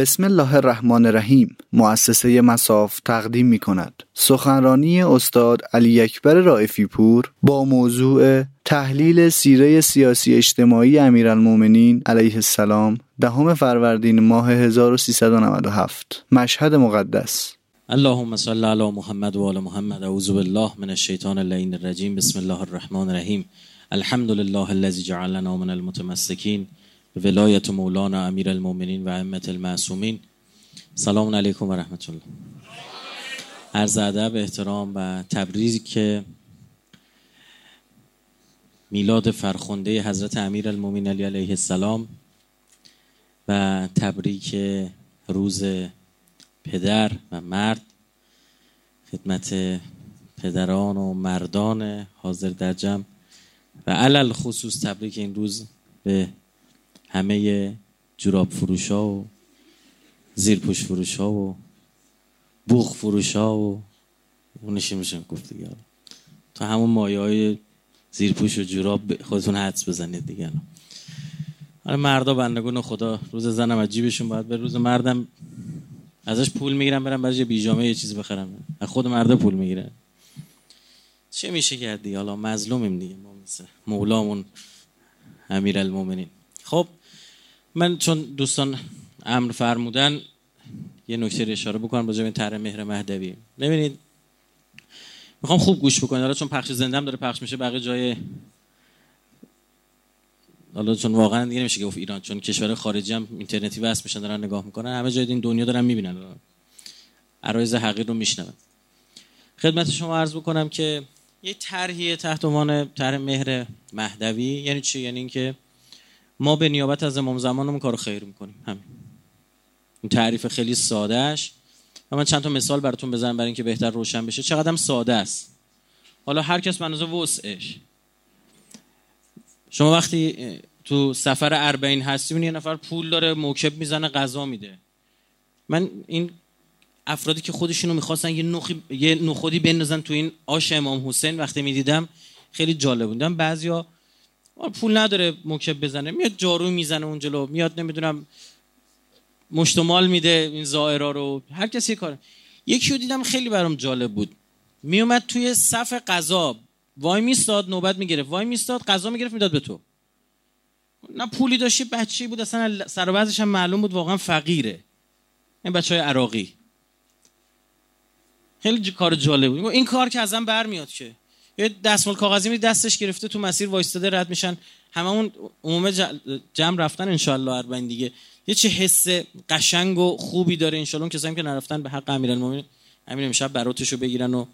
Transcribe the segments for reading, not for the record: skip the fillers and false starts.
بسم الله الرحمن الرحیم مؤسسه مساف تقدیم می کند سخنرانی استاد علی اکبر رائفی پور با موضوع تحلیل سیره سیاسی اجتماعی امیرالمومنین علیه السلام 10 فروردین ماه 1397 مشهد مقدس. اللهم صل علی محمد و آل محمد. اعوذ بالله من الشیطان اللعین الرجیم. بسم الله الرحمن الرحیم. الحمد لله الذی جعلنا من المتمسکین به ولایت مولانا امیرالمومنین و ائمه المعصومین. سلام علیکم و رحمت الله. عرض ادب، احترام و تبریک که میلاد فرخنده حضرت امیرالمومنین علی علیه السلام و تبریک روز پدر و مرد خدمت پدران و مردان حاضر در جمع و علل خصوص تبریک این روز به همه جراب فروش ها و زیرپوش فروش ها و بوق فروش ها و اونشی میشن گفت دیگه. تو همون مایه های زیرپوش و جراب خودتون حدس بزنید دیگه. مردا بندگون خدا روز زنم عجیبشون باید به روز مردم ازش پول میگیرن برن برای بیجامه یه چیز بخرن، از خود مردا پول میگیرن. چه میشه کردی؟ حالا مظلومیم دیگه ما، مثل مولامون امیرالمومنین. خب من چون دوستان امر فرمودن یه نکته اشاره بکنم راجع به طرح مهر مهدوی. ببینید میخوام خوب گوش بکنید، حالا چون پخش زنده هم داره پخش میشه بقیه جای، حالا چون واقعا دیگه نمیشه گفت ایران، چون کشور خارجی هم اینترنتی واسه میشن دارن نگاه میکنن، همه جای این دنیا دارن میبینن، عرایض حقیر رو میشنون. خدمت شما عرض بکنم که یه طرحیه تحت عنوان طرح مهر مهدوی. یعنی چی؟ یعنی اینکه ما به نیابت از امام زمانمون کارو خیر میکنیم، همین. این تعریف خیلی سادهش و من چند تا مثال براتون بزنم برای اینکه بهتر روشن بشه چقدرم ساده است. حالا هر کس منوزه وسعش. شما وقتی تو سفر اربعین هستیم یه نفر پول داره موکب میزنه غذا میده. من این افرادی که خودشونو میخواستن یه نخودی بندازن تو این آش امام حسین وقتی میدیدم خیلی جالب بودم. بعضیا پول نداره موکب بزنه، میاد جارو میزنه اون جلو، میاد نمیدونم مشتمال میده این زائرا رو، هر کسی کار. یکی رو دیدم خیلی برام جالب بود، میومد توی صف غذا وای میستاد، نوبت میگرفت وای میستاد، غذا میگرفت میداد به تو. نه پولی داشتی، بچه‌ای بود، اصلا سر و وضعش هم معلوم بود، واقعا فقیره. این بچهای عراقی خیلی کار جالب بود. این کار که ازم برمیاد که یه دستمال کاغذی می دستش گرفته تو مسیر وایستاده رد میشن، هممون عموم جمع رفتن ان شاء الله اربعین دیگه. یه چه حس قشنگ و خوبی داره ان شاء الله. کسایی که نرفتن به حق امیرالمومنین امین امشب براتشو بگیرن و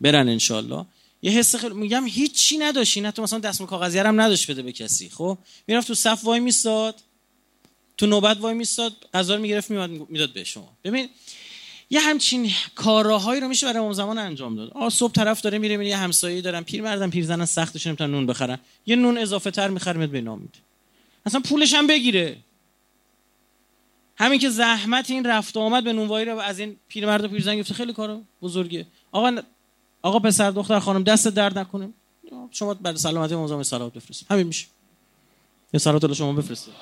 برن ان شاء الله. یه حس خیلی میگم هیچی نداشی، نه تو مثلا دستمال کاغذی هم نداشت بده به کسی. خب میرفت تو صف وای میستاد، تو نوبت وای میستاد، غذا میگرفت میداد به شما. ببین یه همچین کارهایی رو میشه برای اون زمان انجام داد. صبح طرف داره میره یه همسایه‌ای دارن پیرمردن پیرزنن سختشون نمیتونن نون بخرن، یه نون اضافه تر میخره میاد به نام میده، اصلا پولش هم بگیره. همین که زحمت این رفت و آمد به نونوایی رو از این پیرمرد و پیرزن گفته خیلی کارو بزرگه. آقا پسر دختر خانم دست درد نکنه، شما برای سلامتی امام صلوات بفرستید، همین میشه. یه صلوات الله شما بفرستید.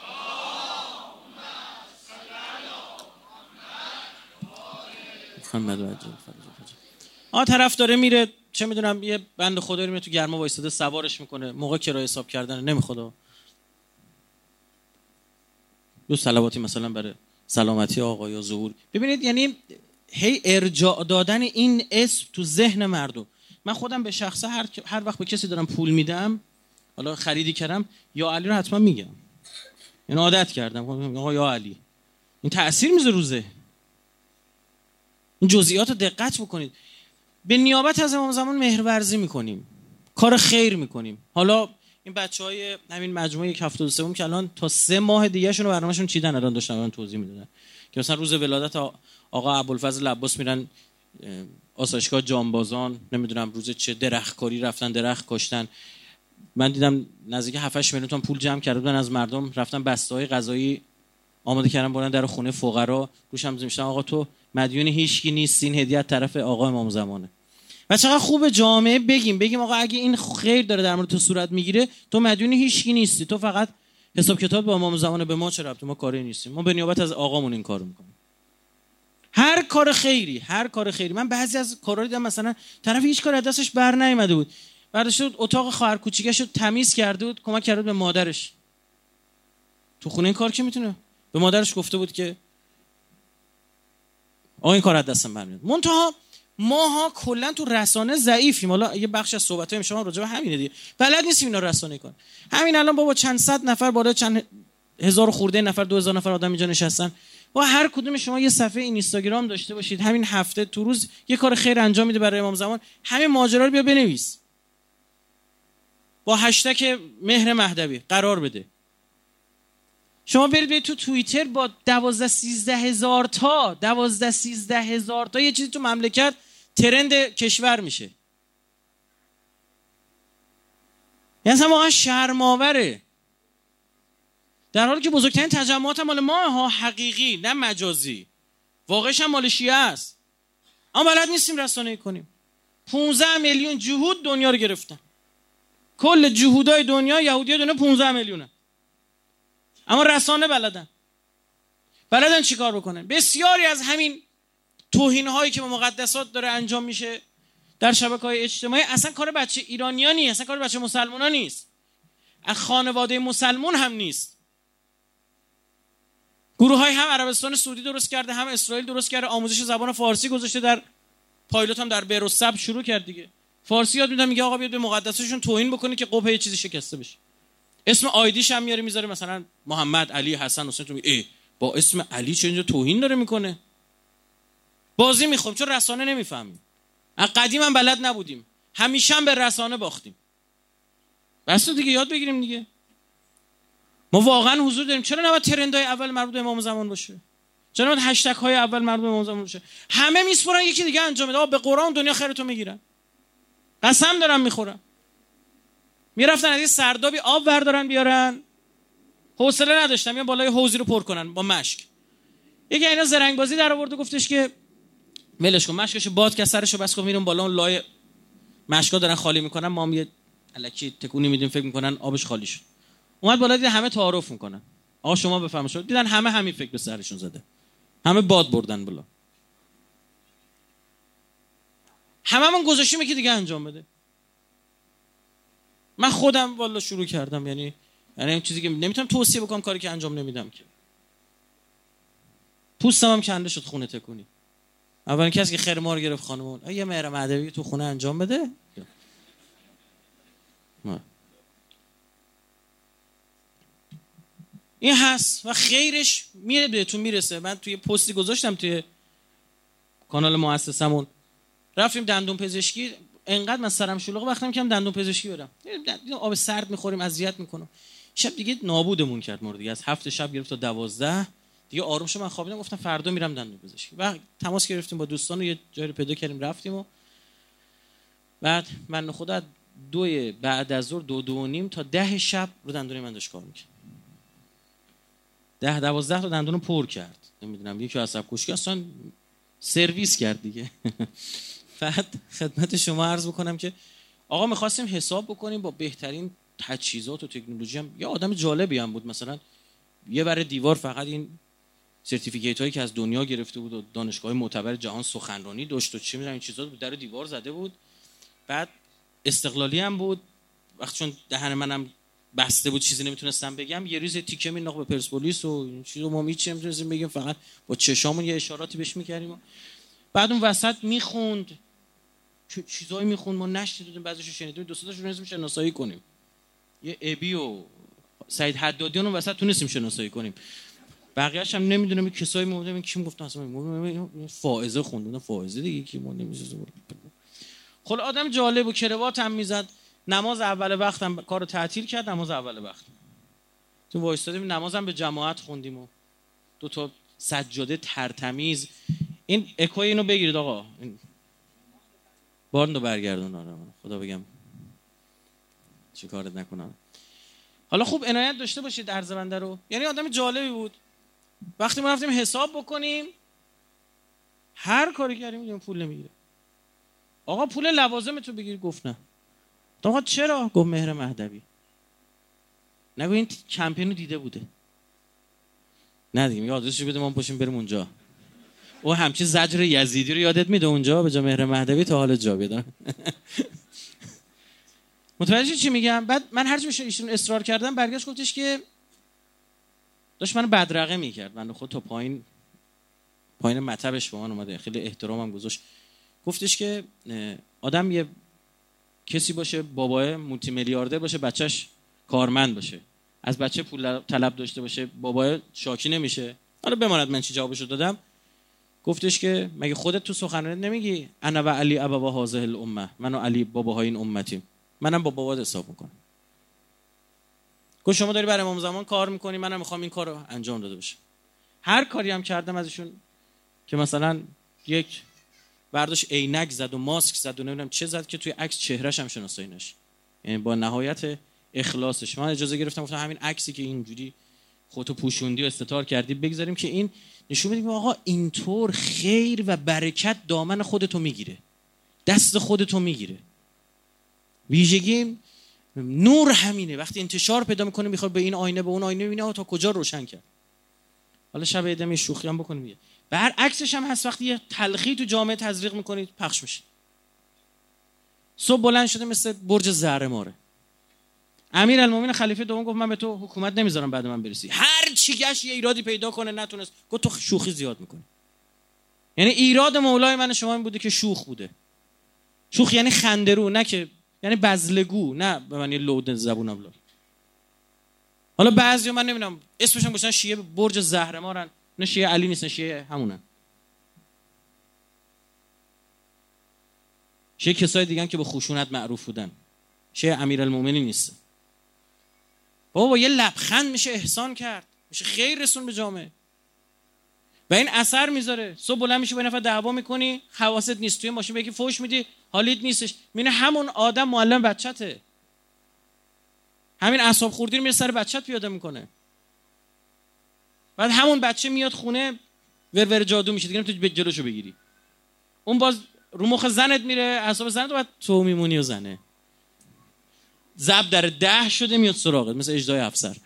طرف داره میره چه میدونم یه بند خدایی میره تو گرما وایساده سوارش میکنه، موقع کرایه حساب کردن نمیخواد. دو صلواتی مثلا برای سلامتی آقا یا ظهور. ببینید یعنی هی ارجاع دادن این اسم تو ذهن مردم. من خودم به شخصه هر وقت به کسی دارم پول میدم، حالا خریدی کردم، یا علی رو حتما میگم. یعنی عادت کردم آقا یا علی. این تأثیر میذاره روزه. این جزئیات رو دقت بکنید. به نیابت از امام زمان مهرورزی میکنیم، کار خیر میکنیم. حالا این بچهای همین مجموعه 173 که الان تا 3 ماه دیگه شون برنامه‌شون چیدن، الان داشتن الان توضیح میدادن که مثلا روز ولادت آقا ابوالفضل عباس میرن آسایشگاه جانبازان، نمیدونم روز چه درختکاری رفتن درخت کاشتن. من دیدم نزدیک 7-8 میلیون تومان پول جمع کرده بودن از مردم، رفتن بسته‌های غذایی آماده کردن بردن در خونه فقرا، روش هم میذاشتن آقا تو مدیون هیچکی نیست، این هدیه طرف آقا امام زمانه. و چقدر خوب جامعه بگیم آقا اگه این خیر داره در مورد تو صورت میگیره، تو مدیون هیچکی نیستی، تو فقط حساب کتاب با امام زمان به ما چه ربطه؟ ما کاری نیستیم، ما به نیابت از آقامون این کارو میکنیم. هر کار خیری. من بعضی از کارا دیدم مثلا طرف هیچ کاری از دستش بر نیامده بود، بعدش اتاق خواهر کوچیکش رو تمیز کرده بود، کمک کرده بود به مادرش تو خونه. این کار که میتونه به مادرش گفته بود که آقا این کار از دستم برمیاد. منتها ماها کلا تو رسانه ضعیفیم. حالا یه بخش از صحبت‌های شما راجع به همینه دیگه، بلد نیستیم اینا رسانه کن. همین الان بابا چند صد نفر، بالا چند هزار خورده نفر، 2000 نفر آدم اینجا نشستن. و هر کدوم شما یه صفحه اینستاگرام داشته باشید، همین هفته تو روز یه کار خیر انجام میده برای امام زمان، همین ماجرا رو بیا بنویس با هشتگ مهر مهدوی قرار بده. شما برید تو توییتر با 12-13 هزار تا یه چیزی تو مملکت ترند کشور میشه. یعنی اصلا واقعا شرم‌آوره، در حالی که بزرگترین تجمعات مال ماها، حقیقی نه مجازی، واقعش هم مال شیعه است. اما بلد نیستیم رسانه‌ای کنیم. 15 میلیون جهود دنیا رو گرفتن. کل جهودای دنیا، یهودیای دنیا 15 میلیونه. اما رسانه بلدن چیکار بکنن؟ بسیاری از همین توهین‌هایی که به مقدسات داره انجام میشه در شبکه‌های اجتماعی اصلا کار بچه ایرانی‌ها نیست، اصلا کار بچه مسلمان‌ها نیست، از خانواده مسلمان هم نیست. گروه‌های هم عربستان سعودی درست کرده، هم اسرائیل درست کرده، آموزش زبان فارسی گذاشته، در پایلوت هم در بروسب شروع کرد دیگه. فارسی یاد میدم، میگه آقا بیاد به مقدسشون توهین بکنه که قبه یه چیزی شکسته بشه. اسم آیدیش هم میاره میذاره مثلا محمد، علی، حسن، حسین. تو میگه با اسم علی چه اینجا توهین داره میکنه؟ بازی میخوام، چون رسانه نمیفهمیم. از قدیم هم بلد نبودیم، همیشه هم به رسانه باختیم. بس دیگه یاد بگیریم دیگه. ما واقعا حضور داریم. چرا نباید ترندهای اول مربوط به امام زمان باشه؟ چرا نباید هشتگ های اول مربوط به امام زمان باشه؟ همه میسپرن یکی دیگه انجام بده. آقا به قرآن دنیا خیرتو میگیرن، قسم دارم میخورم. میرفتن از یه سردابی آب بردارن بیارن، حوصله نداشتن، میان بالای حوضی رو پر کنن با مشک. یکی اینا زرنگ بازی در آورد و گفتش که ولش کن، مشکش باد که سرشو بس کن، میرن بالا اون لایه مشکا دارن خالی میکنن، ما هم یه الکی تکونی میدیم، فکر میکنن آبش خالی شد. اومد بالا دید همه تعارف میکنن، آقا شما بفرمایید. دیدن همه همین فکر به سرشون زده، همه باد بردن بالا. هممون گذاشتیم یکی دیگه انجام بده. من خودم والله شروع کردم، یعنی این چیزی که نمیتونم توصیه بکنم، کاری که انجام نمیدم که پوستم هم کنده شد خونه تکونی. اولین کسی که خیر ما رو گرفت خانمون، یه مهر مهدوی تو خونه انجام بده. این هست و خیرش میره بهتون میرسه. من توی پستی گذاشتم توی کانال مؤسسمون، رفتیم دندون پزشکی. انقدر من سرم شلوغ، وقتم کم دندون پزشکی برم، آب سرد میخوریم، اذیت میکنم. شب دیگه نابودمون کرد مرد دیگه. از 7 شب گرفت تا 12 دیگه آروم شد. من خوابیدم، گفتم فردا میرم دندون پزشکی. بعد تماس گرفتیم با دوستان و یه جایی رو پیدا کردیم، رفتیم. و بعد من خدا 2 بعد از ظهر 2:30 تا 10 شب رو دندون من داشت کار میکرد. 10-12 تا دندونو پر کرد. نمیدونم یکی عصب کشکی اصلا سرویس کرد دیگه. بعد خدمت شما عرض بکنم که آقا می‌خواستیم حساب بکنیم با بهترین تجهیزات و تکنولوژی. هم یه آدم جالبی هم بود، مثلا یه بر دیوار فقط این سرتیفیکیت‌هایی که از دنیا گرفته بود و دانشگاه‌های معتبر جهان سخنرانی داشت و چی می‌دونم این چیزا بود، در دیوار زده بود. بعد استقلالی هم بود، وقتی چون دهن منم بسته بود چیزی نمیتونستم بگم، یه روز تیکه مینداخت به پرسپولیس و این چیزا، ما هیچ چی نمیتونستیم بگیم، فقط با چشامون یه اشاراتی بهش می‌کردیم. بعد اون وسط می‌خوند، چیزایی میخون ما نشنیدیم، بعضیشو شنیدیم، دوستاشو تونستیم شناسایی کنیم. یه ابی و سعید حدادیان رو وسط تونستیم شناسایی کنیم. بقیه‌اش هم نمیدونم کسایی موندن. کیم گفتم اصلا فائزه خوندن، فائزه دیگه کی مون نمیشه. خل آدم جالب و کروات هم میزد. نماز اول وقتم کارو تعطیل کرد. نماز اول وقت تو وایسادیم، نمازم به جماعت خوندیم و 2 تا سجاده ترتمیز. این اکوی اینو بگیرید آقا، باندو برگردون. آره خدا بگم چی کارت نکنم. حالا خوب عنایت داشته باشید ارزبنده رو. یعنی آدم جالبی بود. وقتی ما رفتیم حساب بکنیم، هر کاری کردیم میگم پول نمیگیره. آقا پول لوازمتو بگیر. گفت نه. آقا چرا؟ گفت مهر مهدوی. نگو این کمپین رو دیده بوده. نه دیگه، میگه آدرسش بده ما پاشیم بریم اونجا. او همچین زجر یزیدی رو یادت میده اونجا به جا مهر مهدوی تا حال جا بیاد. متوجه چی میگم؟ بعد من هر چی ایشون اصرار کردم برگشت گفتش که داشت منو بدرقه میکرد. من خود تا پایین مطبش به من اومده، خیلی احترامم گذاشت. گفتش که آدم یه کسی باشه، بابای مولتی میلیاردر باشه، بچهش کارمند باشه، از بچه پول طلب داشته باشه، بابای شاکی نمیشه. حالا بماند من چی جوابشو دادم. گفتش که مگه خودت تو سخنرانیت نمیگی انا و علی ابوا هذه الامه، من و علی باباهای این امتیم، منم با بابات حساب میکنم. گفت شما داری برای امام زمان کار میکنی، منم میخوام این کارو انجام داده بشه. هر کاری هم کردم ازشون که مثلا یک برداشت عینک زد و ماسک زد و نمیدونم چه زد که توی عکس چهرهش هم شناسایی نشه، یعنی با نهایت اخلاصش. من اجازه گرفتم گفتم همین عکسی که اینجوری خودتو پوشوندی و استتار کردی بگذاریم که این نشون بدیم آقا اینطور خیر و برکت دامن خودتو میگیره، دست خودتو میگیره. ویژگی نور همینه، وقتی انتشار پیدا میکنه میخواد به این آینه به اون آینه ببینه تا کجا روشن کرد. حالا شب عید می شوخی هم بکنیم دیگه. برعکسش هم هست، وقتی یه تلخی تو جامعه تزریق میکنید پخش میشه. صبح بلند شده مثل برج ذره ماره. امیرالمومنین خلیفه دوم گفت من به تو حکومت نمیذارم بعد من برسی. هر چی گشت یه ایرادی پیدا کنه نتونست. گفت تو شوخی زیاد میکنی. یعنی ایراد مولای من شما این بوده که شوخ بوده. شوخ یعنی خندرو، نه که یعنی بزلگو، نه به معنی لودن زبونم لود. حالا بعضی من نمیدونم اسمشون گوشن شیعه برج زهره مارن، نه شیعه علی نیستن، شیعه همونن، شیعه کسای دیگه که به خشونت معروف بودن، شیعه امیرالمومنین نیستن. بابا یه لبخند میشه احسان کرد، میشه خیر رسون به جامعه و این اثر میذاره. صبح بلند میشه با نفر دعوا میکنی، حواست نیست، توی ماشین به یکی فوش میدی، حالیت نیستش، میینه همون آدم معلم بچته، همین اعصاب خوردی رو میره سر بچت پیاده میکنه. بعد همون بچه میاد خونه ورور جادو میشه دیگه، نمیتونی جلوشو بگیری. اون باز رو مخ زنت میره، اعصاب زنت بعد تو میمونی و زنه زب در ده شده میاد سراغت مثل اجدای افسر.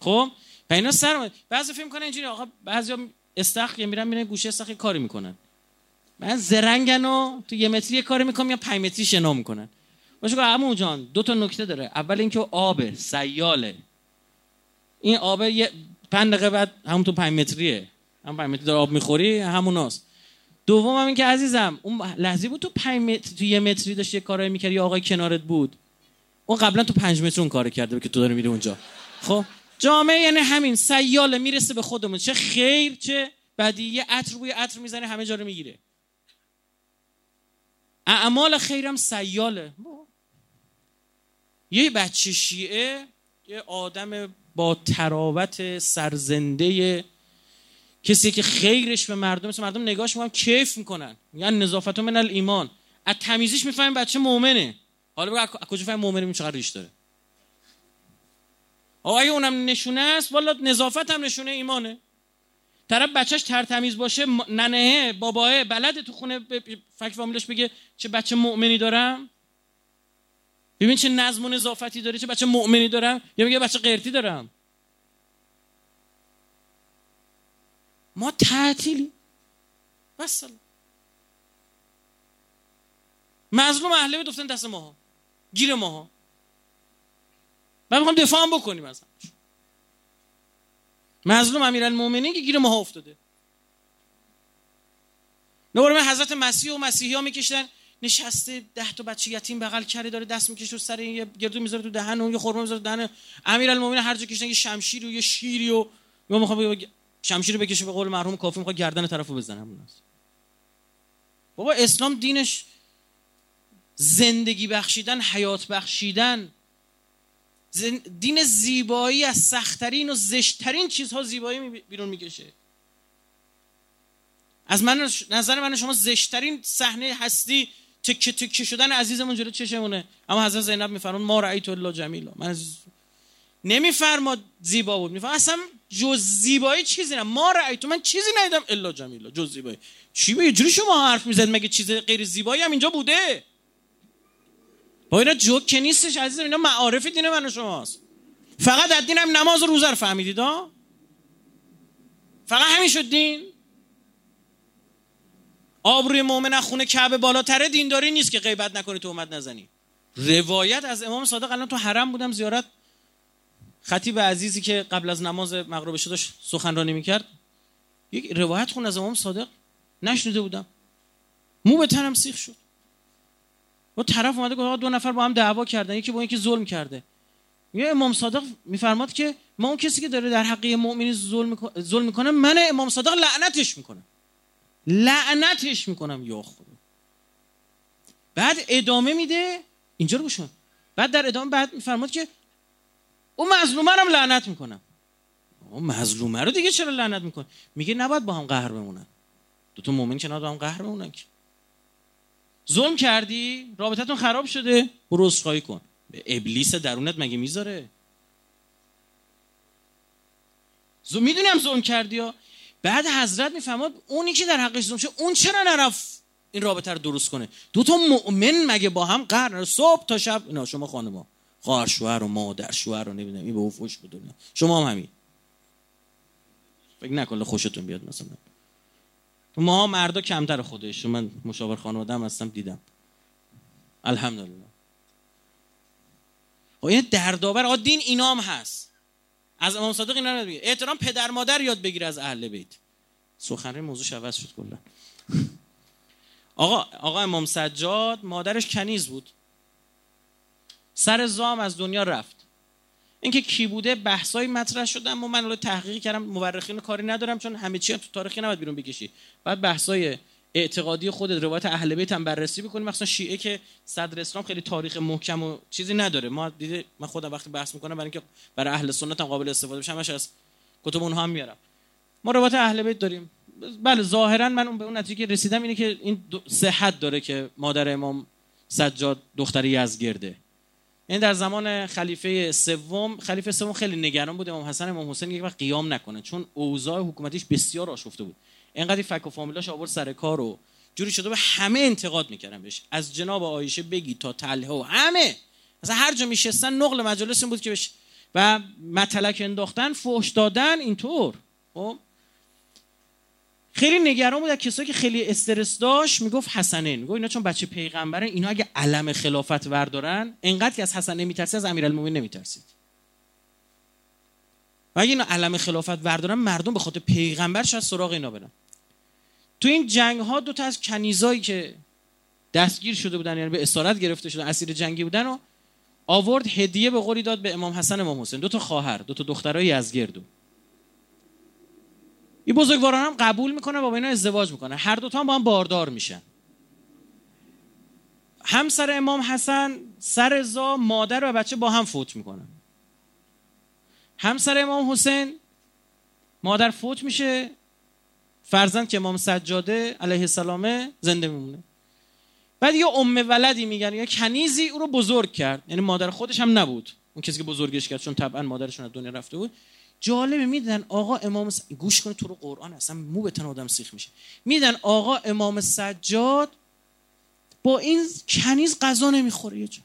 خب پینا سر بعضی فکر میکنه اینجوری آقا، بعضیا استخر میرن میرن گوشه استخر کاری میکنن، من زرنگنو تو یه متری کاری میکنم یا 5 متری شنا میکنن. باشه که عمو جان دو تا نکته داره، اول اینکه آب سیاله، این آب یه 5 دقیقه بعد همون تو 5 متریه، هم 5 متری داره آب میخوری هموناست. دوم هم این که عزیزم اون لحظه بود تو 5 متری تو 1 متری داشتی کارایی میکردی یا آقای کنارت بود، اون قبلا تو 5 متر اون کارو کرده که تو داری میری اونجا. خب جامعه یعنی همین سیاله، میرسه به خودمون، چه خیر چه بدی، یه عطر بوی عطر میزنه همه جا رو میگیره. اعمال خیرم سیاله. یه بچه شیعه یه آدم با تراوت سرزنده، کسی که خیرش به مردم، مثل مردم نگاهش میکنن کیف میکنن، یعنی نظافت من الایمان، از تمیزیش میفهمن بچه مؤمنه. حالا بگو کجا فهم مؤمنه این چقدر ریش داره؟ آقا اگه اونم نشونه است والا نظافت هم نشونه ایمانه. طرف بچهش ترتمیز باشه، ننه باباه بلده تو خونه فک فامیلش بگه چه بچه مؤمنی دارم، ببین چه نظم و نظافتی داره، چه بچه مؤمنی دارم، یا میگه بچه قرتی دارم. ما تعطیلی بس مظلوم اهل بیت گفتن دست ماها، گیر ماها، من میخوام دفاع هم بکنیم از همش. مظلوم امیرالمومنین که گیر ماها افتاده. نباره من حضرت مسیح و مسیحی ها میکشتن نشسته 10 تا بچه یتیم بغل کرده داره دست میکشه سر این، یه گردو میذاره تو دهن اون، یه خرما میذاره تو دهن امیرالمومنین. هر جا کشتن یه شمشیر و یه شیری و من میخوام شمشیر رو بکشه، به قول مرحوم کافی میخوام گردن طرفو بزنم. بابا اسلام دینش زندگی بخشیدن، حیات بخشیدن، دین زیبایی. از سخت‌ترین و زشت‌ترین چیزها زیبایی بیرون میکشه. از من نظر من شما زشت‌ترین صحنه هستی تکه تکه شدن عزیزمون جلو چشمونه، اما حضرت زینب میفرمون ما رأیت الا جمیلا، من نمیفرماد زیبا بود، میفرماد اصلا جز زیبایی چیزی نه. ما رأیت، من چیزی ندیدم الا جمیلا، جز زیبایی. چی به جوری شما حرف میزد؟ مگه چیز غیر زیبایی هم اینجا بوده؟ با اینا جوک که نیستش عزیزم، اینا معارف دین من و شماست. فقط از دین هم نماز و روزه رو فهمیدید ها؟ فقط همین شد دین؟ آبروی مؤمن از خونه کعبه بالاتره، دینداری نیست که غیبت نکنی، تهمت نزنی. روایت از امام صادق، الان تو حرم بودم زیارت، خطیب عزیزی که قبل از نماز مغربش داشت سخنرانی میکرد، یک روایت خون از امام صادق، نشنیده بودم، مو به تنم سیخ شد. و طرف اومده گفت دو نفر با هم دعوا کردن، یکی با یکی ظلم کرده. میگه امام صادق میفرماد که ما اون کسی که داره در حق مؤمنی ظلم میکنه، من امام صادق لعنتش میکنم یا خدا. بعد ادامه میده، اینجا رو گوش کن، بعد در ادامه بعد میفرماد که اون مظلومه رو لعنت میکنم. اون مظلومه رو دیگه چرا لعنت میکنه؟ میگه نباید با هم قهر بمونن، دو تا مؤمن که نباید با هم قهر بمونن. ظلم کردی، رابطتون خراب شده، برو عذرخواهی کن. به ابلیس درونت مگه میذاره؟ میدونم ظلم کردی ها. بعد حضرت میفهمد اونی که در حقش ظلم شد، اون چرا نرفت این رابطه رو درست کنه؟ دو تا مؤمن مگه با هم قهر نره صبح تا شب؟ اینا شما خانما خواهر شوهر و مادر شوهر رو نمیدونم این به او فوش بدونه، شما هم همین فکر نکن خوشتون بیاد. مثلا ما مردا کمتر خودش، من مشاور خانواده هم هستم، دیدم الحمدلله. این دردآور دین اینام هست. از امام صادق اینا رو بگیر، احترام پدر مادر یاد بگیر از اهل بیت. سخنرانی موضوعش عوض شد کلا. آقا امام سجاد مادرش کنیز بود، سر زام از دنیا رفت. اینکه کی بوده بحثای مطرح شد، اما من الان تحقیق کردم، مورخین کاری ندارم چون همه چی هم تو تاریخی نباید بیرون بکشی. بعد بحثای اعتقادی خودت، روایت اهل بیت هم بررسی بکنی، مثلا شیعه که صدر اسلام خیلی تاریخ محکم و چیزی نداره. ما دیده، من خودم وقتی بحث میکنم برای اینکه برای اهل سنت هم قابل استفاده بشه، همش از کتب اونها هم میارم. ما روایت اهل بیت داریم. بله ظاهرا من به اون نتیجه رسیدم، اینه که این صحت داره که مادر امام سجاد دختر یزدگرده. این در زمان خلیفه سوم خیلی نگران بود امام حسن امام حسین یک وقت قیام نکنه، چون اوضاع حکومتیش بسیار آشفته بود. اینقدر فک و فامیلاش آورد سر کار و جوری شده به همه انتقاد میکردن بهش، از جناب عایشه بگی تا طلحه و همه، مثلا هر جا میشستن نقل مجالس این بود که بهش و متلک انداختن، فحش دادن، اینطور. خب خیلی نگران بود از کسایی که خیلی استرس داشت. میگفت حسنین، میگفت اینا چون بچه پیغمبرن، اینا اگه علم خلافت وردارن، انقدر که از حسنین میترسید از امیرالمومنین نمیترسید. و اگه اینا علم خلافت وردارن، مردم به خاطر پیغمبر شاید سراغ اینا برن. تو این جنگ ها دو تا از کنیزایی که دستگیر شده بودن، یعنی به اسارت گرفته شدن، اسیر جنگی بودن و آورد هدیه به قولی داد به امام حسن امام حسین، دو تا خواهر، دو تا دخترای یزدگرد. این بزرگواران هم قبول میکنه و با اینا ازدواج میکنه، هر دوتا هم با هم باردار میشن. همسر امام حسن سر زا مادر و بچه با هم فوت میکنن. همسر امام حسین مادر فوت میشه، فرزند که امام سجاده علیه السلام زنده میمونه. بعد یه ولدی میگن، یه کنیزی او رو بزرگ کرد، یعنی مادر خودش هم نبود، اون کسی که بزرگش کرد، چون طبعا مادرشون از دنیا رفته بود. جالبه میدن آقا امام گوش کنه تو رو قرآن، اصلا مو به تن آدم سیخ میشه. میدن آقا امام سجاد با این کنیز غذا نمیخوره، یه جا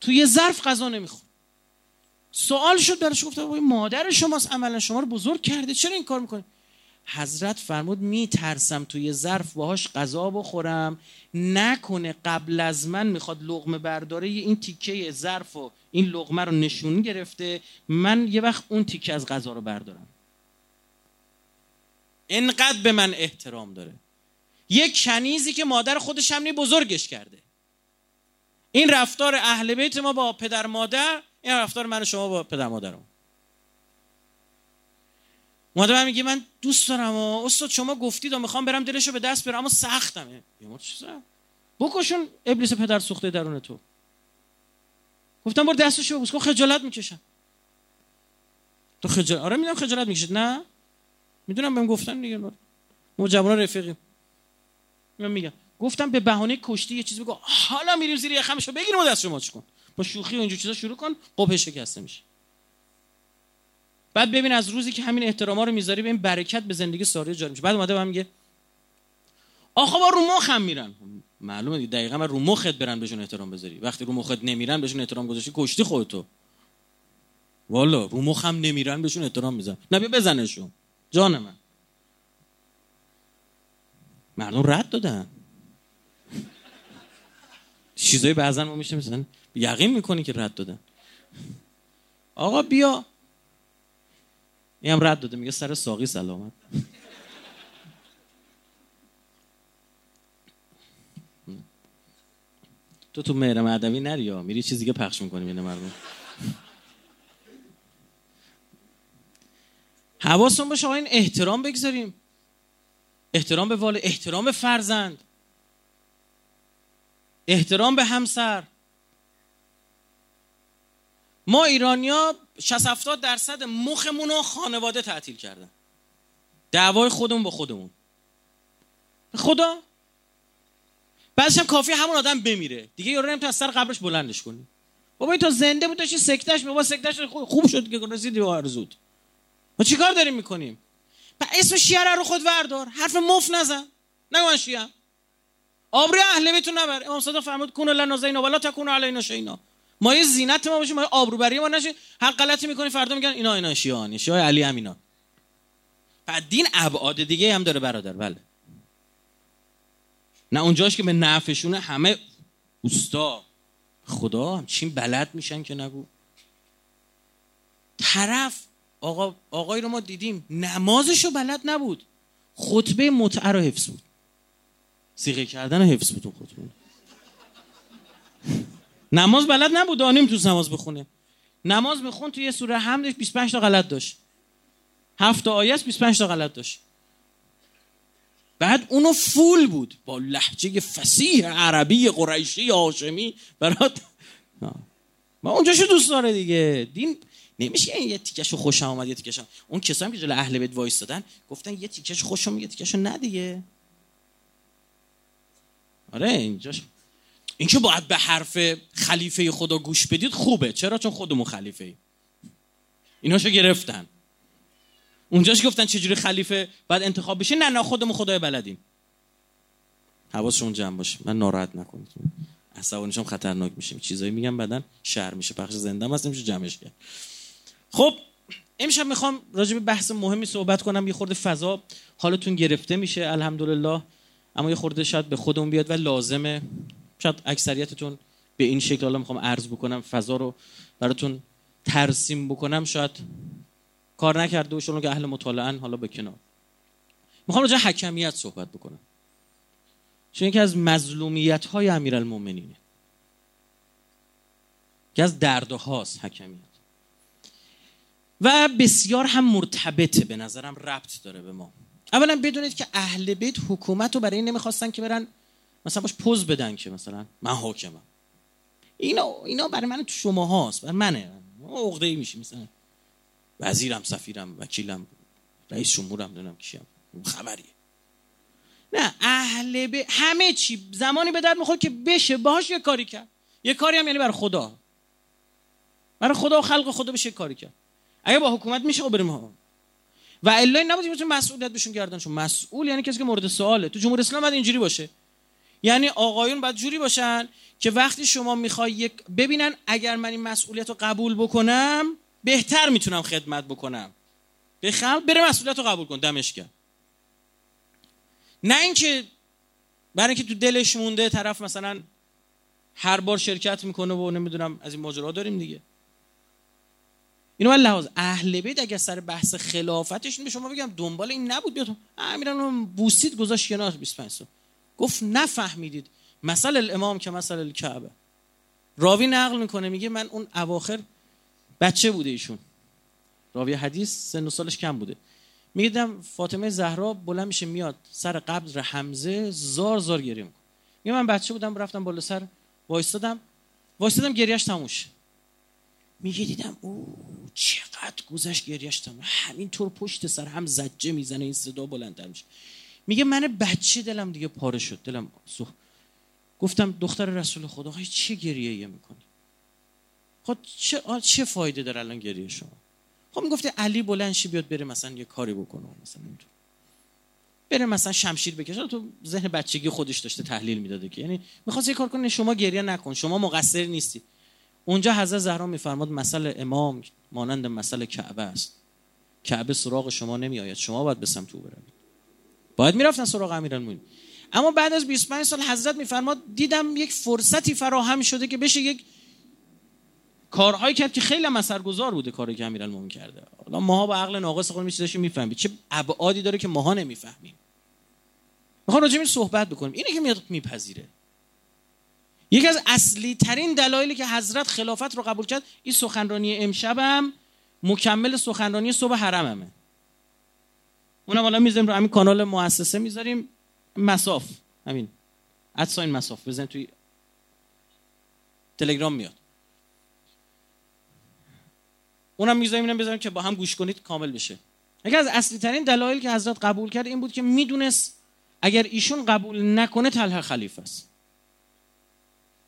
تو یه ظرف غذا نمیخوره. سوال شد برش، گفت آقا مادر شماست، عملا شما رو بزرگ کرده، چرا این کار میکنی؟ حضرت فرمود میترسم تو یه ظرف باهاش غذا بخورم، نکنه قبل از من میخواد لقمه برداره، این تیکه ظرف و این لقمه رو نشون گرفته، من یه وقت اون تیکه از غذا رو بردارم. انقدر به من احترام داره. یک کنیزی که مادر خودش هم نی بزرگش کرده. این رفتار اهل بیت ما با پدر مادر، این رفتار من و شما با پدر مادرمون. مادرم میگه من دوست دارم و استاد شما گفتید و میخوام برم دلشو به دست بیارم، اما سختمه. یه چیزا بکشون ابلیس پدر سوخته درون تو. گفتم برو دستشو ببوس، گفت خجالت میکشم. تو خجالت؟ آره میدونم خجالت میکشید، نه میدونم، بهم گفتن دیگه. ما جوونا رفیقیم. من میگم گفتم به بهانه کشتی یه چیز بگو، حالا میریم زیر یخمشو بگیریم و دستشو ماچ کن، با شوخی و اینجور چیزا شروع کن، قبه شکسته میشه. بعد ببین از روزی که همین احتراما رو میذاری، ببین برکت به زندگی ساری جاری میشه. بعد اومده بهم میگه آخه با رو مخم میرن، معلومه دیگه، دقیقاً من رو مخت برن بهشون احترام بذاری. وقتی رو مخت نمیرن بهشون احترام گذاشتی کشتی خودتو. والا رو مخم نمیرن بهشون احترام میذارن. نه بیا بزنشون. جان من. مردم رد دادن. چیزای بعضن ما میشه مثلا یقین میکنی که رد دادن. آقا بیا. این هم رد داده میگه سر ساقی سلامت. تو مهرم ادبی نریا میری چیز دیگه پخش میکنی بین مردم. حواستون باشه آقا، این احترام بگذاریم، احترام به والد، احترام به فرزند، احترام به همسر. ما ایرانیا 60-70% مخمون رو خانواده تعطیل کردن. دعوای خودمون با خودمون. خدا بعدش هم کافیه همون آدم بمیره دیگه، یارو نمیتونه از سر قبرش بلندش کنی. بابا این تا زنده بود داشتی سکتش، بابا سکتش خوب شد که رسیدی به آرزود. ما چیکار داریم میکنیم؟ با اسم شیعه رو خود وردار، حرف مفت نزن، نگو من شیعه، آبروی اهل بیتو نبر. امام صادق فرمود کونوا لنا زینا ولا تکونوا علینا شیئا. ما یه زینت ما باشیم، ما آبروبری ما نشه. هر غلطی میکنی فردا میگن اینا شیعه‌ان، شیعه علی هم اینا. بعد دین ابعاد دیگه هم داره برادر. بله نه اونجاش که به نفعشونه، همه اوستا خدا همچین بلد میشن که نگو. طرف آقایی رو ما دیدیم نمازشو بلد نبود، خطبه متعه رو حفظ بود، صیغه کردن رو حفظ بود، اون خطبه نماز بلد نبود، نمیتونست نماز بخونه. نماز میخون تو یه سوره حمدش 25 تا غلط داشت، 7 تا آیه 25 تا غلط داشت. بعد اونو فول بود با لهجه فصیح عربی قریشی هاشمی برات. ما اونجاشو دوست داره دیگه. دین نمیشه یه تیکشو خوشم اومد یه تیکشم. اون کسایی که جلوی اهل بیت وایستادن گفتن یه تیکش خوشم یه تیکشو نه دیگه. آره اینجاش این که باید به حرف خلیفه خدا گوش بدید خوبه. چرا؟ چون خودمون خلیفه ایم. ایناشو گرفتن. اونجاش گفتن چجوری خلیفه بعد انتخاب بشه؟ نه خودمون خدای بلدیم. حواسشون جمع باشه، من ناراحت نکنید، عصبانیشم خطرناک میشیم، چیزایی میگم بعدن شر میشه، بخش زنده هستم میشه جمعش کرد. خب امشب میخوام راجع به بحث مهمی صحبت کنم، یه خورده فضا حالتون گرفته میشه الحمدلله، اما یه خورده شاید به خودمون بیاد و لازمه، شاید اکثریتتون به این شکل حالا میخوام عرض بکنم، فضا رو براتون ترسیم بکنم، شاید کار نکرده و شلون که اهل مطالعهن. حالا به کنار میخوام راجع حکمیت صحبت بکنم، چون یکی از مظلومیت‌های امیرالمومنینه که از دردهاست حکمیت، و بسیار هم مرتبطه، به نظرم ربط داره به ما. اولا بدونید که اهل بیت حکومت رو برای این نمیخواستن که برن مثلا باش پوز بدن که مثلا من حاکمم، اینا برای من تو شما هاست، برای منه، عقده‌ای میشه مثلا وزیرم، سفیرم، وکیلم، رئیس جمهورم، دونم کیم، خبریه. نه اهل بیت همه چی زمانی به درد میخوره که بشه باهاش یه کاری کرد، یه کاری هم یعنی برای خدا و خلق خدا بشه کاری کرد. اگه با حکومت میشه بریم ها، و الا نباید بتون مسئولیت بهشون گردنشون. مسئول یعنی کسی که مورد سواله. تو جمهوری اسلامی باید اینجوری باشه، یعنی آقایون باید جوری باشن که وقتی شما میخوای ببینن اگر من این مسئولیت رو قبول بکنم بهتر میتونم خدمت بکنم، بخوام بره مسئولیت رو قبول کن دمش گرم. نه اینکه برای اینکه تو دلش مونده طرف مثلا هر بار شرکت میکنه و نمیدونم از این ماجرا داریم دیگه. اینو لحاظ اهل بیت اگه سر بحث خلافتش به شما بگم دنبال این نبود، بیاتون امیران بوسید گذاشت کنار 25 سال گفت نفهمیدید مثل الامام که مثل الکعبه. راوی نقل میکنه میگه من اون اواخر بچه بوده، ایشون راوی حدیث سن و سالش کم بوده، میگیدم فاطمه زهرا بلند میشه میاد سر قبر حمزه زار زار گریه میکنه. میگه من بچه بودم رفتم بالا سر وایستادم گریهش تموم شه. میگه دیدم او چقدر گذشت گریهش تموم، همینطور پشت سر هم زجه میزنه، این صدا بلندتر میشه. میگه من بچه دلم دیگه پاره شد، دلم سوخ، گفتم دختر رسول خدا آخه چه گریه‌ای میکنی؟ خب چه فایده داره الان گریه شما؟ خب میگفته علی بلند شی بیاد بره مثلا یه کاری بکنه مثلا اینطور. بره مثلا شمشیر بکشه. تو ذهن بچگی خودش داشته تحلیل میداده که یعنی می‌خواد یه کار کنه، شما گریه نکن، شما مقصر نیستی. اونجا حضرت زهرا میفرماد مثل امام مانند مثل کعبه است، کعبه سراغ شما نمیآید، شما باید به سمت او بروید. باید میرفتن سراغ امیرالمومنین. اما بعد از 25 سال حضرت میفرماد دیدم یک فرصتی فراهم شده که بشه یک کارهایی کرد که خیلی اثرگذار بوده، کاری که امیرالمومنین کرده. حالا ماها با عقل ناقص خودمون چیزاشو میفهمیم، چه ابعادی داره که ماها نمیفهمیم. میخوام راجع بهش صحبت بکنیم. اینه که میاد میپذیره. یکی از اصلی ترین دلایلی که حضرت خلافت رو قبول کرد، این سخنرانی امشبم مکمل سخنرانی صبح حرممه. اونم حالا میذاریم رو همین کانال مؤسسه، میذاریم مساف، همین ادساین مساف بزنید توی تلگرام میاد. اونم میذاریم، اینم بذاریم که با هم گوش کنید کامل بشه. یکی از اصلی ترین دلایلی که حضرت قبول کرد این بود که میدونست اگر ایشون قبول نکنه طلحه خلیفه است.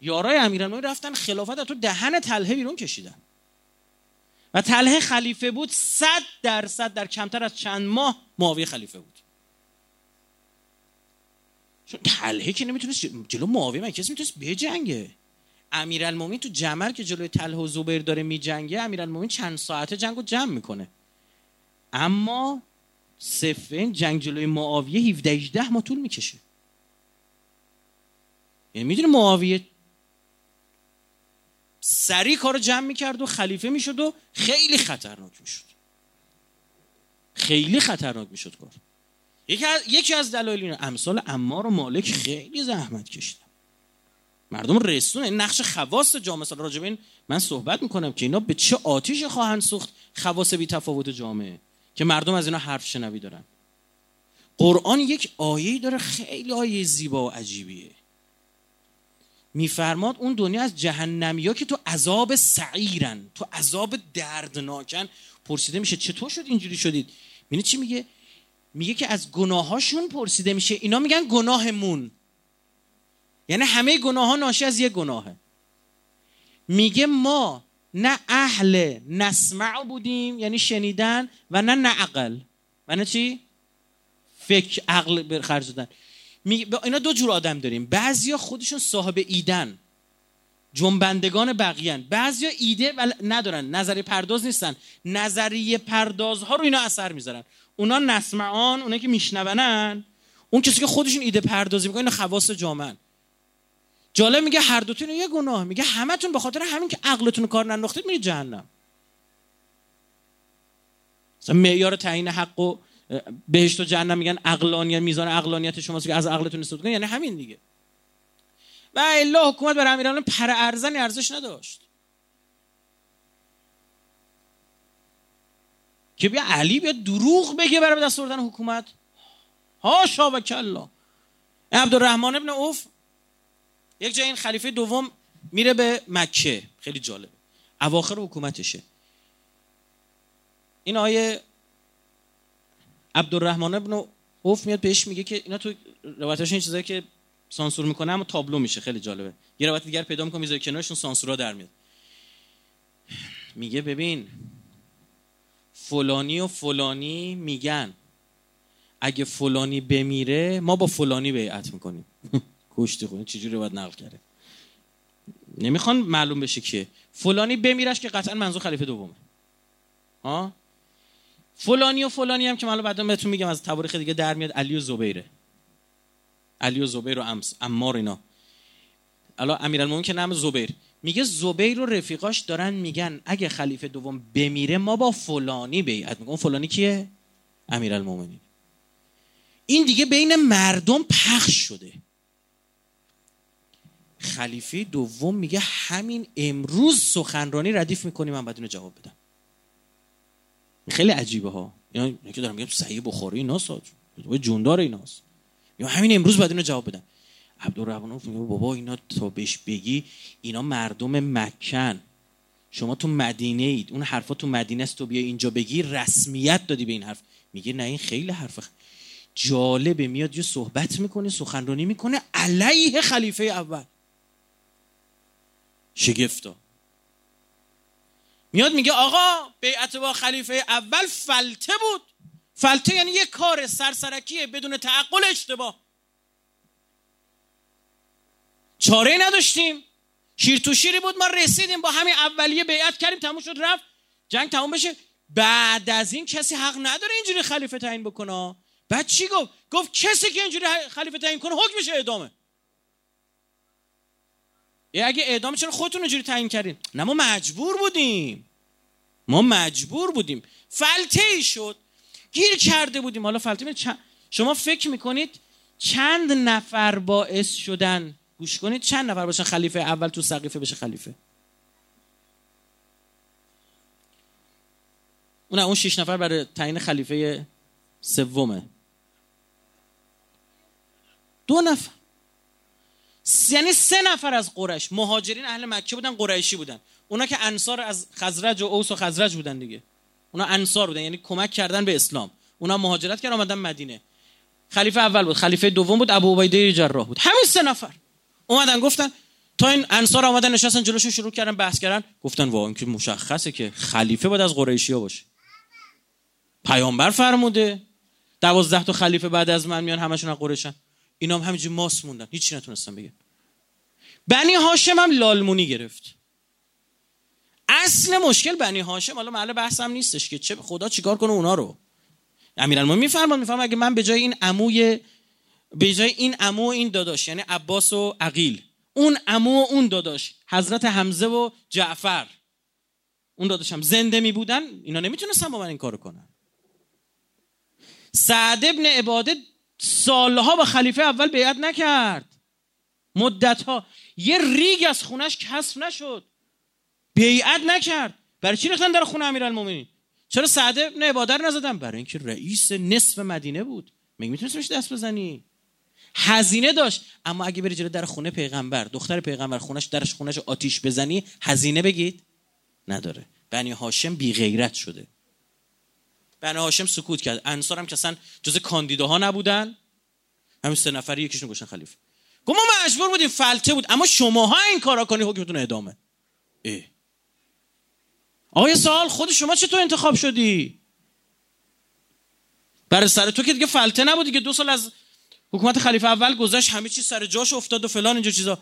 یارای امیرالمومنین رفتن خلافت رو تو دهن طلحه بیرون کشیدن و طلحه خلیفه بود. 100% در کمتر از چند ماه معاویه خلیفه بود. چون طلحه که نمیتونست جلو معاویه، من کسی میتونست بجنگه. امیرالمومنین تو جمر که جلوی طلحه و زبیر داره میجنگه، امیرالمومنین چند ساعته جنگو جمع میکنه. اما صفین جنگ جلوی معاویه 17-18 ماه طول میکشه. یعنی میدونه معاویه سریع کارو جمع میکرد و خلیفه میشد و خیلی خطرناک میشد. خیلی خطرناک میشد کار. یکی از دلایل اینه امثال عمار و مالک خیلی زحمت کشیدن. مردم رسونه. نقش خواص جامعه سال راجع به این من صحبت میکنم که اینا به چه آتیش خواهند سوخت، خواص بی تفاوت جامعه که مردم از اینا حرف شنوی دارن. قرآن یک آیه‌ای داره خیلی آیه زیبا و عجیبیه. میفرماد اون دنیا از جهنمیا که تو عذاب سعیرن، تو عذاب دردناکن، پرسیده میشه چطور شد اینجوری شدید؟ میگه چی؟ میگه که از گناهاشون پرسیده میشه، اینا میگن گناهمون. یعنی همه گناه‌ها ناشی از یک گناهه. میگه ما نه اهل نسمع بودیم، یعنی شنیدن، و نه عقل، و نه چی؟ فکر، عقل برخرج دادن. اینا دو جور آدم داریم. بعضیا خودشون صاحب ایدن، جنبندگان بقیه‌ن. بعضیا ایده ندارن، نظریه پرداز نیستن. نظریه پردازها رو اینا اثر میذارن. اونا نسمعان، اونایی که میشنونن، اون کسی که خودشون ایده پردازی میکنه، اینا خواص جامعه. جالب میگه هر دوتون یه گناه، میگه همتون به خاطر همین که عقلتون کار ننداختید میرید جهنم. مثلا معیار تعیین حق و بهشت و جهنم میگن عقلانیت، میزان عقلانیت شماست که از عقلتون استفاده کنید، یعنی همین دیگه. و الا حکومت برای امیرالمومنین پر ارزنی ارزش نداشت که بیا علی بیا دروغ بگه برای دست آوردن حکومت. هاشا و کلا. عبدالرحمن ابن عوف یک جای این خلیفه دوم میره به مکه، خیلی جالبه، اواخر حکومتشه. این آیه عبدالرحمن ابن عوف میاد بهش میگه که اینا تو روایتاشون چیزایی که سانسور میکنه اما تابلو میشه، خیلی جالبه. یه روایت دیگر پیدا میکنم میذاره کنارشون، سانسورا در میاد. میگه ببین فلانی و فلانی میگن اگه فلانی بمیره ما با فلانی بیعت میکنیم. کشتی خونه چجوری باید نقل کرده، نمیخوان معلوم بشه که فلانی بمیرش که قطعا منظور خلیفه دومه. ها فلانی و فلانی هم که من بعدا بهتون میگم از تواریخ دیگه در میاد، علی و زبیره، علی و زبیر و عمار اینا. الا امیرالمومنین که نام زبیر، میگه زبیر و رفیقاش دارن میگن اگه خلیفه دوم بمیره ما با فلانی بیعت میکنیم. فلانی کیه؟ امیرالمومنین. این دیگه بین مردم پخش شده. خلیفه دوم میگه همین امروز سخنرانی ردیف میکنیم من بدون جواب بدم. خیلی عجیبه ها. یعنی که دارم میگم صحیح بخاری ایناست، جوندار ایناست، میگم همین امروز بدون جواب بدم. عبدالرحمن میگه بابا اینا تا بهش بگی اینا مردم مکن، شما تو مدینه اید، اون حرفا تو مدینه است، تو بیا اینجا بگی رسمیت دادی به این حرف. میگه نه این خیلی حرفه جالبه. میاد یه صحبت میکنه، سخنرانی میکنه علیه خلیفه اول. شگفتا میاد میگه آقا بیعت با خلیفه اول فلته بود، فلته یعنی یک کار سرسرکیه بدون تعقل اشتباه. چاره نداشتیم، شیر تو شیری بود، ما رسیدیم با همین اولیه بیعت کردیم، تموم شد رفت، جنگ تموم بشه. بعد از این کسی حق نداره اینجوری خلیفه تعیین بکنه. بعد چی گفت؟ گفت کسی که اینجوری خلیفه تعیین کنه حکمش اعدامه. اگه اعدام، چرا خودتون اینجوری تعیین کردین؟ نه ما مجبور بودیم، ما مجبور بودیم، فلته‌ای شد، گیر کرده بودیم. حالا فلته شما فکر میکنید چند نفر باعث شدن، گوش کنید، چند نفر باشن خلیفه اول تو سقیفه بشه خلیفه؟ اون 6 نفر برای تعیین خلیفه سومه، 2 نفر. یعنی 3 نفر از قریش، مهاجرین اهل مکه بودن، قریشی بودن، اونا که انصار از خزرج و اوس و خزرج بودن دیگه، اونا انصار بودن، یعنی کمک کردن به اسلام، اونا مهاجرت کردن اومدن مدینه. خلیفه اول بود، خلیفه دوم بود، ابو عبیده جراح بود. همین 3 نفر اومدن گفتن، تا این انصار اومدن نشستن جلوشون شروع کردن بحث کردن، گفتن واو این که مشخصه که خلیفه باید از قریشی‌ها باشه، پیامبر فرموده 12 تا خلیفه بعد از من میان همشون از قریشن. اینا هم همینجوری ماس موندن، هیچی نتونستن بگن. بنی هاشم هم لالمونی گرفت. اصل مشکل بنی هاشم، حالا محل بحثم نیستش که چه خدا چیکار کنه اونا رو. امیرالمومنین میفرماد اگه من به جای این عمو این داداش، یعنی عباس و عقیل، اون عمو و اون داداش حضرت حمزه و جعفر، اون داداش هم زنده می بودن، اینا نمیتونستن با من این کارو کنن. سعد ابن عباده سالها با خلیفه اول بیعت نکرد، مدتها، یه ریگ از خونش کسر نشد، بیعت نکرد. برای چی ریختن در خونه امیرالمومنین؟ چرا سعد ابن عباده رو نزدن؟ برای اینکه رئیس نصف مدینه بود، مگه میتونستی بهش دست بزنی؟ هزینه داشت. اما اگه بری جلو در خونه پیغمبر، دختر پیغمبر، خونش، درش خونش آتیش بزنی، هزینه بگید نداره. بنی هاشم بی غیرت شده، بنی هاشم سکوت کرد. انصار هم که اصلا جز کاندیداها نبودن، همین 3 نفری یکیشون گشتن خلیفه. گفت ما مجبور بودیم، فلته بود، اما شماها این کارا کنی حکمتون اعدامه. آقای سوال، خود شما چطور انتخاب شدی؟ برای سر تو که دیگه فلته نبود دیگه، 2 سال از حکومت خلیفه اول گذشت، همه چیز سر جاش افتاد و فلان اینجور چیزا.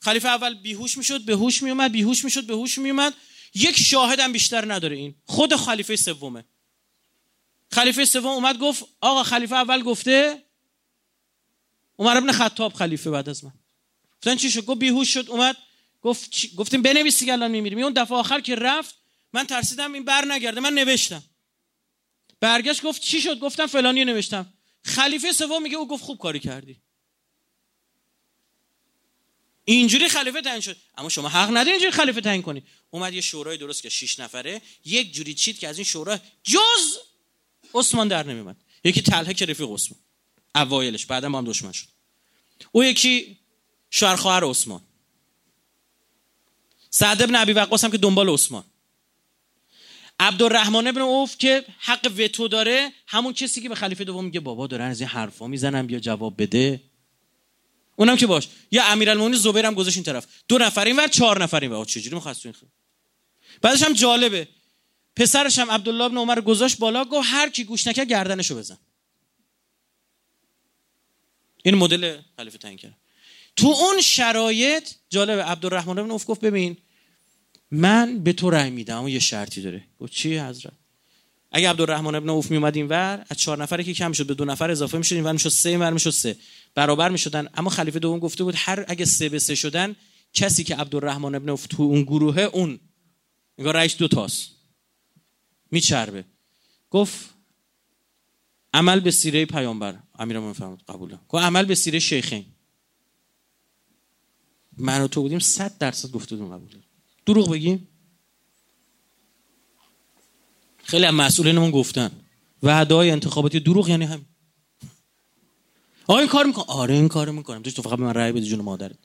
خلیفه اول بیهوش میشد، به هوش میومد، بیهوش میشد، به هوش میومد. یک شاهد هم بیشتر نداره، این خود خلیفه سومه. خلیفه سوم اومد گفت آقا خلیفه اول گفته، عمر بن خطاب خلیفه بعد از من، گفتن چی شد؟ گفت بیهوش شد. اومد گفتیم بنویس دیگه الان میمیریم. اون دفعه آخر که رفت من ترسیدم این بر نگرده، من نوشتم. برگشت گفت چی شد؟ گفتم فلانی نوشتم. خلیفه سوم میگه او گفت خوب کاری کردی. اینجوری خلیفه تعیین شد، اما شما حق ندارید اینجوری خلیفه تعیین کنی. اومد یه شورای درست که 6 نفره، یک جوری چید که از این شورا جز عثمان در نمیومد. یکی طلحه که رفیق عثمان اوایلش، بعدا با هم دشمن شد. او یکی شوهر خواهر عثمان، سعد بن ابی وقاص هم که دنبال عثمان، عبدالرحمن ابن عوف که حق وتو داره، همون کسی که به خلیفه دوم میگه بابا دارن از این حرفا میزنن بیا جواب بده، اونم که باش. یا امیرالمومنین زبیر هم گذاشت این طرف، 2 نفر اینور، 4 نفر اینور، چجوری می‌خواستون این خیلی. بعدش هم جالبه، پسرش هم عبدالله ابن عمر گذاشت بالا، گفت هر کی گوش نکرد گردنشو بزن. این مدل خلیفه تعیین کرد. تو اون شرایط جالبه، عبدالرحمن ابن عوف گفت ببین من به تو رأی میدم اما یه شرطی داره. گفت چی حضرت؟ اگه عبدالرحمن ابن عوف میومد اینور، از 4 نفری که کم شد به 2 نفر اضافه میشد، اینور میشد 3، اینور میشد 3، برابر میشدن. اما خلیفه دوم گفته بود هر اگه 3-3 شدن، کسی که عبدالرحمن ابن عوف تو اون گروهه، اون میگه رئیس 2 تاست، میچربه. گفت عمل به سیره پیامبر. امیرالمومنین فرمود قبوله. گفت عمل به سیره شیخین. من و تو بودیم 100% گفته بودیم قبوله. دروغ بگیم؟ خیلی هم مسئولینمون گفتن وعده‌های انتخاباتی دروغ، یعنی همین. آره این کار میکنم، آره این کار میکنم، تو فقط به من رأی بده جون مادرت،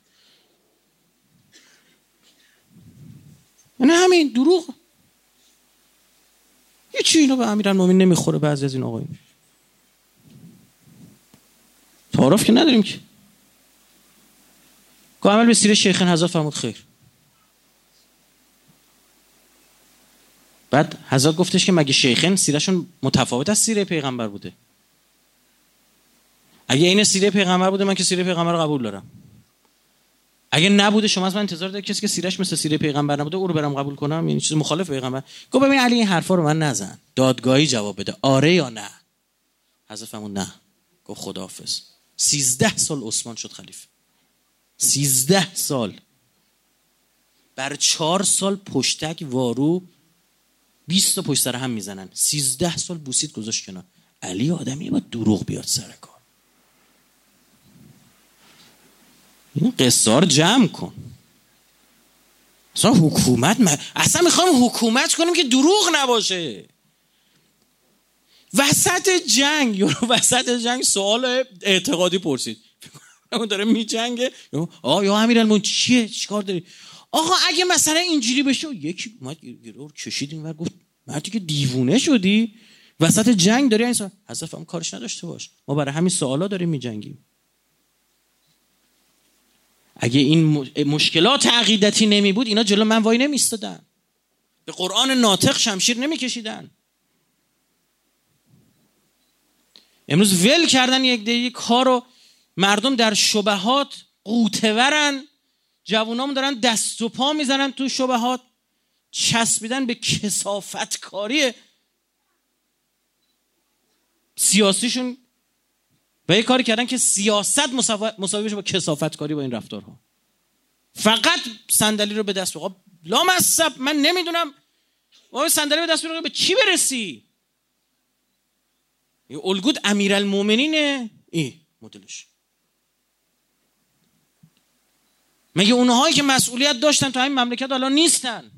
یعنی همین دروغ. یه چی اینو به امیرالمومنین نمیخوره. بعضی از این آقایون تعارف که نداریم که. گفت عمل به سیره شیخین. حضرت فرمود خیر. بعد حضرت گفتش که مگه شیخین سیرهشون متفاوت از سیره پیغمبر بوده؟ اگه این سیره پیغمبر بوده من که سیره پیغمبر رو قبول دارم، اگه نبوده شما از من انتظار دارید کسی که سیرش مثل سیره پیغمبر نبوده او رو برام قبول کنم؟ یعنی چیز مخالف پیغمبر. گفت ببین علی این حرفا رو من نزن، دادگاهی جواب بده آره یا نه. حضرت فرمود نه. گفت خداحافظ. 13 سال عثمان شد خلیفه، 13 سال بر 4 سال پشتک وارو 20 تا پشت سر هم میزنن، 13 سال بوسید گذاشت کنار. علی آدمی با دروغ بیاد سر کار. این قصه رو جمع کن. اصلا حکومت اصلا میخوام حکومت کنیم که دروغ نباشه. وسط جنگ سوال اعتقادی پرسید. اون داره میجنگه، یا امیرالمومنین چیه؟ چیکار داری؟ آقا اگه مثلا اینجوری بشه، یکی اومد گرور کشید اینور گفت مردی که دیوونه شدی وسط جنگ داری این سوال. حضرت هم کارش نداشته باش، ما برای همین سوالا داریم میجنگیم. اگه این مشکلات عقیدتی نمی بود اینا جلو من وای نمی ایستادن، به قرآن ناطق شمشیر نمی کشیدن. امروز ول کردن یک دیگه کارو، مردم در شبهات قوتورن، جوانام دارن دست و پا میزنن تو شبهات، چسبیدن به کثافت کاری سیاسیشون و یه کاری کردن که سیاست مساوی بشه با کثافت کاری با این رفتارها. فقط صندلی رو به دست بگیر. لامصب من نمیدونم اون صندلی به دست بگیر به چی برسی. یه الگوی امیرالمومنینه این مدلش. مگه اونهایی که مسئولیت داشتن تو همین مملکت الان نیستن؟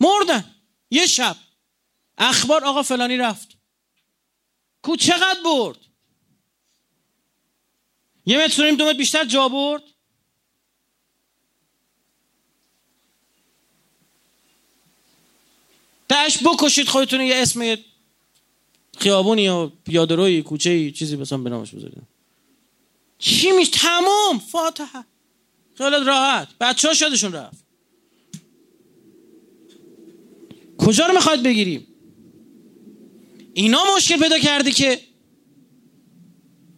مردن. یه شب اخبار آقا فلانی رفت. کو چقدر برد؟ 1.5 متر بیشتر جا برد. تاش بکشید خودتون یه اسم خیابونی یا پیاده‌روی کوچه‌ای چیزی مثلا به نامش بذارید. چی میش تمام فاتحه. خیالت راحت. بچه‌ها شادشون رفت. کجا رو می‌خواید بگیریم؟ اینا مشکل پیدا کرده که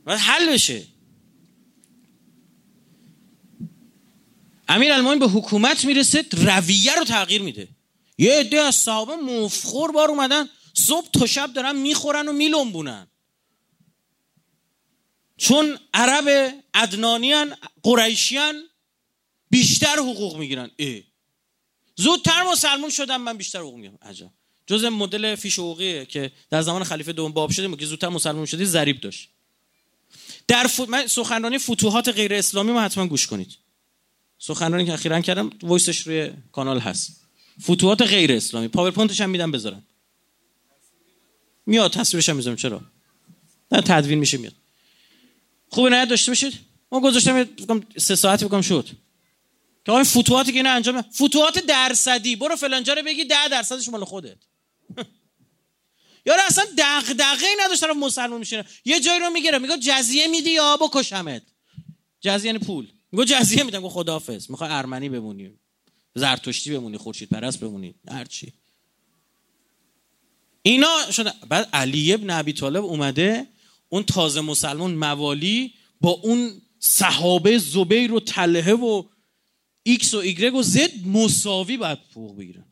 باید حل بشه. امیرالمومنین به حکومت میرسه، رویه رو تغییر میده. یه عده از صحابه مفخور بار اومدن صبح تا شب دارن میخورن و میلنبونن، چون عرب عدنانیان قریشیان بیشتر حقوق میگیرن. زودتر مسلمان شدم من بیشتر حقوق میگیرم. عجب. جزء مدل فیش حقوقیه که در زمان خلیفه دوم باب شدیم که زودتر مسلمان شدی ضریب داشت. در من سخنرانی فتوحات غیر اسلامی ما حتما گوش کنید. سخنرانی که اخیراً کردم وایسش روی کانال هست، فتوحات غیر اسلامی، پاورپوینتش هم میدم بذارن، میاد تصویرش هم میذارم، چرا نه، تدوین میشه میاد، خوب نه داشته باشید. ما گذاشتم بگم 3 ساعتی بگم شد که آقا فتوحاتی که اینا انجام، فتوحات درصدی، برو فلان جا رو بگی 10% مال خودت. یارو اصلا دغدغه‌ای نداشت طرف مسلمان میشه، یه جایی رو میگیره میگه جزیه میدی یا بکشمت. جزیه یعنی پول. میگه جزیه میدم. میگه خداحافظ. میخوای ارمنی بمونی، زرتشتی بمونی، خورشید پرست بمونی، هر چی اینا شده. بعد علی بن ابی طالب اومده، اون تازه مسلمان موالی با اون صحابه زبیر و طلحه و ایکس و ایگرگ و زد مساوی باید فوق بگیرن.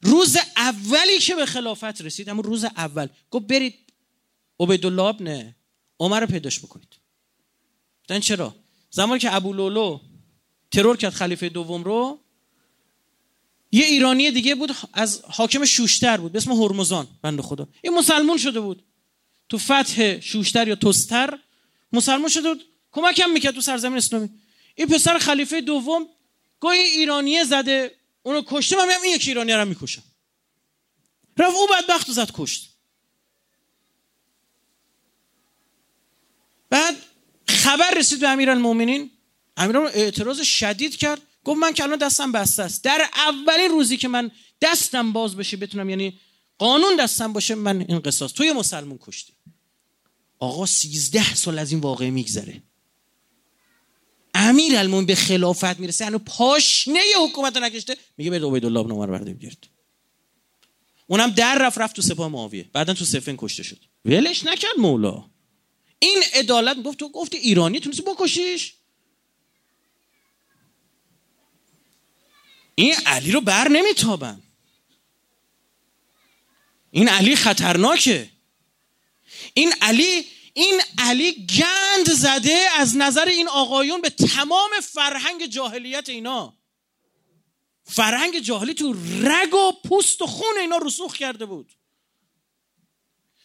روز اولی که به خلافت رسید، همون روز اول گفت برید عبیدالله ابن عمر رو پیداش بکنید. دن چرا؟ زمانی که ابولولو ترور کرد خلیفه دوم رو، یه ایرانی دیگه بود از حاکم شوشتر بود به اسم هرمزان بنده خدا، این مسلمان شده بود تو فتح شوشتر یا توستر مسلمان شده بود، کمکم میکرد تو سرزمین اسلامی. این پسر خلیفه دوم گوی ایرانیه زده اونو کشته، من میگم این یک ایرانی رو میکشم، رفت او بدبختو زد کشت. بعد خبر رسید به امیرالمومنین، امیرالمومنین اعتراض شدید کرد، گفت من که الان دستم بسته است، در اولین روزی که من دستم باز بشه بتونم، یعنی قانون دستم باشه، من این قصاص توی مسلمون کشتی. آقا 13 سال از این واقعه میگذره، امیرالمومنین به خلافت میرسه، هنوز پاشنه حکومت رو نکشته، میگه برید عبیدالله بن عمر برده بگیرید. اونم در رفت تو سپاه معاویه، بعدن تو صفین کشته شد. ولش نکرد مولا. این عدالت گفت تو گفتی ایرانی تونستی بکشیش؟ این علی رو بر نمیتابن. این علی خطرناکه. این علی گند زده از نظر این آقایون به تمام فرهنگ جاهلیت اینا. فرهنگ جاهلی تو رگ و پوست و خون اینا رسوخ کرده بود.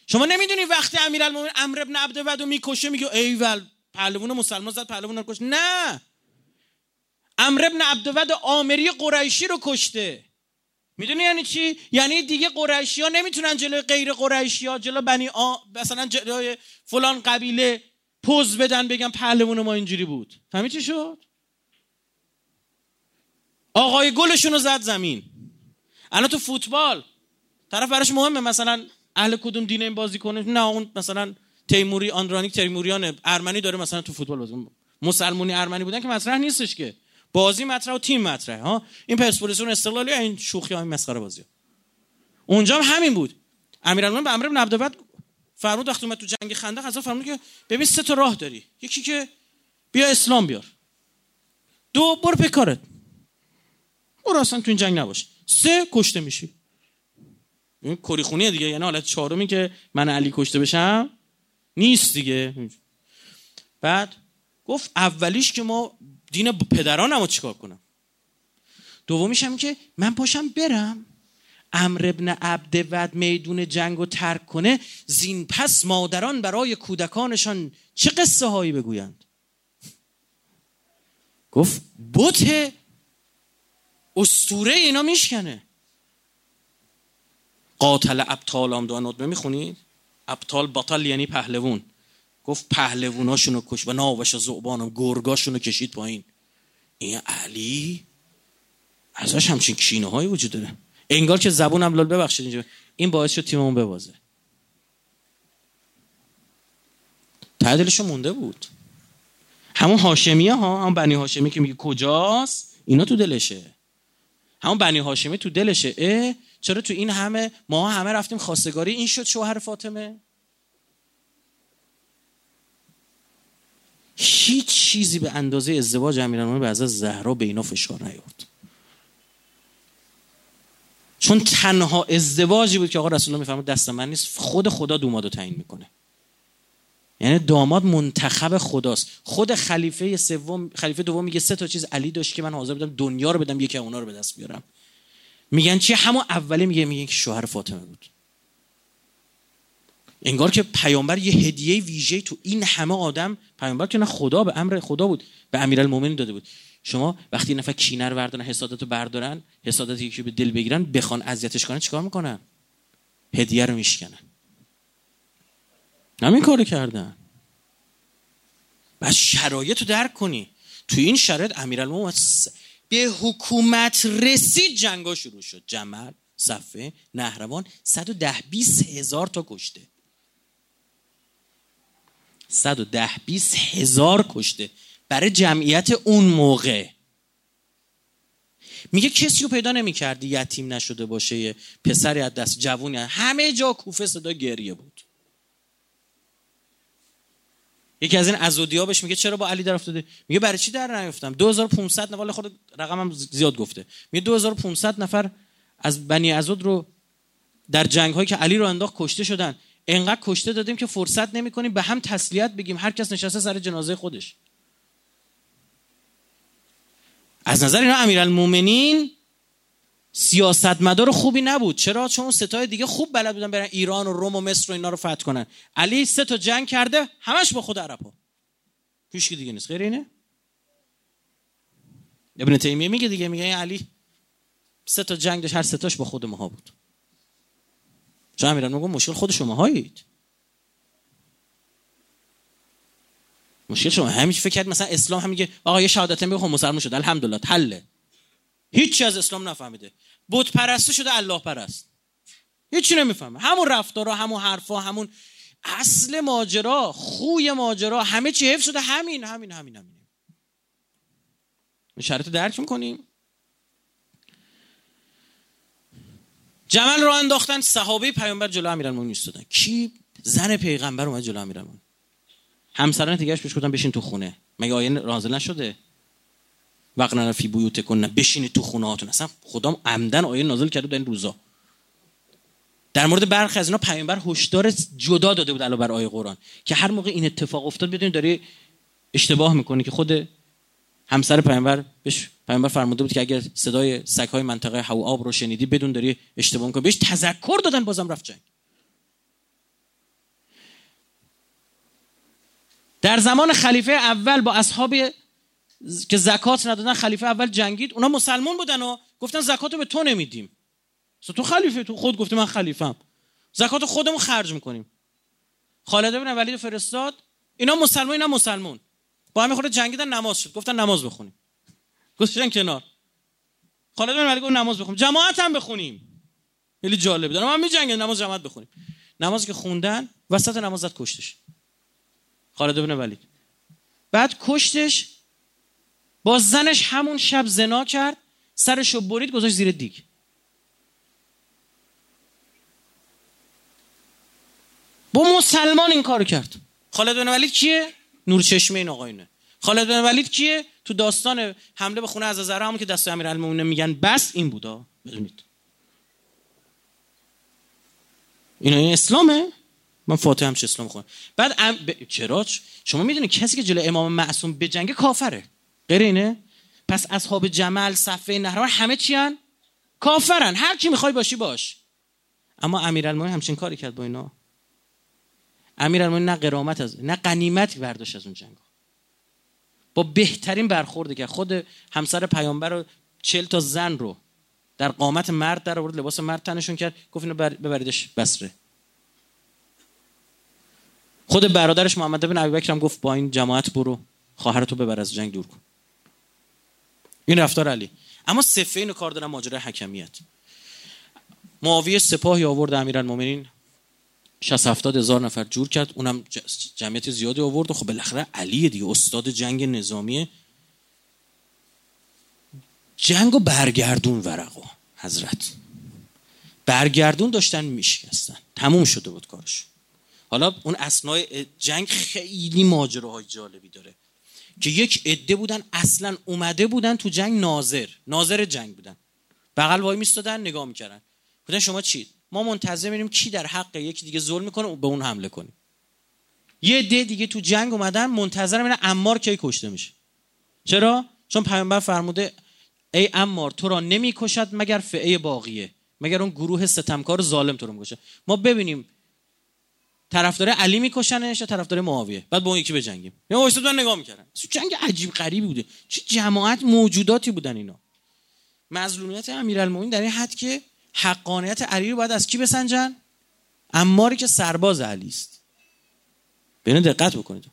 شما نمیدونی وقتی امیرالمومنین عمرو ابن عبدود رو میکشه میگه ایول پهلوان مسلمان زد پهلوان رو کشت. نه، عمرو ابن عبدود آمری قریشی رو کشته. میدونی یعنی چی؟ یعنی دیگه قریشی‌ها نمیتونن جلوی غیر قریشی‌ها، جلوی بنی مثلا جلوی فلان قبیله پوز بدن بگن پهلوان ما اینجوری بود. فهمی چی شد؟ آقای گلشون رو زد زمین. الان تو فوتبال طرف براش مهمه مثلا اهل کدوم دین این بازیکن، نه اون مثلا تیموری آندرانیک تیموریان ارمنی داره مثلا تو فوتبال بازی، مسلمونی ارمنی بودن که مطرح نیستش که، بازی مطرح و تیم مطرح. ها این پرسپولیس و استقلال این شوخی ها این مسخره بازی اونجا هم همین بود. امیرالمومنین به عمرو بن عبدود فرمود وقتی اومد تو جنگ خندق اصلا فرمود که ببین سه تا راه داری، یکی که بیا اسلام بیار، دو برو به کارت برو اصلا تو این جنگ نباش، سه کشته میشی. این کری خونیه دیگه، یعنی حالت چهارمی که من علی کشته بشم نیست دیگه. بعد گفت اولیش که ما دین پدرانمو چیکار کنم، دومیش هم که من پاشم برم عمرو بن عبدود میدون جنگو ترک کنه، زین پس مادران برای کودکانشان چه قصه هایی بگویند. گفت بوته اسطوره اینا میشکنه. قاتل ابطال هم دو ندبه میخونید، ابطال بطل یعنی پهلوون. گفت پهلووناشونو کش و ناوش زعبانم گرگاشونو کشید پایین. این علی ازش همچین کینه هایی وجود داره، انگار که زبونم لال ببخشید اینجا این باعث شد تیممون ببازه. تعدلشو مونده بود همون هاشمیه ها، همون بنی هاشمی که میگه کجاست اینا تو دلشه، همون بنی هاشمی تو دلشه. چرا تو این همه ما همه رفتیم خواستگاری این شد شوهر فاطمه؟ هیچ چیزی به اندازه ازدواج امیرالمومنین به حضرت زهرا به اینا فشار نیاورد، چون تنها ازدواجی بود که آقا رسول الله میفرمود دست من نیست، خود خدا دامادو تعیین میکنه. یعنی داماد منتخب خداست. خود خلیفه سوم، خلیفه دوم میگه سه تا چیز علی داشت که من حاضر بودم دنیا رو بدم یکی از اونها رو به دست بیارم. میگن چی؟ همون اولی میگه که شوهر فاطمه بود. انگار که پیامبر یه هدیه ویژه تو این همه آدم، پیامبر که نه، خدا به امر خدا بود، به امیرالمومنین داده بود. شما وقتی نفر کینه رو بردارن، حسادتو بردارن، حسادت یکی به دل بگیرن، بخوان اذیتش کنن، چیکار میکنن؟ هدیه رو میشکنن. همین کارو کردن. بس شرایطو درک کنی. تو این شرایط امیرالمومنین به حکومت رسید، جنگا شروع شد، جمل، صفه، نهروان، 110-20 هزار تا کشته، 110-20 هزار کشته برای جمعیت اون موقع. میگه کسی رو پیدا نمی کردی یتیم نشده باشه، پسری از دست جوونی، همه جا کوفه صدای گریه بود. یکی از این عزودی‌ها بهش میگه چرا با علی در افتاده؟ میگه برای چی در نیافتم؟ 2500 نفر، خود رقمم زیاد گفته، میگه 2500 نفر از بنی عضد رو در جنگ‌هایی که علی رو انداخت کشته شدن. انقدر کشته دادیم که فرصت نمی‌کنیم به هم تسلیت بگیم، هر کس نشسته سر جنازه خودش. از نظر اینا امیرالمومنین سیاستمدار خوبی نبود. چرا؟ چون سه تا دیگه خوب بلد بودن برن ایران و روم و مصر و اینا رو فتح کنن. علی سه تا جنگ کرده، همش با خود عرب‌ها، هیچ کی دیگه نیست غیر اینه. ابن تیمیه میگه دیگه، میگه این علی سه تا جنگ داشت، هر سه تاش با خود ماها بود. چون امیرالمومنین گفت مشکل خود شماهایید، مشکل شما همین فکر کرد مثلا اسلام هم میگه آقا یه شهادت بخون مسلمان شد الحمدلله حله. هیچی از اسلام نفهمیده، بت پرسته شده الله پرست، هیچی نمیفهمه. همون رفتارا، همون حرفا، همون اصل ماجرا، خوی ماجرا، همه چی حفظ شده. همین شرط درک میکنیم. جمل رو انداختن، صحابه پیامبر جلو امیرالمومنین ایستادن. کی؟ زن پیغمبر اومد جلو امیرالمومنین. همسران دیگه‌اش بهش گفتن بشین تو خونه. مگه آیه نازل نشده؟ وقنا فی بیوتکن، بشینید تو خونه‌هاتون. اصلا خدام عمدن آیه نازل کرده بود این روزا. در مورد برخی از اینا پیامبر هشدار جدا داده بود علاوه بر آیه قرآن که هر موقع این اتفاق افتاد بدونید داری اشتباه میکنی. که خود همسر پیامبر بهش پیامبر فرموده بود که اگر صدای سگ‌های منطقه حوآب رو شنیدی بدون داری اشتباه میکنی. بهش تذکر دادن، بازم رفت جنگ. در زمان خلیفه اول با اصحاب که زکات ندادن، خلیفه اول جنگید. اونا مسلمان بودن و گفتن زکاتو به تو نمیدیم. تو خلیفه، تو خود گفتی من خلیفه‌ام، زکات خودمون خرج میکنیم. خالد بن ولید فرستاد، اینا مسلمان اینا مسلمان با هم خود جنگیدن، نماز شد. گفتن نماز بخونیم، گذاشتن کنار. خالد بن ولید گفت نماز بخونیم، جماعت هم بخونیم. خیلی جالب دارم من میجنگم، نماز جماعت بخونیم. نماز که خوندن، وسط نماز زد کشتش خالد بن ولید. بعد کشتش، با زنش همون شب زنا کرد، سرشو برید گذاشت زیر دیگ. با مسلمان این کار کرد. خالد بن ولید کیه؟ نورچشمه این آقایونه. خالد بن ولید کیه؟ تو داستان حمله به خونه عزازره همون که دستای امیرالمومنین میگن بس این بودا. بدونید این اسلامه. من فاتح همش اسلام خونم. بعد چرا شما میدونید کسی که جلو امام معصوم بجنگه کافره؟ غیر اینه؟ پس اصحاب جمل، صفه، نهروان همه چیان؟ کافرن. هر کی میخوای باشی باش. اما امیرالمومنین همچین کاری کرد با اینا. امیرالمومنین نه غرامت از نه غنیمت برداشت از اون جنگ، با بهترین برخورد که خود همسر پیامبر رو 40 تا زن رو در قامت مرد در آورد، لباس مرد تنشون کرد، گفت اینو ببریدش بصره. خود برادرش محمد بن ابوبکر هم گفت با این جماعت برو خواهرتو ببر از جنگ دور کن. این رفتار علی. اما صفین کار دارن ماجرای حکمیت. معاویه سپاهی آورد امیرالمومنین 60-70 هزار نفر جور کرد، اونم جمعیت زیادی آورد. خب بالاخره علی دیگه استاد جنگ نظامیه، جنگو برگردون. ورقو حضرت برگردون داشتن میشکستن، تموم شده بود کارش. حالا اون اثنای جنگ خیلی ماجراهای جالبی داره که یک عده بودن اصلا اومده بودن تو جنگ، ناظر جنگ بودن، بغل وای میستادن نگاه میکردن. گفتن شما چی؟ ما منتظر می‌ریم کی در حق یکی دیگه ظلم می‌کنه به اون حمله کنیم. یه عده دیگه تو جنگ اومدن منتظر می‌رن عمار کی کشته میشه. چرا؟ چون پیامبر فرموده ای عمار تو را نمی‌کشد مگر فئه باقیه، مگر اون گروه ستمکار ظالم تو رو می‌کشه. ما ببینیم طرفدار علی می‌کشنش یا طرفدار معاویه، بعد با اون یکی بجنگیم. اینا وایسادن نگاه می‌کردن. جنگ عجیب غریبی بوده. چه جماعت موجوداتی بودن اینا. مظلومیت امیرالمومنین در این حد که حقانیت علی رو باید از کی بسنجن؟ عماری که سرباز علی است. ببین دقت بکنید.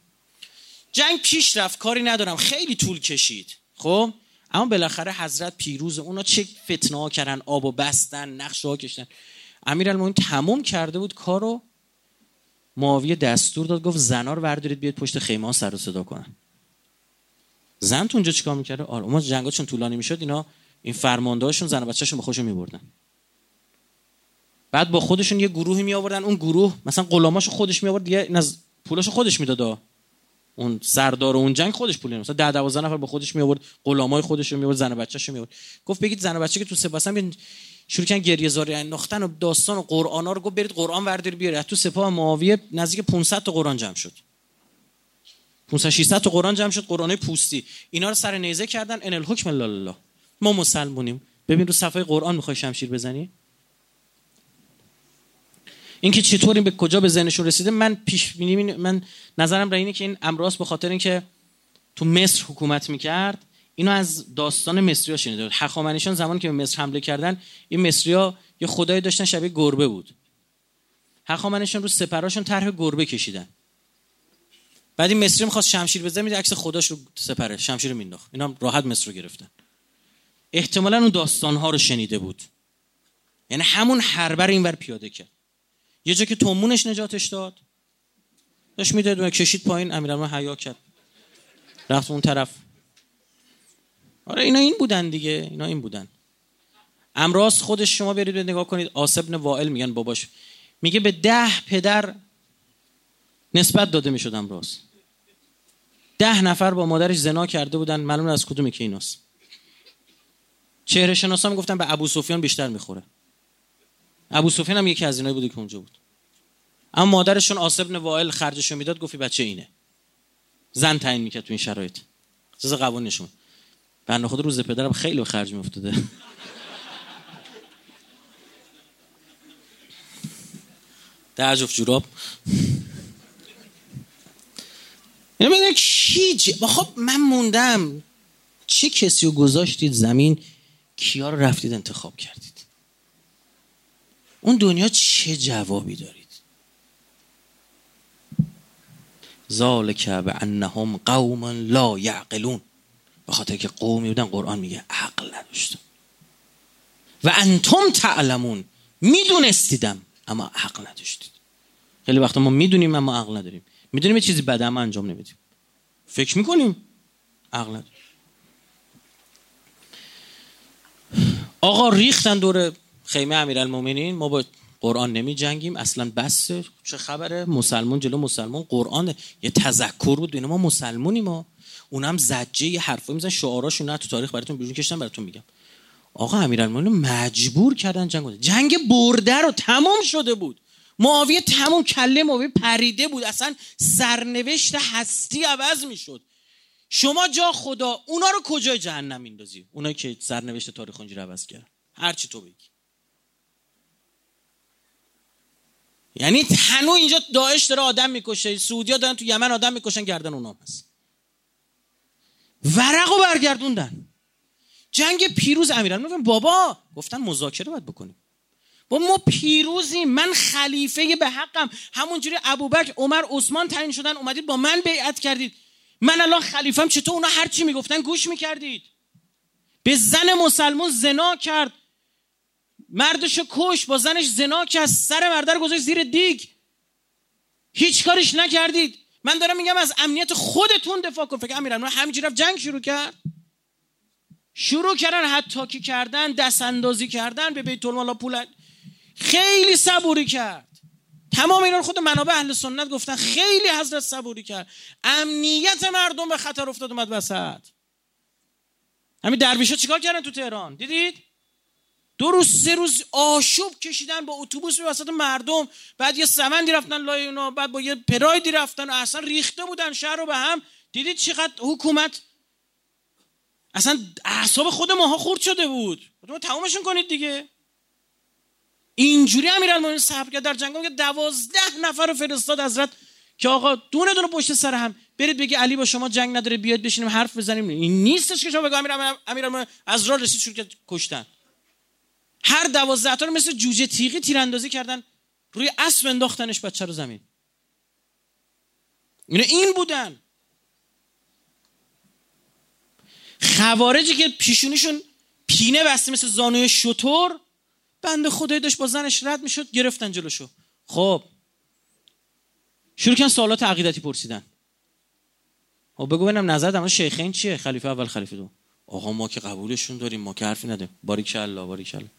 جنگ پیش رفت، کاری ندارم، خیلی طول کشید. خب اما بالاخره حضرت پیروز. اونا چه فتنه ها کردن، آبو بستن، نقشه ها کشتن. امیرالمومنین تمام کرده بود کارو. معاویه دستور داد گفت زنا رو بردارید بیاد پشت خیمه ها سر و صدا کنن. زن تو اونجا چیکار می‌کرد؟ آره اونم جنگا چون طولانی می‌شد اینا این فرماندهاشون زن و بچه‌شون به خودشون می‌بردن. بعد با خودشون یه گروهی می آوردن، اون گروه مثلا غلاماشو خودش می آورد دیگه، این از پولاشو خودش میداد. اون سردار اون جنگ خودش پول نمی‌داد، مثلا 10-12 نفر با خودش می آورد، غلامای خودش رو می آورد، زن و بچه‌شو می آورد. گفت بگید زن و بچه‌ای که تو سپاه هستن شروع کردن گریه زاری انداختن و داستان و قرآنا رو. گفت برید قرآن وردارید بیارید. تو سپاه معاویه نزدیک 500 تا قرآن جمع شد، 500-600 تا قرآن جمع شد، قرآنای پوستی. اینا رو سر نیزه کردن، ان الحکم الا لله، ما مسلمونیم. ببین رو صفحه قرآن می‌خوای شمشیر بزنی. این که چطور این به کجا به ذهنشون رسیده، من پیش بینی من نظرم برای اینه که این امراس به خاطر اینکه تو مصر حکومت میکرد اینو از داستان مصری‌ها شنیده بود. هخامنشیان زمانی که به مصر حمله کردن، این مصری‌ها یه خدایی داشتن شبیه گربه بود. هخامنشیان رو سپراشون طرح گربه کشیدن. بعد این مصری می‌خواست شمشیر بزنه، می‌دید عکس خداش رو سپره، شمشیر رو مینداخت. اینا راحت مصر رو گرفتن. احتمالاً اون داستان‌ها رو شنیده بود. یعنی همون حربر اینور پیاده کرد. یه جا که تومونش نجاتش داد، داشت میداد اون کشید پایین، امیرالمومنین حیا کرد رفت اون طرف. آره اینا این بودن دیگه، اینا این بودن. امراض خودش شما برید نگاه کنید. آسف بن وائل میگن باباش، میگه به 10 پدر نسبت داده میشد امراض. 10 نفر با مادرش زنا کرده بودن، معلوم از کدومی که ایناست. چهره شناسا میگفتن به ابو سفیان بیشتر میخوره. ابو سفیان هم یکی از اینایی بوده که اونجا بود. اما مادرشون آسف بن وائل خرجشو میداد، گفت بچه اینه. زن تعیین میکرد تو این شرایط. اساس قوانینشون. بنده خود روز پدرم خیلی به خرج میافتاده. در جفت جوراب. یعنی من خب من موندم. چه کسی رو گذاشتید زمین؟ کیا رو رفتید انتخاب کردید؟ اون دنیا چه جوابی دارید؟ ذالک بانهم قوم لا یعقلون، به خاطر که قومی بودن قرآن میگه عقل نداشتن. و انتم تعلمون، میدونستیدم اما عقل نداشتید. خیلی وقتا ما میدونیم اما عقل نداریم. میدونیم یه چیزی بده اما انجام نمیدیم. فکر میکنیم، عقل نداریم. آقا ریختن دور خیمه امیرالمومنین، ما با قرآن نمی جنگیم اصلا، بس چه خبره؟ مسلمان جلو مسلمان، قرآن یه تذکر بود بین ما مسلمونی. ما اونم زجه یه حرفایی میزن، شعاراشون نه تو تاریخ براتون بیرون کشتن براتون میگم. آقا امیرالمومنین مجبور کردن جنگ برده رو، تمام شده بود. معاویه تمام، کله معاویه پریده بود، اصلا سرنوشت هستی عوض میشد. شما جا خدا اونا رو کجای جهنم میندازی؟ اونایی که سرنوشت تاریخ اونجوری عوض کردن، هر چی تو بگی. یعنی هنوز اینجا داعش داره آدم میکشه، سعودیا دارن تو یمن آدم میکشن، گردن اونام هست. ورقو برگردوندن. جنگ پیروز امیرالمومنین، بابا گفتن مذاکره باید بکنیم. با ما پیروزیم، من خلیفه به حقم. همونجوری ابوبکر، عمر، عثمان تعیین شدن، اومدید با من بیعت کردید. من الان خلیفم. چطور اونا هر چی میگفتن گوش میکردید؟ به زن مسلمان زنا کرد، مردشو کش، با زنش زنا کرد، سر مردر گذاشت زیر دیگ، هیچ کارش نکردید. من دارم میگم از امنیت خودتون دفاع کن. فکر امیرالمومنین همینجوری رفت جنگ شروع کرد. شروع کردن حتاکی کردن، دست اندازی کردن، به بیت المال پول. خیلی صبوری کرد. تمام اینا رو خود منابع اهل سنت گفتن، خیلی حضرت صبوری کرد. امنیت مردم به خطر افتاد، اومد وسط. همین درویشا چیکار کردن تو تهران دیدید؟ 2 روز 3 روز آشوب کشیدن با اتوبوس به وسط مردم، بعد یه سمندی رفتن لای اونا، بعد با یه پرایدی رفتن، اصلا ریخته بودن شهر رو به هم. دیدید چقدر حکومت اصلا اعصاب خود ماها خورد شده بود. ما تمامشون کنید دیگه. اینجوری امیرالمومنین صبر کرد در جنگام که 12 نفر رو فرستاد حضرت که آقا دونه دونه پشت سر هم برید بگی علی با شما جنگ نداره، بیاید بشینیم حرف بزنیم. این نیستش که شما بگو امیرالمومنین از راه رسید شروع کرد کشتن. هر 12 تا رو مثل جوجه تیغی تیراندازی کردن، روی اسب انداختنش، بچه رو زمین. این بودن خوارجی که پیشونیشون پینه بسته مثل زانوی شتر. بنده خدایی داشت با زنش رد میشد، گرفتن جلوشو. خب شروع کردن سوالات عقیدتی پرسیدن. بگو ببینم نظرت در شیخین چیه؟ خلیفه اول خلیفه دوم. آقا ما که قبولشون داریم، ما که حرفی نداریم. باریکالله باریکالله.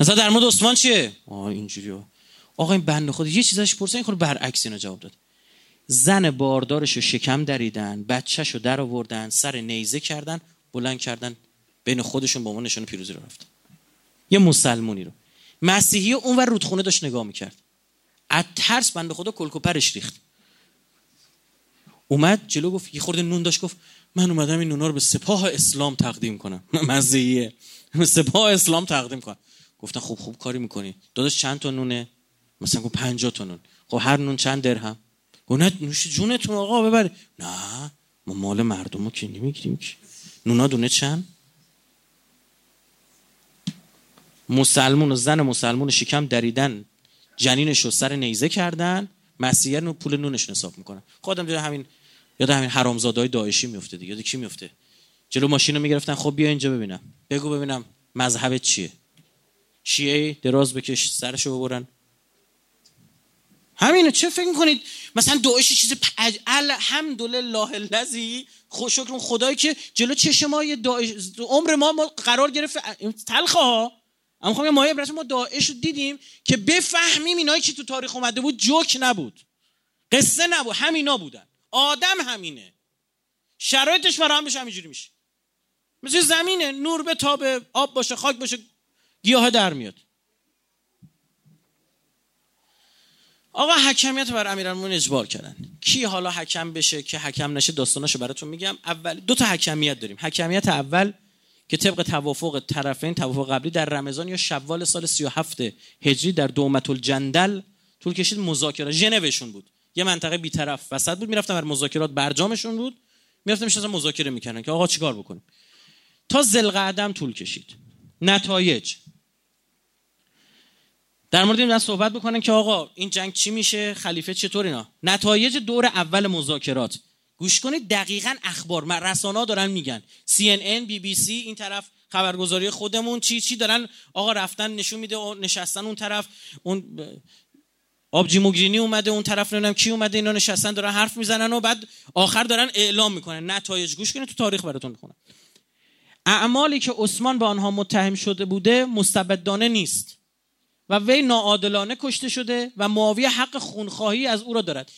نظر در مورد عثمان چیه؟ اینجوریه. آقا این بنده خدا یه چیزاش پرسیدن، خود برعکس اینا جواب داد. زن باردارشو شکم دریدن، بچه‌شو در آوردن، سر نیزه کردن، بلند کردن، بین خودشون با ما نشون پیروزی رو رفتن. یه مسلمونی رو، مسیحی اون ور رودخونه داشت نگاه میکرد، از ترس بنده خدا کلکوپرش ریخت، اومد جلو گفت یه خورده نون داشت، گفت من اومدم این نونا رو به سپاه اسلام تقدیم کنم. مسیحیه، به سپاه اسلام تقدیم کنم. گفتن خوب خوب کاری میکنی، داداش چند تا نونه؟ مثلا گفت 50 تا نون. خب هر نون چند درهم؟ گفت نه نوش جونتون آقا ببر. نه ما مال مردمو که نمیگیریم که. نونا دونه چند؟ مسلمون و زن مسلمون شکم دریدن، جنینش رو سر نیزه کردن، مسیحیان رو پول نونشون حساب میکنن. خودم دیدم همین، یاد همین حرامزاده‌های داعشی میفته دیگه. یاد کی میفته؟ جلو ماشین رو میگرفتن، خب بیا اینجا ببینم، بگو ببینم مذهبت چیه؟ شیعه؟ دراز بکش سرشو ببرن. همینو چه فکر میکنید مثلا داعش چیز الحمدلله الذی، شکر خدایی که جلو چشمای داعش عمر ما قرار گرفت. تلخه ها اما خب مایه برش ما داعش رو دیدیم که بفهمیم اینایی که تو تاریخ اومده بود جوک نبود، قصه نبود، همینا بودن. آدم همینه، شرایطش فراهم بشه همینجوری میشه. مثل زمینه، نور به تاب، آب باشه، خاک باشه، گیاه در میاد. آقا حکمیت بر امیرالمومنین اجبار کردن. کی حالا حکم بشه که حکم نشه داستاناشو براتون میگم. اول دو تا حکمیت داریم. حکمیت اول که طبق توافق طرفین، توافق قبلی در رمضان یا شوال سال 37 هجری در دومة الجندل طول کشید مذاکره. ژنوشون بود. یه منطقه بی‌طرف وسط بود. میرفتن بر مذاکرات، برجامشون بود. میرفتن میشستن مذاکره میکردن که آقا چیکار بکنیم. تا ذوالقعده طول کشید. نتایج در مورد این صحبت بکنن که آقا این جنگ چی میشه، خلیفه چطور، اینا. نتایج دور اول مذاکرات گوش کنید، دقیقاً اخبار رسانه‌ها دارن میگن، CNN، BBC، این طرف خبرگزاری خودمون چی دارن، آقا رفتن نشون میده و نشستن اون طرف، اون آبجی موگرینی اومده اون طرف، نمیدونم کی اومده، اینا نشستن دارن حرف میزنن و بعد آخر دارن اعلام میکنن نتایج. گوش کنید، تو تاریخ براتون میخونم. اعمالی که عثمان با آنها متهم شده بوده مستبدانه نیست و وی ناعادلانه کشته شده و معاویه حق خونخواهی از او را دارد.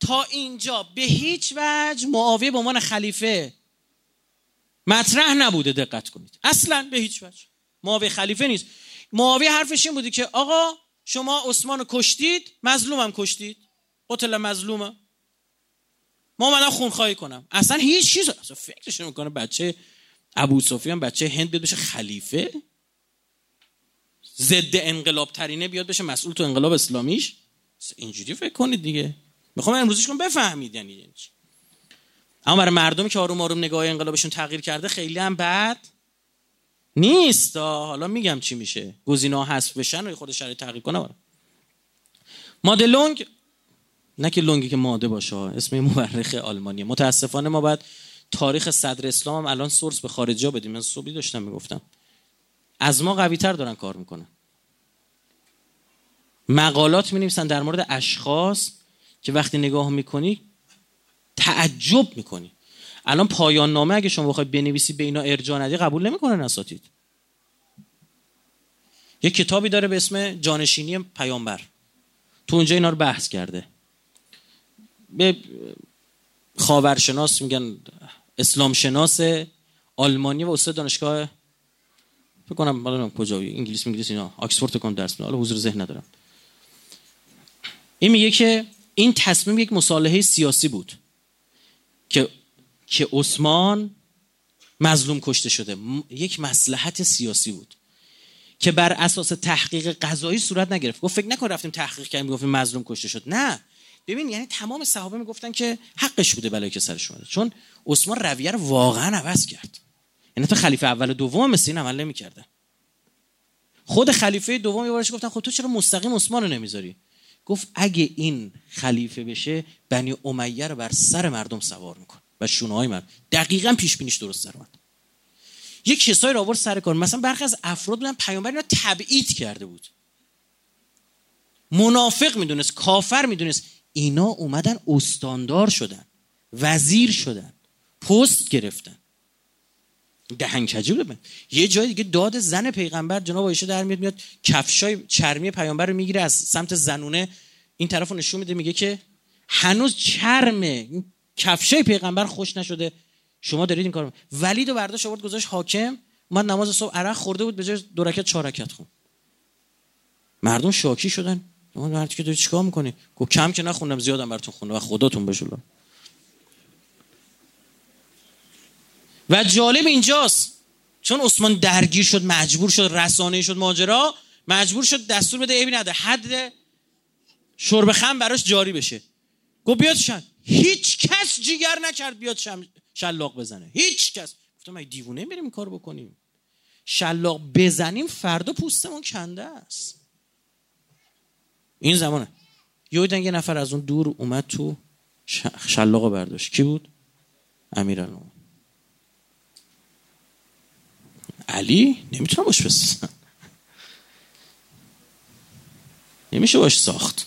تا اینجا به هیچ وجه معاویه به عنوان خلیفه مطرح نبوده، دقت کنید، اصلا به هیچ وجه معاویه خلیفه نیست. معاویه حرفش این بودی که آقا شما عثمان رو کشتید، مظلومم کشتید، قتل مظلومم، ما اومدم خونخواهی کنم. اصلا هیچ چیز اصلا فکرش نمیکنه بچه ابوسفیان بچه هند بیاد بشه خلیفه، ضد انقلاب ترینه بیاد بشه مسئول تو انقلاب اسلامیش. اینجوری فکر کنید دیگه، میخوام امروزش کنم بفهمید یعنی چی. اما برای مردمی که آروم آروم نگاه انقلابشون تغییر کرده خیلی هم بد نیست. حالا میگم چی میشه، گزینه‌ها حذف بشن و خود شرایط تغییر کنه. ماده لونگ، نه که لونگی که ماده باشه، اسم مورخ آلمانیه. متاسفانه ما بعد تاریخ صدر اسلام هم الان سورس به خارجی ها بدیم. من صبحی داشتم میگفتم از ما قوی تر دارن کار میکنن، مقالات مینویسن در مورد اشخاص که وقتی نگاه میکنی تعجب میکنی. الان پایان نامه اگه شما بخوای بنویسی به اینا ارجاع ندی قبول نمیکنن اساتید. یک کتابی داره به اسم جانشینی پیامبر، تو اونجا اینا رو بحث کرده. به خاورشناس میگن، اسلام شناس آلمانی و استاد دانشگاه فکر کنم بالا کجا، انگلیس اینا، آکسفورد کم درس میده، حالا حضور ذهن ندارم. این میگه که این تصمیم یک مصالحه سیاسی بود که عثمان مظلوم کشته شده، یک مصلحت سیاسی بود که بر اساس تحقیق قضایی صورت نگرفت. گفت فکر نکن رفتیم تحقیق کردیم گفتیم مظلوم کشته شد، نه. ببین یعنی تمام صحابه میگفتن که حقش بوده بلایی که سرش اومده، چون عثمان رویه رو واقعا عوض کرد. یعنی تو خلیفه اول و دوم مثل این عمل نمی‌کردن. خود خلیفه دوم یه بارش گفتن خب تو چرا مستقیم عثمان رو نمیذاری؟ گفت اگه این خلیفه بشه بنی امیه رو بر سر مردم سوار می‌کنه و شونه‌های مردم. دقیقاً پیش بینیش درست در اومد. یک کسایی رو آورد سر کار، مثلا برخی از افراد بودن پیامبر اینا تبعید کرده بود، منافق میدونست، کافر میدونست، اینا اومدن استاندار شدن، وزیر شدن، پست گرفتن. دهنکجی بودن. یه جای دیگه داد زن پیغمبر جناب عایشه در میاد، کفشای چرمی پیامبر رو میگیره از سمت زنونه این طرفو نشون میده، میگه که هنوز چرمه کفشای پیغمبر خوش نشده، شما دارید این کارو. ولید رو برداشت آورد گذاشت حاکم، من نماز صبح عرق خورده بود، به جای 2 رکعت 4 رکعت خوند. مردم شاکی شدن، اون مرد که داری چیکار میکنی؟ گفت کم که نخوندم، زیادم براتون خوندم و خداتون بشه. و جالب اینجاست چون عثمان درگیر شد، مجبور شد، رسانه‌ای شد ماجرا، مجبور شد دستور بده عیبی نداره حد شرب خمر براش جاری بشه. گفت بیاد شن، هیچ کس جیگر نکرد بیاد شلاق بزنه، هیچ کس. گفتم مگه دیوونه میریم این کارو بکنیم؟ شلاق بزنیم فردا پوستمون کنده است. این زمانه یه نفر از اون دور اومد تو، شلاقو برداشت. کی بود؟ امیرالمومنین. علی نمیتونه باش بسازن، نمیشه باش ساخت.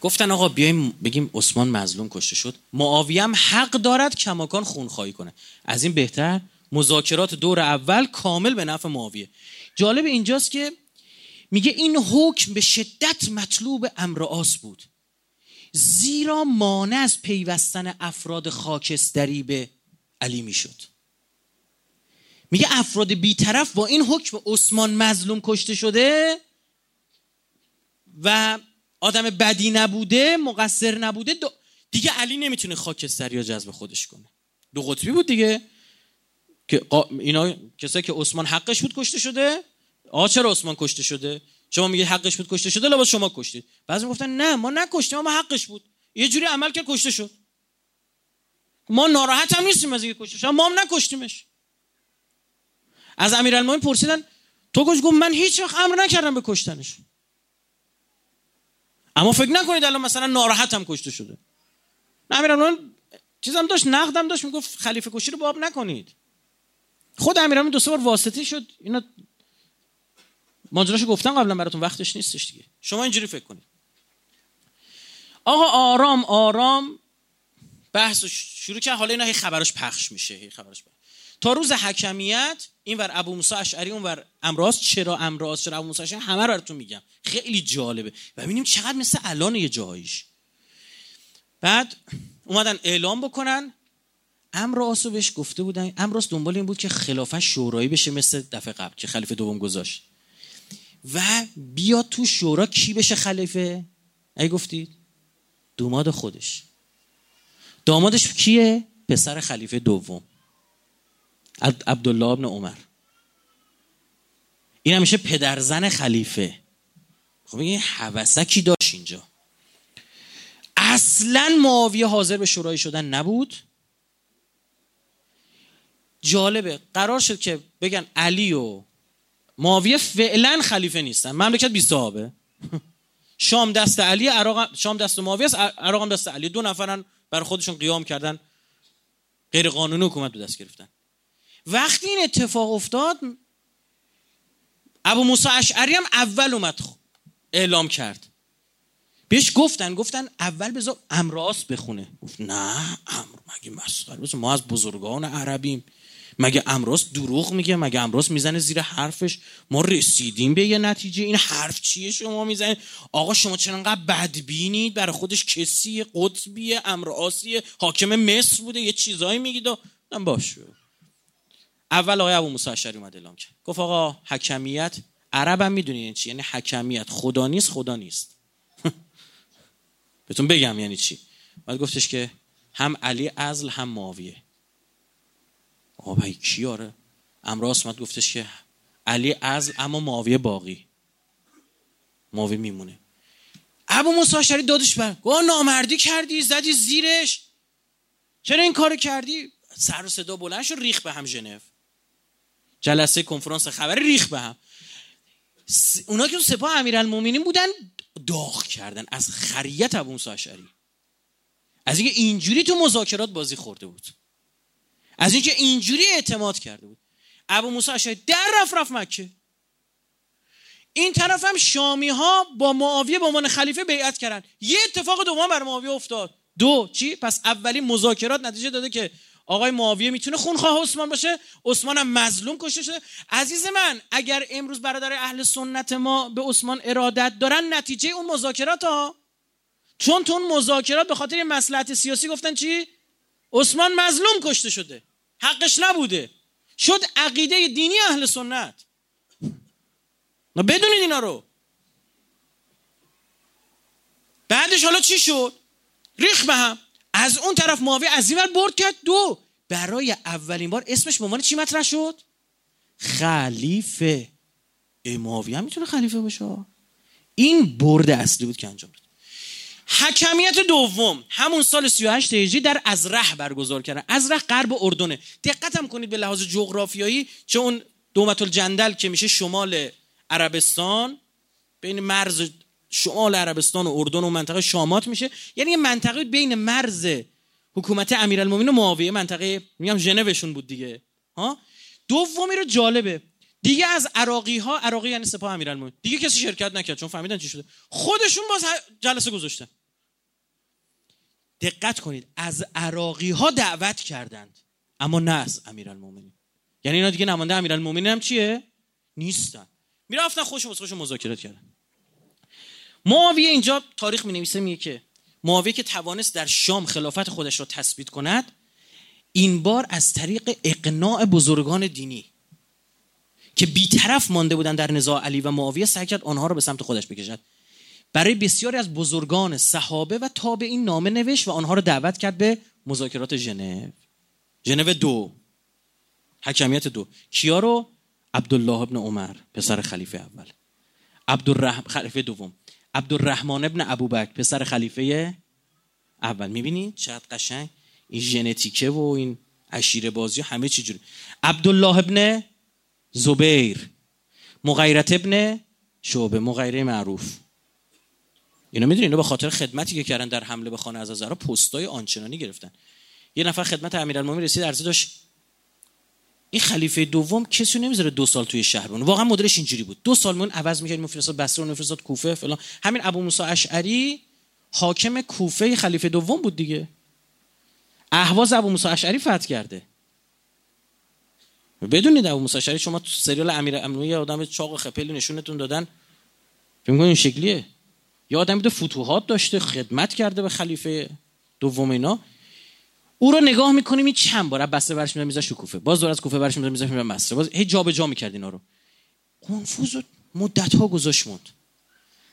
گفتن آقا بیایم بگیم عثمان مظلوم کشته شد، معاویه هم حق دارد کماکان خونخواهی کنه. از این بهتر مذاکرات دور اول کامل به نفع معاویه. جالب اینجاست که میگه این حکم به شدت مطلوب امر آس بود، زیرا مانع از پیوستن افراد خاکستری به علی میشد. میگه افراد بیطرف با این حکم عثمان مظلوم کشته شده و آدم بدی نبوده، مقصر نبوده، دیگه علی نمیتونه خاکستری رو جذب خودش کنه. دو قطبی بود دیگه که اینا کسایی که عثمان حقش بود کشته شده، چرا عثمان کشته شده؟ شما میگید حقش بود کشته شده، لباس شما کشتید. بعضی میگفتن نه ما نکشتیم، ما حقش بود، یه جوری عمل کرد کشته شد، ما ناراحت هم نیستیم از اینکه کشته شد، ما هم نکشتیمش. از امیرالمومنین پرسیدن تو گوش، گفت من هیچ وقت امر نکردم به کشتنش، اما فکر نکنید الان مثلا ناراحتم کشته شده. امیرالمومنین چیزام داشت، نقدم داشت، میگفت خلیفه کشی رو باب نکنید. خود امیرالمومنین دو سه بار واسطه شد، اینا ماجراشو گفتم قبلا براتون، وقتش نیستش دیگه. شما اینجوری فکر کنید آقا آرام آرام بحثو شروع کرد. حالا اینا هی خبرش پخش میشه، هی خبرش پخش. تا روز حکمیت اینور ابو موسی اشعری، اونور امراض، چرا امراض، چرا ابو موسی اشعری، همه رو براتون میگم، خیلی جالبه و ببینیم چقدر مثل الان یه جاییش. بعد اومدن اعلام بکنن، امراضو بهش گفته بودن، امراض دنبال این بود که خلافت شورایی بشه مثل دفعه قبل که خلیفه دوم گذاشت و بیا تو شورا کی بشه خلیفه؟ ای گفتید داماد خودش. دامادش کیه؟ پسر خلیفه دوم عبدالله ابن عمر. این همیشه پدرزن خلیفه. خب این حوسکی داشت اینجا. اصلا معاویه حاضر به شورای شدن نبود. جالبه قرار شد که بگن علی و معاویه فعلا خلیفه نیستن، مملکت بی صاحبه. شام دست علی، عراق شام دست معاویه است، عراق هم دست علی. دو نفرن برای خودشون قیام کردن، غیر قانونی حکومت به دست گرفتن. وقتی این اتفاق افتاد ابو موسی اشعری هم اول اومد اعلام کرد، بهش گفتن اول بذار امراس بخونه. گفت نه، مگه مسخره، ما از بزرگان عربیم، مگه امراس دروغ میگه؟ مگه امراس میزنه زیر حرفش؟ ما رسیدیم به یه نتیجه، این حرف چیه شما میزنید؟ آقا شما چرا انقدر بدبینید؟ برای خودش کسیه، قطبیه، امراسیه، حاکم مصر بوده، یه چیزایی میگید. باشه. اول آقای ابو موسی اشعری اومد اعلام کرد، گفت آقا حکمیت، عرب هم میدونین یعنی چی، یعنی حکمیت خدا نیست، خدا نیست. بهتون بگم یعنی چی. بعد گفتش که هم علی عزل هم معاویه. آبای کی؟ آره امراس مد گفتش که علی عزل اما معاویه باقی، معاویه میمونه. ابو موسی اشعری دادش بر، گفت نامردی کردی، زدی زیرش، چرا این کارو کردی؟ سر و صدا بلند شد، ریخ به هم ژنو، جلسه کنفرانس خبری ریخ به هم. اونا که سپاه امیرالمومنین بودن داغ کردن از خریت ابو موسی اشعری، از اینکه اینجوری تو مذاکرات بازی خورده بود، از اینکه اینجوری اعتماد کرده بود. ابو موسی اشعری در رفت مکه. این طرف هم شامی ها با معاویه به عنوان خلیفه بیعت کردن. یه اتفاق دوم بر معاویه افتاد. دو چی؟ پس اولین مذاکرات نتیجه داده که آقای معاویه میتونه خونخواه عثمان باشه، عثمان هم مظلوم کشته شده. عزیز من، اگر امروز برادر اهل سنت ما به عثمان ارادت دارن، نتیجه اون مذاکرات ها، چون تو اون مذاکرات به خاطر مصلحت سیاسی گفتن چی؟ عثمان مظلوم کشته شده، حقش نبوده، شد عقیده دینی اهل سنت. ما بدونید اینا رو. بعدش حالا چی شد؟ ریخ به هم. از اون طرف معاویه از این ور برد کرد. دو، برای اولین بار اسمش به عنوان چی مطرح شد؟ خلیفه. معاویه هم میتونه خلیفه باشه. این برد اصلی بود که انجام داد. حکمیت دوم همون سال 38 هجری در ازرح برگزار کردن. ازرح غرب اردنه. دقت هم کنید به لحاظ جغرافیایی، چون دومت الجندل که میشه شمال عربستان، بین مرز شمال عربستان و اردن و منطقه شامات میشه، یعنی یه منطقه بین مرز حکومت امیرالمومنین و معاویه، منطقه میگم ژنوشون بود دیگه ها. دومی رو جالبه دیگه، از عراقی یعنی سپاه امیرالمومنین دیگه کسی شرکت نکرد، چون فهمیدن چی شده، خودشون باز جلسه گذاشتن. دقت کنید، از عراقی ها دعوت کردند اما نه از امیرالمومنین. یعنی اینا دیگه نماینده امیرالمومنین هم چیه؟ نیستن. میرفتن خودشون مذاکرات کردن. معاویه اینجا تاریخ می‌نویسه، میگه که معاویه که توانست در شام خلافت خودش را تثبیت کند، این بار از طریق اقناع بزرگان دینی که بی‌طرف مانده بودند در نزاع علی و معاویه، سعی کرد آنها را به سمت خودش بکشد. برای بسیاری از بزرگان صحابه و تابعین نامه نوشت و آنها را دعوت کرد به مذاکرات ژنو 2، حکمیت 2. کیا رو؟ عبدالله ابن عمر پسر خلیفه اول، خلیفه دوم، عبدالرحمن ابن ابوبکر پسر خلیفه اول. می‌بینید چقدر قشنگ این ژنتیکه و این عشیره بازی همه چی جوری. عبدالله ابن زبیر، مغیرت ابن شعبه، مغیره معروف. اینا میدونین اینا به خاطر خدمتی که کردن در حمله به خانه عزازرا پستای آنچنانی گرفتن. یه نفر خدمت امیرالمومنین رسید، عرضه داشت این خلیفه دوم کسی نمیذاره 2 سال توی شهر بمونه. واقعا مدلش اینجوری بود، 2 سال مون عوض می‌کردیم، می‌فرستاد بصره، می‌فرستاد کوفه فلان. همین ابو موسی اشعری حاکم کوفه خلیفه دوم بود دیگه. اهواز ابو موسی اشعری فتح کرده. بدونید ابو موسی اشعری، شما تو سریال امیرالمومنین آدم چاق و خپل نشونتون دادن، فکر می‌کنین این شکلیه؟ یه آدمی بوده فتوحات داشته، خدمت کرده به خلیفه دوم. اینا او رو نگاه می‌کنیم، این چند بار بسته برش می‌ذاره میذاره کوفه، باز دور از کوفه برش می‌ذاره میذاره میذاره مصر، باز هی جابجا می‌کرد اینا رو. قنفذ مدت‌ها گذاش موند.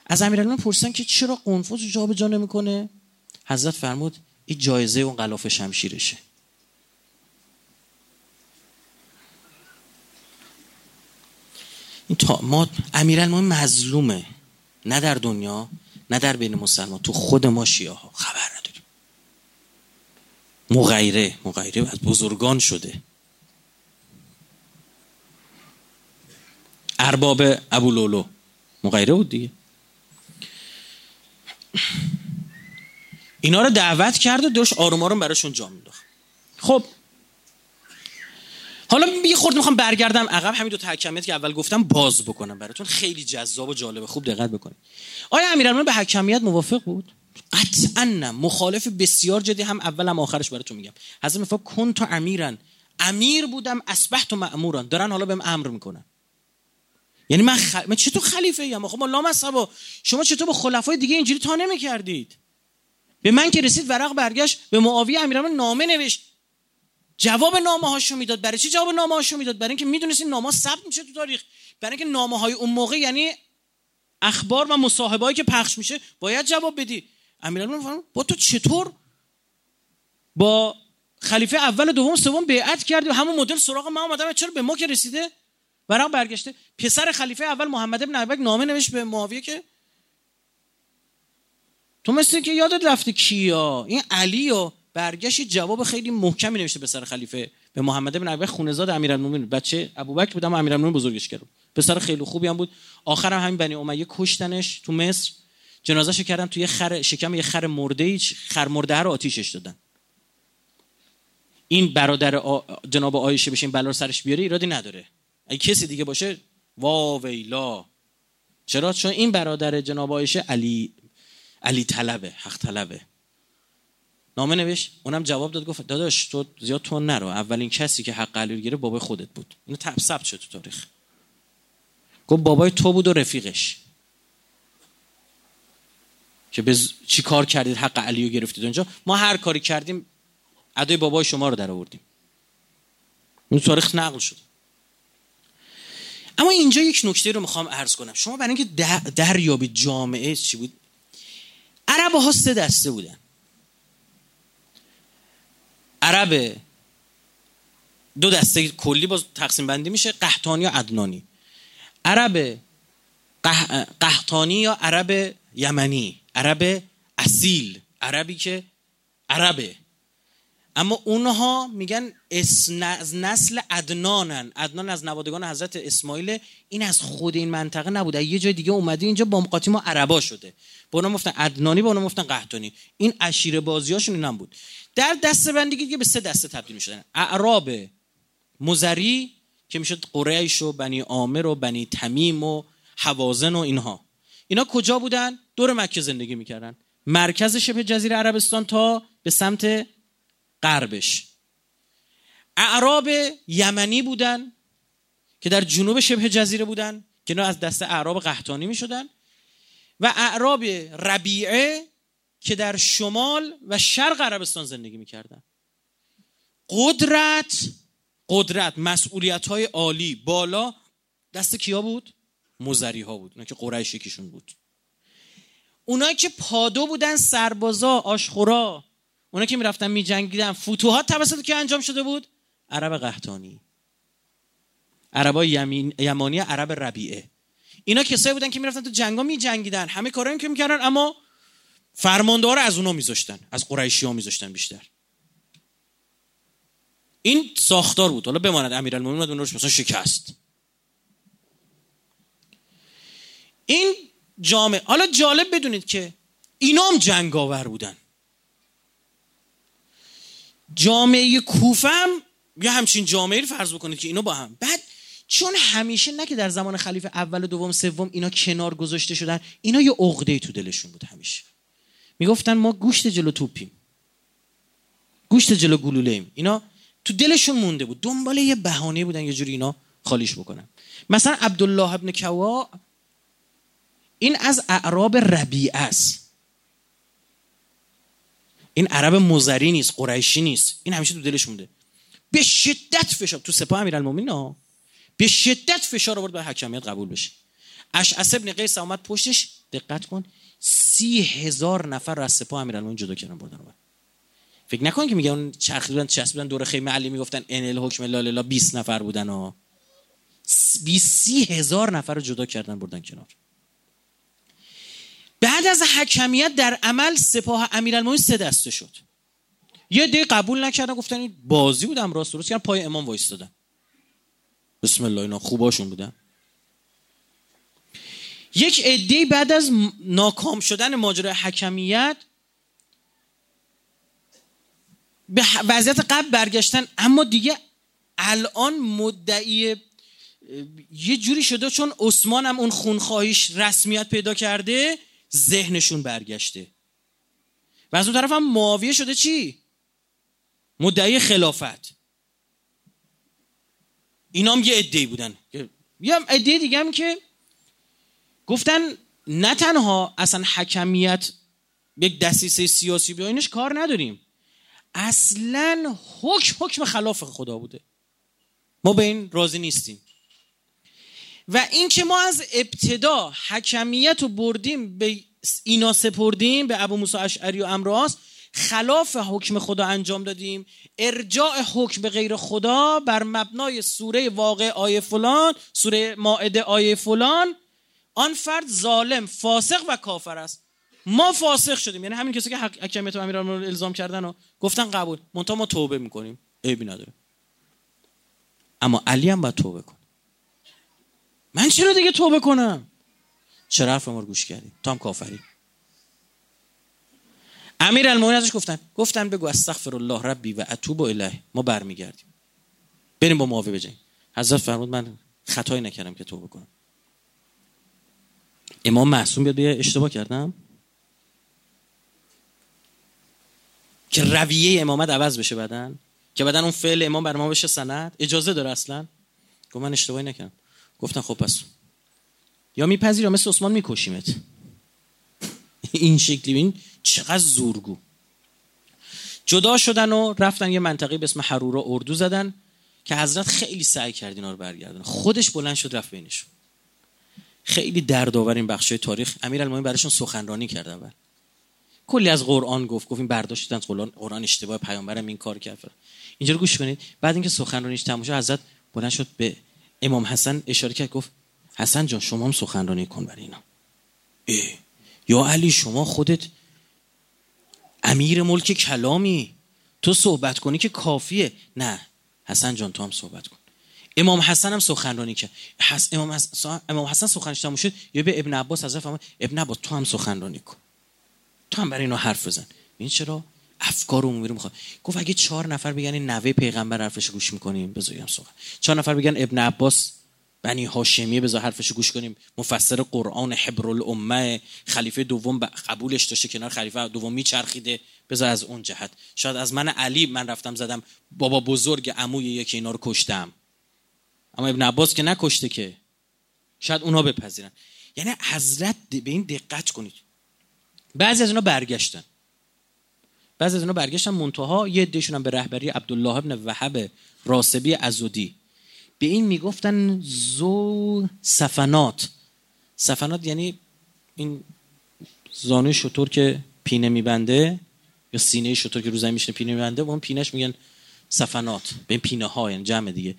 از امیرالمومنین پرسیدن که چرا قنفذ جابجا نمی‌کنه؟ حضرت فرمود این جایزه اون غلاف شمشیرشه. این تا ما امیرالمومنین مظلومه، نه در دنیا نه در بین مسلمان، تو خود ما شیعه‌ها خبر نداریم. مغیره از بزرگان شده. ارباب ابولولو مغیره بود دیگه. اینا رو دعوت کرد و دورش آروم آروم براشون جا مینداخت. خب حالا یه خورده میخوام برگردم عقب، همین 2 تا حکمیت که اول گفتم باز بکنم براتون، خیلی جذاب و جالبه، خوب دقت بکنید. آیا امیرالمومنین به حکمیت موافق بود؟ قطعاً نه، مخالف بسیار جدی، هم اول هم آخرش براتون میگم. حضرت میفرماید کنت امیرن، امیر بودم، اصبحت مأمورا، دارن حالا بهم امر میکنن. یعنی من چطور خلیفه ام؟ خب ما لامصبا، شما چطور با خلفای دیگه اینجوری تا نمیکردید؟ به من که رسید ورق برگشت به معاویه، امیرالمومنین نامه نوشت، جواب نامه‌هاشو میداد. برای چی جواب نامه‌هاشو میداد؟ برای اینکه میدونستین نامه‌ها ثبت میشه تو تاریخ، برای اینکه نامه‌های اون موقع یعنی اخبار و مصاحبه‌هایی که پخش میشه باید جواب بدی. امیرالمومنین فرمود با تو چطور با خلیفه اول و دوم سوم بیعت کردی؟ همون مدل سراغ ما اومدم، چرا به ما که رسیده برام برگشته. پسر خلیفه اول محمد ابن ابوبکر نامه نوشت به معاویه که تو مثل که یادت رفته کیا، این علیو برگشت جواب خیلی محکمی نوشته پسر خلیفه به محمد بن ابوبکر، خونه‌زاد امیرالمومنین، بچه ابوبکر بودم، امیرالمومنین بزرگش کرد، پسر خیلی خوبی هم بود. آخرم همین بنی امیه کشتنش تو مصر، جنازه‌شو کردن توی شکم یه خر مرده، خر مرده رو آتیشش دادن. این برادر جناب عایشه بشین بلا سرش بیاره ایرادی نداره، اگه کسی دیگه باشه وا ویلا. چرا؟ چون این برادر جناب عایشه علی طلبه، حق طلبه. نامه نوشت، اونم جواب داد، گفت داداش تو زیاد تون نرو، اولین کسی که حق علی رو گرفت بابای خودت بود. اینو ثبت شد تو تاریخ، گفت بابای تو بود و رفیقش که چی کار کردید حق علی رو گرفتید اونجا؟ ما هر کاری کردیم ادای بابای شما رو در آوردیم. اون تاریخ نقل شد. اما اینجا یک نکته رو میخوام عرض کنم. شما برای اینکه دریابی جامعه چی بود، عرب‌ها 3 دسته بودن. عرب 2 دسته کلی باز تقسیم بندی میشه، قحطانی یا عدنانی. عرب قحطانی یا عرب یمنی، عرب اصیل، عربی که عربه. اما اونها میگن از نسل عدنانن، عدنان از نوادگان حضرت اسماعیل، این از خود این منطقه نبوده، یه جای دیگه اومده اینجا با مقاطی ما عربا شده، با اونها مفتن عدنانی، با اونها مفتن قحطانی. این عشیره بازیاشون اینم بود. در دسته بندی دیگه به 3 دسته تبدیل میشدن: اعراب مزری که میشد قریش و بنی عامر و بنی تمیم و حوازن و اینها. اینا کجا بودن؟ دور مکه زندگی میکردن، مرکز شبه جزیره عربستان تا به سمت غربش. اعراب یمنی بودن که در جنوب شبه جزیره بودن که اینا از دست اعراب قحطانی می شدن و اعراب ربیعه که در شمال و شرق عربستان زندگی می کردن. قدرت مسئولیت‌های عالی بالا دست کیا بود؟ مزری‌ها بود، اونا که قریش یکیشون بود. اونایی که پادو بودن، سربازا، آشخورا، اونایی که میرفتن میجنگیدن، فتوحات توسط که انجام شده بود؟ عرب قحطانی، عربای یمانی، عرب ربیعه. اینا کسایی بودن که میرفتن تو جنگا میجنگیدن، همه کارایی که میکردن، اما فرماندار از اونا میذاشتن، از قریشی‌ها میذاشتن بیشتر. این ساختار بود. حالا بماند امیرالمومنین بعد اون رو مثلا شکست. این جامعه، حالا جالب بدونید که اینا هم جنگاور بودن. جامعه کوفه هم یا همچین جامعه رو فرض بکنید که اینا با هم، بعد چون همیشه نه که در زمان خلیفه اول و دوم سوم اینا کنار گذاشته شدن، اینا یه عقده‌ای تو دلشون بود. همیشه میگفتن ما گوشت جلو توپیم، گوشت جلو گلوله‌ایم. اینا تو دلشون مونده بود، دنبال یه بهانه بودن یه جوری اینا خالیش بکنن. مثلا عبدالله ابن کوا، این از اعراب ربیعه است، این عرب مزری نیست، قریشی نیست. این همیشه تو دلش مونده. به شدت فشار تو سپاه امیرالمومنین، به شدت فشار آورد بر حکمیت قبول بشه. اشعث ابن قیس اومد پشتش، دقت کن 30,000 نفر را از سپاه امیرالمومنین جدا کردن بردن اون. فکر نکن که میگن اون چرخی بودن، چسبیدن دور خیمه علی میگفتن انل حکم لالا، 20 نفر بودن ها. 30,000 نفر رو جدا کردن بردن کنار. بعد از حکمیت در عمل سپاه امیرالمومنین 3 دسته شد. یه دی قبول نکردن، گفتن این بازی بودم، راست درست کردن، پای امام وایستادن. بسم الله، اینا خوباشون بودن. یک عده‌ای بعد از ناکام شدن ماجرای حکمیت به وضعیت قبل برگشتن، اما دیگه الان مدعی یه جوری شده چون عثمان هم اون خونخواهیش رسمیت پیدا کرده، ذهنشون برگشته. و از اون طرف هم معاویه شده چی؟ مدعی خلافت. اینا هم یه عده‌ای بودن. یه هم عده دیگه هم که گفتن نه تنها اصلا حکمیت یک دسیسه سیاسی بود، اینش کار نداریم، اصلا حکم خلاف خدا بوده، ما به این راضی نیستیم. و این که ما از ابتدا حکمیت رو بردیم به اینا سپردیم، به ابو موسی اشعری و امرواس، خلاف حکم خدا انجام دادیم، ارجاع حکم به غیر خدا بر مبنای سوره واقع آیه فلان، سوره مائده آیه فلان، آن فرد ظالم، فاسق و کافر است. ما فاسق شدیم، یعنی همین کسی که حکمیت و امیرالمومنین الزام کردن و گفتن قبول، منتها ما توبه میکنیم، عیبی نداره، اما علی هم باید توبه کنه. من چرا دیگه توبه کنم؟ چرا حرف ما رو گوش کردی؟ تو هم کافری. امیرالمومنین ازش گفتن بگو استغفر الله ربی و اتوب الیه، ما برمیگردیم بریم با معاویه بجنگیم. حضرت فرمود من خطایی نکردم که توبه کنم. امام معصوم بیاد بگه اشتباه کردم، که رویه امامت عوض بشه بعدن، که بعدن اون فعل امام بر ما بشه سند، اجازه داره اصلا؟ گفت من اشتباهی نکردم. گفتن خب پس یا میپذیر یا مثل عثمان میکشیمت. این شکلی بین چقدر زورگو. جدا شدن و رفتن یه منطقه به اسم حرورا، اردو زدن، که حضرت خیلی سعی کرد اینا رو برگردن، خودش بلند شد رفت بینشون. خیلی دردآور این بخشای تاریخ. امیرالمومنین براشون سخنرانی کرد، اول کلی از قرآن گفت این برداشت از قرآن اشتباه، پیامبرم این کار کرد. اینجا رو گوش کنید. بعد اینکه سخنرانیش تموم شد، حضرت بلند شد به امام حسن اشاره کرد، گفت حسن جان شما هم سخنرانی کن برای اینا. یا علی شما خودت امیر ملک کلامی، تو صحبت کنی که کافیه. نه حسن جان تو هم صحبت کن. امام حسن هم سخنرانی کرد. امام حسن سخنش تموم شد، یا به ابن عباس حضرت فرمود ابن عباس تو هم سخنرانی کن، تو هم برای اینا حرف بزن. این چرا افکار عمومی رو میخواد؟ گفت اگه 4 نفر بگن این نوه پیغمبر حرفش گوش میکنیم، بذاریم سخن. 4 نفر بگن ابن عباس بنی هاشمی، بذار حرفشو گوش کنیم. مفسر قرآن، حبر الامه، خلیفه دوم قبولش داشته، کنار خلیفه دوم میچرخیده. بذار از اون جهت، شاید از من علی من رفتم زدم بابا بزرگ عموی یکی اینا رو کشتم، اما ابن عباس که نکشته که، شاید اونا بپذیرن. یعنی حضرت به این دقت کنید، بعضی از اونا برگشتن، منتها یه عده‌شون هم به رهبری عبدالله ابن وهب راسبی عضدی، به این میگفتن زو سفنات. سفنات یعنی این زانوی شتر که پینه میبنده، یا سینه شتر که روزی میشینه پینه میبنده، اون پینهش میگن سفنات، به این پینه ها، یعنی جمع دیگه.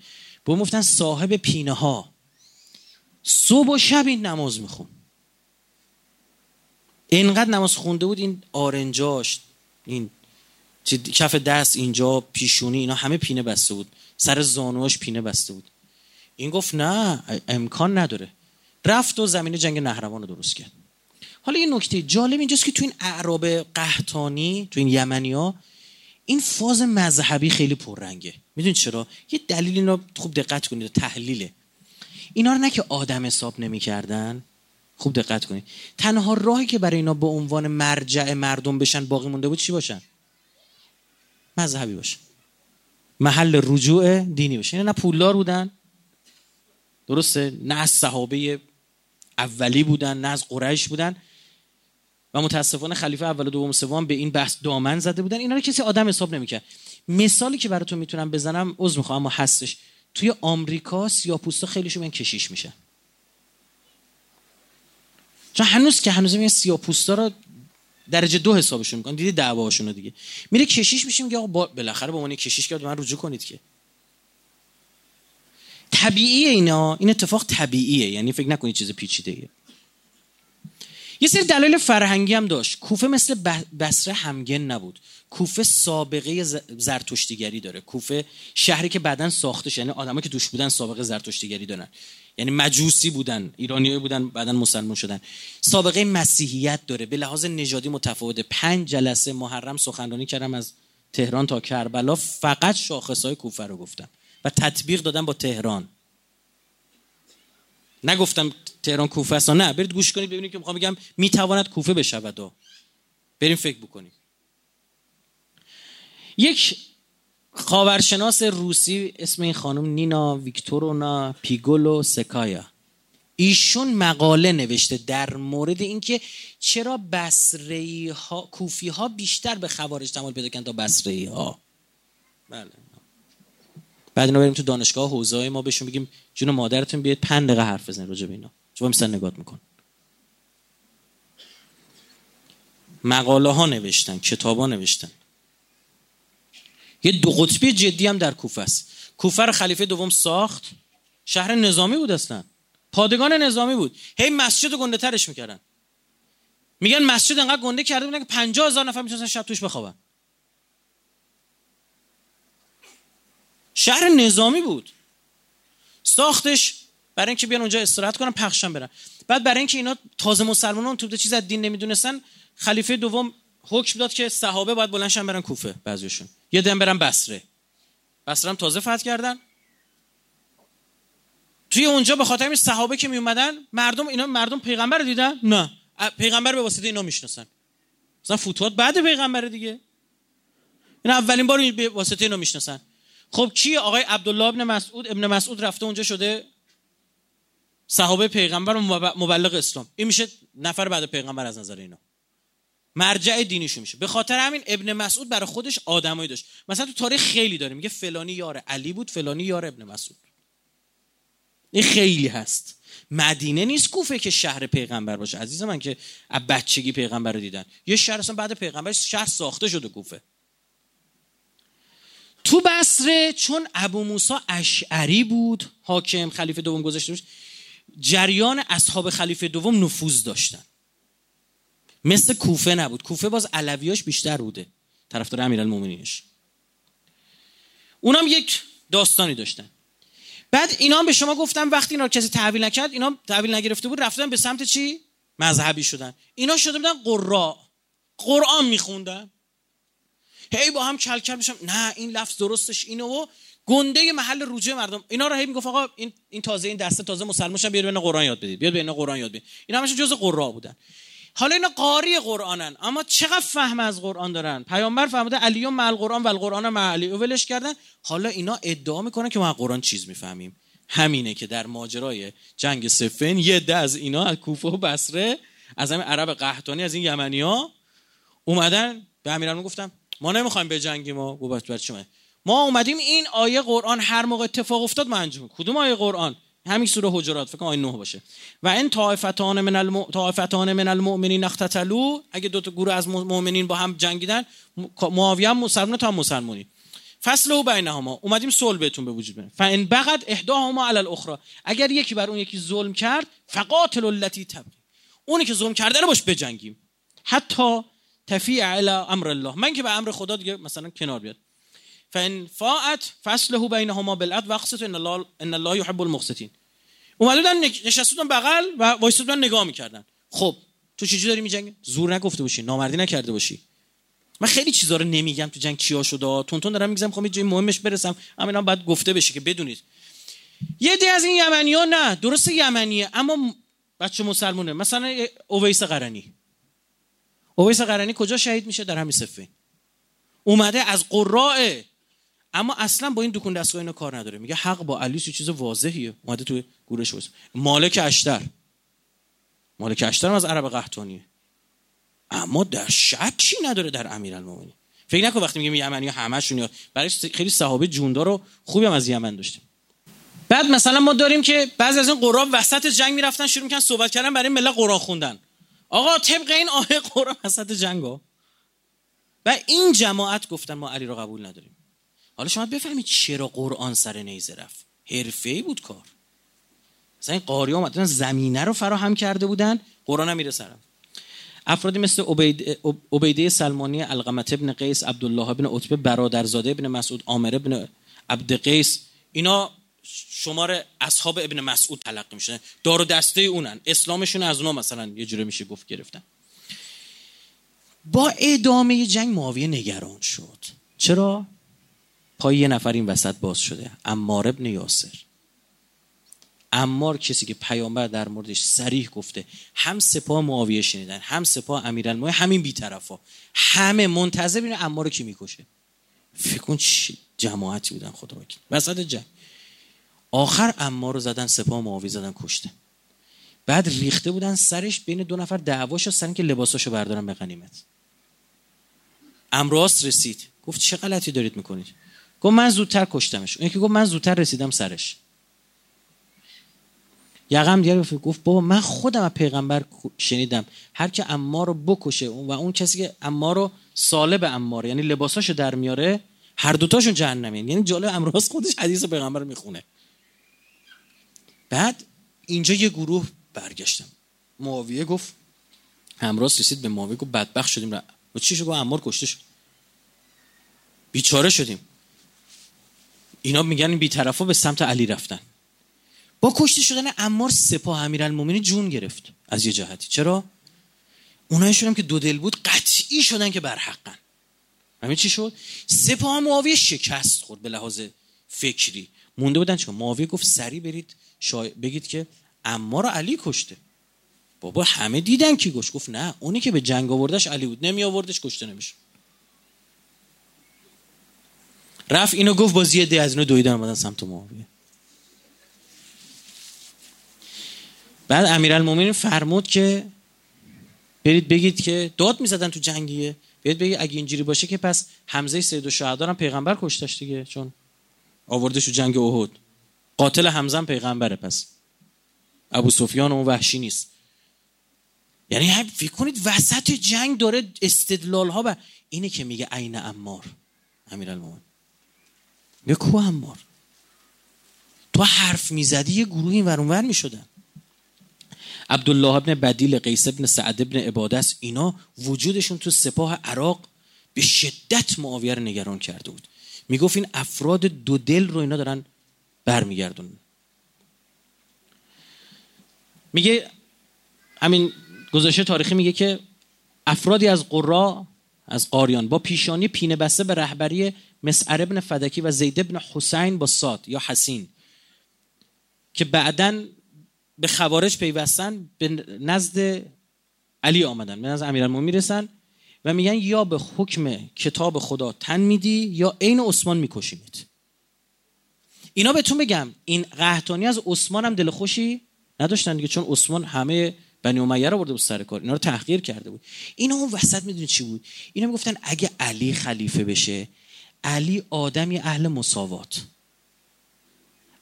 به اون گفتن صاحب پینه ها، صبح و شب این نماز میخون، اینقدر نماز خونده بود، این آرنجاش، این کف دست، اینجا پیشونی، اینا همه پینه بسته بود، سر زانوش پینه بسته بود. این گفت نه، امکان نداره. رفت و زمین جنگ نهروان رو درست کرد. حالا یه نکته جالب اینجاست که تو این اعراب قحطانی، تو این یمنیا، این فاز مذهبی خیلی پررنگه. میدونید چرا؟ یه دلیل اینا خوب دقت کنید، تحلیله. اینا رو نه که آدم حساب نمی‌کردن، خوب دقت کنید. تنها راهی که برای اینا به عنوان مرجع مردم بشن باقی مونده بود چی باشن؟ مذهبی باشن، محل رجوع دینی باشن. اینا نه پولدار بودن، درسته، نه از صحابه اولی بودن، نه از قریش بودن، و متاسفانه خلیفه اول و دوم و سوم به این بحث دامن زده بودن. اینا رو کسی آدم حساب نمی‌کرد. مثالی که براتون میتونم بزنم، عذر می‌خوام اما هستش، توی آمریکا سیاه‌پوستا خیلیشون کشیش میشن، چون هنوز که هنوز میگن سیاه‌پوستا رو درجه 2 حسابشون میکنن. دیدی دعواشون رو دیگه، میره کشیش میشیم، میگه آقا بالاخره با من کشیش کرد، من رجوع کنید. که طبیعیه اینا، این اتفاق طبیعیه، یعنی فکر نکنید چیز پیچیده‌ایه. یه سری دلایل فرهنگی هم داشت. کوفه مثل بصره همگن نبود. کوفه سابقه زرتشتیگری داره. کوفه شهری که بعداً ساخته شد، یعنی آدمایی که توش بودن سابقه زرتشتیگری دارن، یعنی مجوسی بودن، ایرانیایی بودن، بعداً مسلمان شدن. سابقه مسیحیت داره، به لحاظ نژادی متفاوته. 5 جلسه محرم سخنرانی کردم از تهران تا کربلا، فقط شاخص‌های کوفه رو گفتم و تطبیق دادم با تهران. نگفتم تهران کوفه است، نه، برید گوش کنید ببینید که میخوام بگم میتواند کوفه بشود. بریم فکر بکنیم. یک خاورشناس روسی، اسم این خانم نینا ویکتورونا پیگولو سکایا، ایشون مقاله نوشته در مورد اینکه چرا بصری ها، کوفی ها بیشتر به خوارج تمایل پیدا کردن تا بصری ها. بله، بعد اینا بریم تو دانشگاه حوزه‌ای ما بهشون بگیم جون مادرتون بیاید 5 دقیقه حرف بزنید راجع به اینا، چون مثلا نگاه می‌کن. مقاله ها نوشتن، کتابا نوشتن. یه دو قطبی جدی هم در کوفه است. کوفه رو خلیفه دوم ساخت، شهر نظامی بود، اصلا پادگان نظامی بود. هی مسجد رو گنده ترش می‌کردن. میگن مسجد انقدر گنده کرده بودن که 50,000 نفر می‌تونستن شب توش بخوابن. شهر نظامی بود، ساختش برای اینکه بیان اونجا استراحت کنن، پخشن برن. بعد برای اینکه اینا تازه مسلمانان اون توده چیز از دین نمیدونستن، خلیفه دوم حکم داد که صحابه باید بلندشن برن کوفه، بعضیشون یه دم برن بصره. بصره هم تازه فتح کردن. توی اونجا به خاطر این صحابه که می اومدن، مردم پیغمبر رو دیدن؟ نه، پیغمبر به واسطه اینا میشناسن، مثلا فتوحات بعد پیغمبر دیگه، اینا اولین بار به واسطه اینا میشناسن. خب کی؟ آقای عبدالله ابن مسعود رفته اونجا شده صحابه پیغمبر و مبلغ اسلام. این میشه نفر بعد پیغمبر از نظر اینا، مرجع دینیشون میشه. به خاطر همین ابن مسعود برای خودش آدمایی داشت. مثلا تو تاریخ خیلی داره، میگه فلانی یار علی بود، فلانی یار ابن مسعود. این خیلی هست. مدینه نیست کوفه که شهر پیغمبر باشه عزیز من، که از بچگی پیغمبر رو دیدن. یه شهر اصلا بعد پیغمبر شهر ساخته شده کوفه. تو بصره چون ابو موسی اشعری بود حاکم، خلیفه دوم گذاشته بود، جریان اصحاب خلیفه دوم نفوذ داشتن. مثل کوفه نبود. کوفه باز علویاش بیشتر بوده، طرفدار امیرالمومنینش. اونام یک داستانی داشتن. بعد اینا هم به شما گفتم وقتی اینا کسی تحویل نکرد، اینا تحویل نگرفته بود، رفتن به سمت چی؟ مذهبی شدن. اینا شده بودن قراء، قرآن میخوندن، هی با هم کلکل میشم، نه این لفظ درستش اینه و گنده محل رجوع مردم اینا رو هی میگفت آقا این تازه این دسته تازه مسلمان شدن، بیاد بین قرآن یاد بدید، بیاد بین قرآن یاد بدید. این همشون جزء قرا بودن. حالا اینا قاری قرآنن، اما چقدر فهم از قرآن دارن؟ پیامبر فرموده علی مع القرآن و القرآن مع علی، ولش کردن. حالا اینا ادعا میکنن که ما از قرآن چیز میفهمیم. همینه که در ماجرای جنگ صفین یه ده از اینا از کوفه و بصره، از همین عرب قحطانی، از این یمنی‌ها اومدن به امیرالمومنین گفتن ما نمیخوایم بجنگیم، ما بابت چیه؟ ما اومدیم این آیه قرآن هر موقع اتفاق افتاد منجوم. کدوم آیه قرآن؟ همین سوره حجرات، فکر کنم آیه 9 باشه. و این طائفتان من المؤمنین اقتتلوا، اگه دو تا گروه از مؤمنین با هم جنگیدن، معاویه هم مسلمان تا مسلمانی، فصلوا بینهما، اومدیم صلح بهتون به وجود بیاریم. فان بغت احداهما علی الاخرى، اگر یکی بر اون یکی ظلم کرد، فقاتل التی تبغی، اونی که ظلم کرده رو باش بجنگیم حتی تفیع علی امر الله، من که به امر خدا دیگه مثلا کنار بیاد. فان فاعت فصله بینهما بالعدل واقسطوا ان الله يحب المقسطين. اومدن نشستون بغل و وایسادن نگاه میکردن. خب تو چه جوری داری میجنگی؟ زور نگفته باشی، نامردی نکرده باشی. من خیلی چیزا رو نمیگم تو جنگ چیا شده، تونتون دارم میگم، میخوام یه جای مهمش برسم. همینا باید گفته بشه که بدونید. یه دی از این یمنی‌ها نه، درسته یمنیه اما بچه مسلمونه. مثلا اویس قرنی کجا شهید میشه؟ در همین صفین. اومده از قراء، اما اصلا با این دکون دستگاه اینا کار نداره، میگه حق با علی چیز واضحیه، اومده توی گروه شوز. مالک اشتر از عرب قحطانیه، اما در شک چی نداره در امیرالمومنین. فکر نکن وقتی میگیم یمنی‌ها همشون یاد، برای خیلی صحابه جوندار رو خوبی هم از یمن داشتیم. بعد مثلا ما داریم که بعضی از این قرا وسط جنگ میرفتن شروع میکنن صحبت کردن برای ملت قرآن خوندن. آقا طبق این آیه قرآن وسط جنگا و این جماعت گفتن ما علی رو قبول نداریم. حالا شما بفهمید چرا قرآن سر نیزه رفت. حرفه‌ای بود کار. مثلا این قاری اومدن زمینه رو فراهم کرده بودن، قرآن هم میره سرم. افرادی مثل عبیده سلمانی، علقمه ابن قیس، عبدالله ابن عتبه، برادرزاده ابن مسعود، عامر ابن عبدقیس، اینا شمار اصحاب ابن مسعود تلقی میشن، دار و دسته اونن، اسلامشون از اونا مثلا یه جوری میشه گفت گرفتن. با ادامه جنگ معاویه نگران شد. چرا؟ پای یه نفر این وسط باز شده، عمار ابن یاسر. عمار کسی که پیامبر در موردش صریح گفته، هم سپاه معاویه شنیدن، هم سپاه امیرالمومنین، همین بی‌طرفا، همه منتظر اینه عمار رو کی میکشه. فکر کن چه جماعتی بودن خدا وکیل وسط جنگ. آخر عمار رو زدن، سپاه معاویه زدن، کشته. بعد ریخته بودن سرش بین دو نفر، دعواش شد سر که لباساشو بردارن به غنیمت. امراس رسید گفت چه غلطی دارید میکنید؟ گفت من زودتر کشتمش. اون یکی گفت من زودتر رسیدم سرش. یغم دیگه گفت بابا من خودم از پیغمبر شنیدم هر که عمار رو بکشه و اون کسی که عمار رو سالب عمار یعنی لباساشو در میاره هر دو تاشون جهنمین. یعنی جالب امراس خودش حدیث پیغمبر میخونه. بعد اینجا یه گروه برگشتم. معاویه گفت همراست رسید به معاویه گفت بدبخت شدیم. و چی شد؟ گفت عمار کشته شد. بیچاره شدیم. اینا میگن این بی‌طرفا به سمت علی رفتن. با کشته شدن عمار سپاه امیرالمومنین جون گرفت از یه جهتی. چرا؟ اونایشون هم که دو دل بود قطعی شدن که برحقن. همین چی شد؟ سپاه معاویه شکست خورد به لحاظ فکری. مونده بودن چون معاویه گفت سری برید بگید که عمار علی کشته. بابا همه دیدن کی گوش. گفت نه، اونی که به جنگ آوردش علی بود، نمی آوردش کشته نمیشه. رفت اینو گفت، بازی دی از اینو دویدن اومدن سمت معاویه. بعد امیرالمومنین فرمود که برید بگید که داد میزدن تو جنگیه، برید بگید اگه اینجوری باشه که پس حمزه سید الشهدا هم پیغمبر کشتش دیگه، چون آوردش تو جنگ احد. قاتل حمزه پیغمبره، پس ابو سفیان اون وحشی نیست. یعنی فکر کنید وسط جنگ داره استدلال ها و اینه که میگه عین عمار امیرالمومنین میگه کو عمار. تو حرف میزدی یه گروه این ور اون ور میشدن. عبدالله ابن بدیل، قیس ابن سعد ابن عبادس، اینا وجودشون تو سپاه عراق به شدت معاویه رو نگران کرده بود. میگفت این افراد دو دل رو اینا دارن برمیگردونن. میگه همین گزارش تاریخی میگه که افرادی از قرا از قاریان با پیشانی پینه بسته به رهبری مسعر بن فدکی و زید بن حسین با صاد یا حسین که بعداً به خوارج پیوستن، به نزد علی آمدن، به نزد امیرالمومنین میرسن و میگن یا به حکم کتاب خدا تن میدی یا عین عثمان میکشیمت. اینا بهتون بگم این قحطانی از عثمان هم دلخوشی نداشتن دیگه، چون عثمان همه بنی امیه رو برده بود سر کار، اینا رو تحقیر کرده بود. اینا اون وسط میدونید چی بود؟ اینا میگفتن اگه علی خلیفه بشه، علی آدمی اهل مساوات،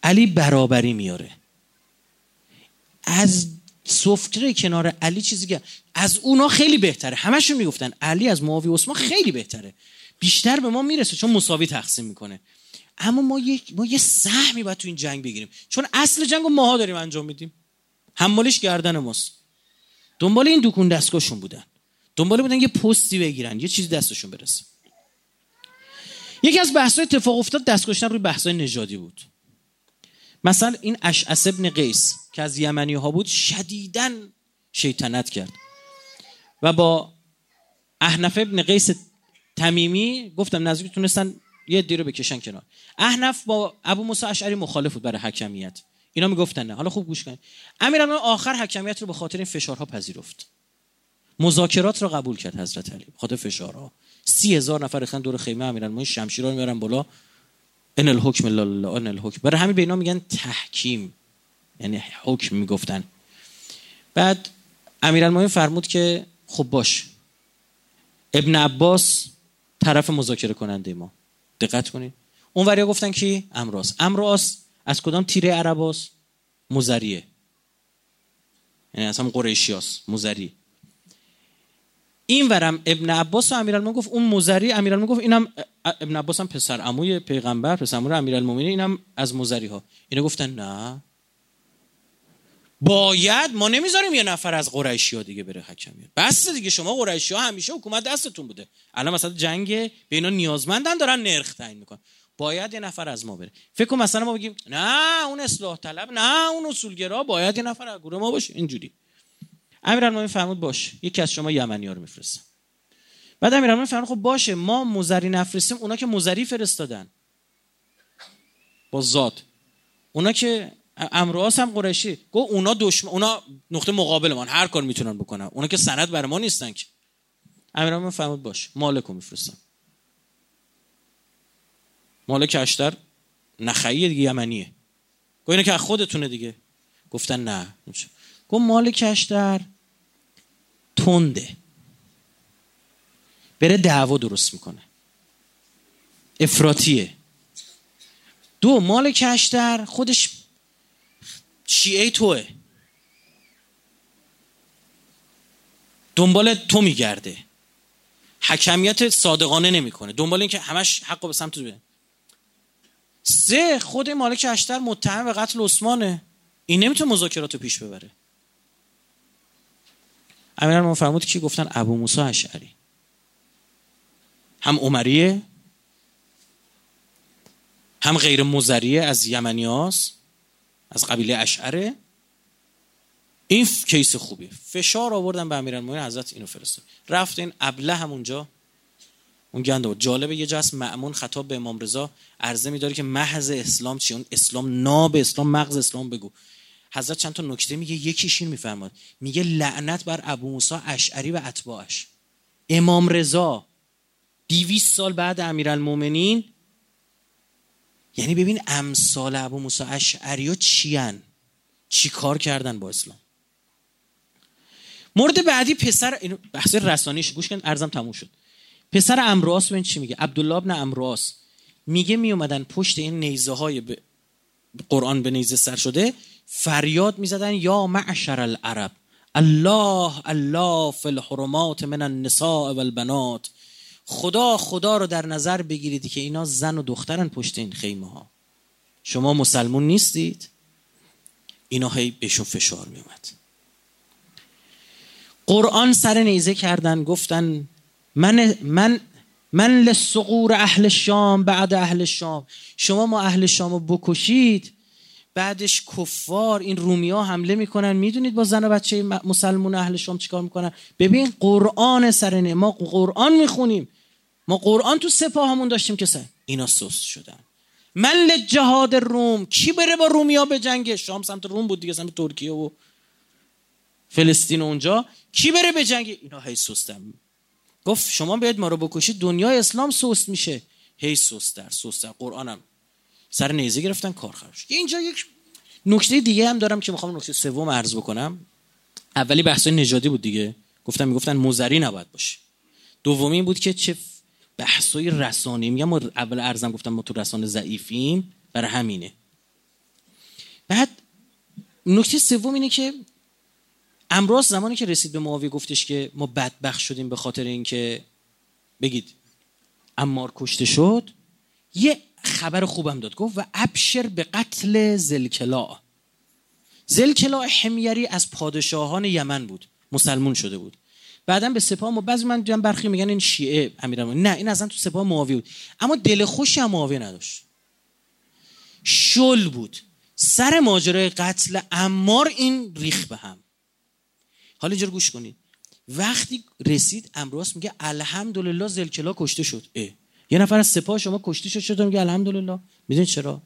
علی برابری میاره، از سفتره کنار علی چیزی که از اونا خیلی بهتره. همشون میگفتن علی از معاویه عثمان خیلی بهتره، بیشتر به ما میرسه چون مساوی تقسیم میکنه. اما ما یه سهمی باید تو این جنگ بگیریم، چون اصل جنگو ماها داریم انجام میدیم، حمالش گردن ماست. دنبال این دکون دستگاهشون بودن، دنبال بودن یه پستی بگیرن، یه چیز دستشون برسه. یکی از بحث‌های اتفاق افتاد دست گذاشتن روی بحث‌های نژادی بود. مثلا این اشعث ابن قیس که از یمنی‌ها بود شدیداً شیطنت کرد و با احنف ابن قیس تمیمی گفتم نزدیک تونستن یه دیرو بکشن کنار. احنف با ابو موسی اشعری مخالف بود برای حکمیت. اینا میگفتن نه. حالا خوب گوش کنید. امیرالمومنین آخر حکمیت رو به خاطر این فشارها پذیرفت. مذاکرات رو قبول کرد حضرت علی بخاطر فشارها. 30000 نفر خان دور خیمه امیرالمومنین شمشیرا رو میارن بالا. ان الحکم لله ان الحکم. برای همین به اینا میگن تحکیم، یعنی حکم میگفتن. بعد امیرالمومنین فرمود که خب باش، ابن عباس طرف مذاکره کننده ما، دقت کنید. اونوریا گفتن کی؟ امراس از کدام تیره عرباست؟ مزریه، یعنی اصلا قریشیاست، مزری. این ورم ابن عباس و امیرالمومنین گفت اون مزری، امیرالمومنین گفت اینم ابن عباس هم پسر عموی پیغمبر، پسر عموی امیرالمومنین، اینم از مزری ها. اینا گفتن نه، باید ما نمیذاریم یه نفر از قریشی ها دیگه بره حکمیت. بس دیگه، شما قریشی ها همیشه حکومت دستتون بوده، الان مثلا جنگ به اینا نیازمندن، دارن نرخ تعیین میکنن، باید یه نفر از ما بره. فکر کنم مثلا ما بگیم نه اون اصلاح طلب، نه اون اصولگرا، باید یه نفر از گروه ما باشه. اینجوری امیرالمومنین فرمود باشه، یکی از شما یمنی‌ها رو میفرستم. بعد امیرالمومنین فرمود خب باشه، ما مزری نفرستیم، اونا که مزری فرستادن با زاد، اونا که امرواس هم قریشی، گفت اونا دشمن، اونا نقطه مقابل ما، هر کار میتونن بکنن، اونا که سند بر ما نیستن که. امیرالمومنین فرمود باشه، مالکو میفرستم. مالک اشتر نخعی دیگه، یمنیه. گفت اینا که خودتونه دیگه. گفتن نه. گفت مالک اشتر تنده، بره دعوا درست میکنه، افراطیه. دو، مالک اشتر خودش شیعه توه، دنبال تو میگرده، حکمیت صادقانه نمیکنه، دنبال این که همش حق به سمت تو بده. سه، خود مالک اشتر متهم به قتل عثمانه، این نمیتونه مذاکراتو پیش ببره. امیرالمومنین فرمود کی؟ گفتن ابو موسی اشعری، هم عمریه هم غیر مزریه، از یمنیاست، از قبیله اشعره. این کیس خوبیه. فشار آوردن به امیرالمومنین، حضرت اینو فرستاد. رفت این ابله هم اونجا اون گنده بود. جالبه یه جاست مأمون خطاب به امام رضا عرضه می‌داره که محض اسلام چی؟ اون اسلام، ناب اسلام، مغز اسلام بگو. حضرت چند تا نکته میگه، یکیش این میفرماد، میگه لعنت بر ابو موسی اشعری و اتباعش. امام رضا 200 سال بعد امیرالمومنین، یعنی ببین امثال ابو موسی اشعری چیان، چی کار کردن با اسلام. مورد بعدی پسر، اینو بحث رسانیش گوش کن، عرضم تموم شد. پسر امراس ببین چی میگه، عبدالله ابن امراس میگه میومدن پشت این نیزه های قرآن به نیزه سر شده فریاد میزدن یا معشر العرب الله الله فی الحرمات من النساء و البنات، خدا خدا رو در نظر بگیرید که اینا زن و دخترن پشت این خیمه ها، شما مسلمون نیستید. اینا هی بهشون فشار میومد. قرآن سر نیزه کردن، گفتن من لسقور اهل شام بعد اهل شام، شما ما اهل شام رو بکشید بعدش کفار این رومیا حمله میکنن. میدونید با زن و بچه مسلمان اهل شام چیکار میکنن؟ ببین قرآن سرنه، ما قرآن میخونیم، ما قرآن تو سپاهمون داشتیم که سن اینا سست شدن. مل جهاد روم، کی بره با رومیا به جنگه؟ شام سمت روم بود دیگه، سمت ترکیه و فلسطین و اونجا، کی بره به جنگه؟ اینا هی سستن. گفت شما بیاید ما رو بکشید دنیا اسلام سست میشه، هی سستر. قرآنم سر نیزه گرفتن، کار خراب شد. اینجا یک نکته دیگه هم دارم که میخوام نکته سوم عرض بکنم. اولی بحث نژادی بود دیگه، گفتم میگفتن مزری نباید باشه. دومی این بود که چه بحثای رسانه‌ای، میگم اول عرضم گفتم ما تو رسانه ضعیفیم، برای همینه. بعد نکته سوم اینه که امروز زمانی که رسید به معاویه گفتش که ما بدبخت شدیم به خاطر اینکه بگید عمار کشته شد، یه خبر خوبم داد، گفت و ابشر به قتل ذلکلاء. ذلکلاء حمیری از پادشاهان یمن بود، مسلمان شده بود، بعدن به سپاه ما. بعضی من دیدم برخی میگن این شیعه امیرالمومنین، نه این اصلا تو سپاه معاویه بود، اما دل خوشی هم معاویه نداشت، شل بود سر ماجرای قتل عمار، این ریخ به هم. حالا اینجا گوش کنید، وقتی رسید امراس میگه الحمدلله ذلکلاء کشته شد. یه نفر از سپاه شما کشته شد، چطور میگه الحمدلله؟ میدونید چرا؟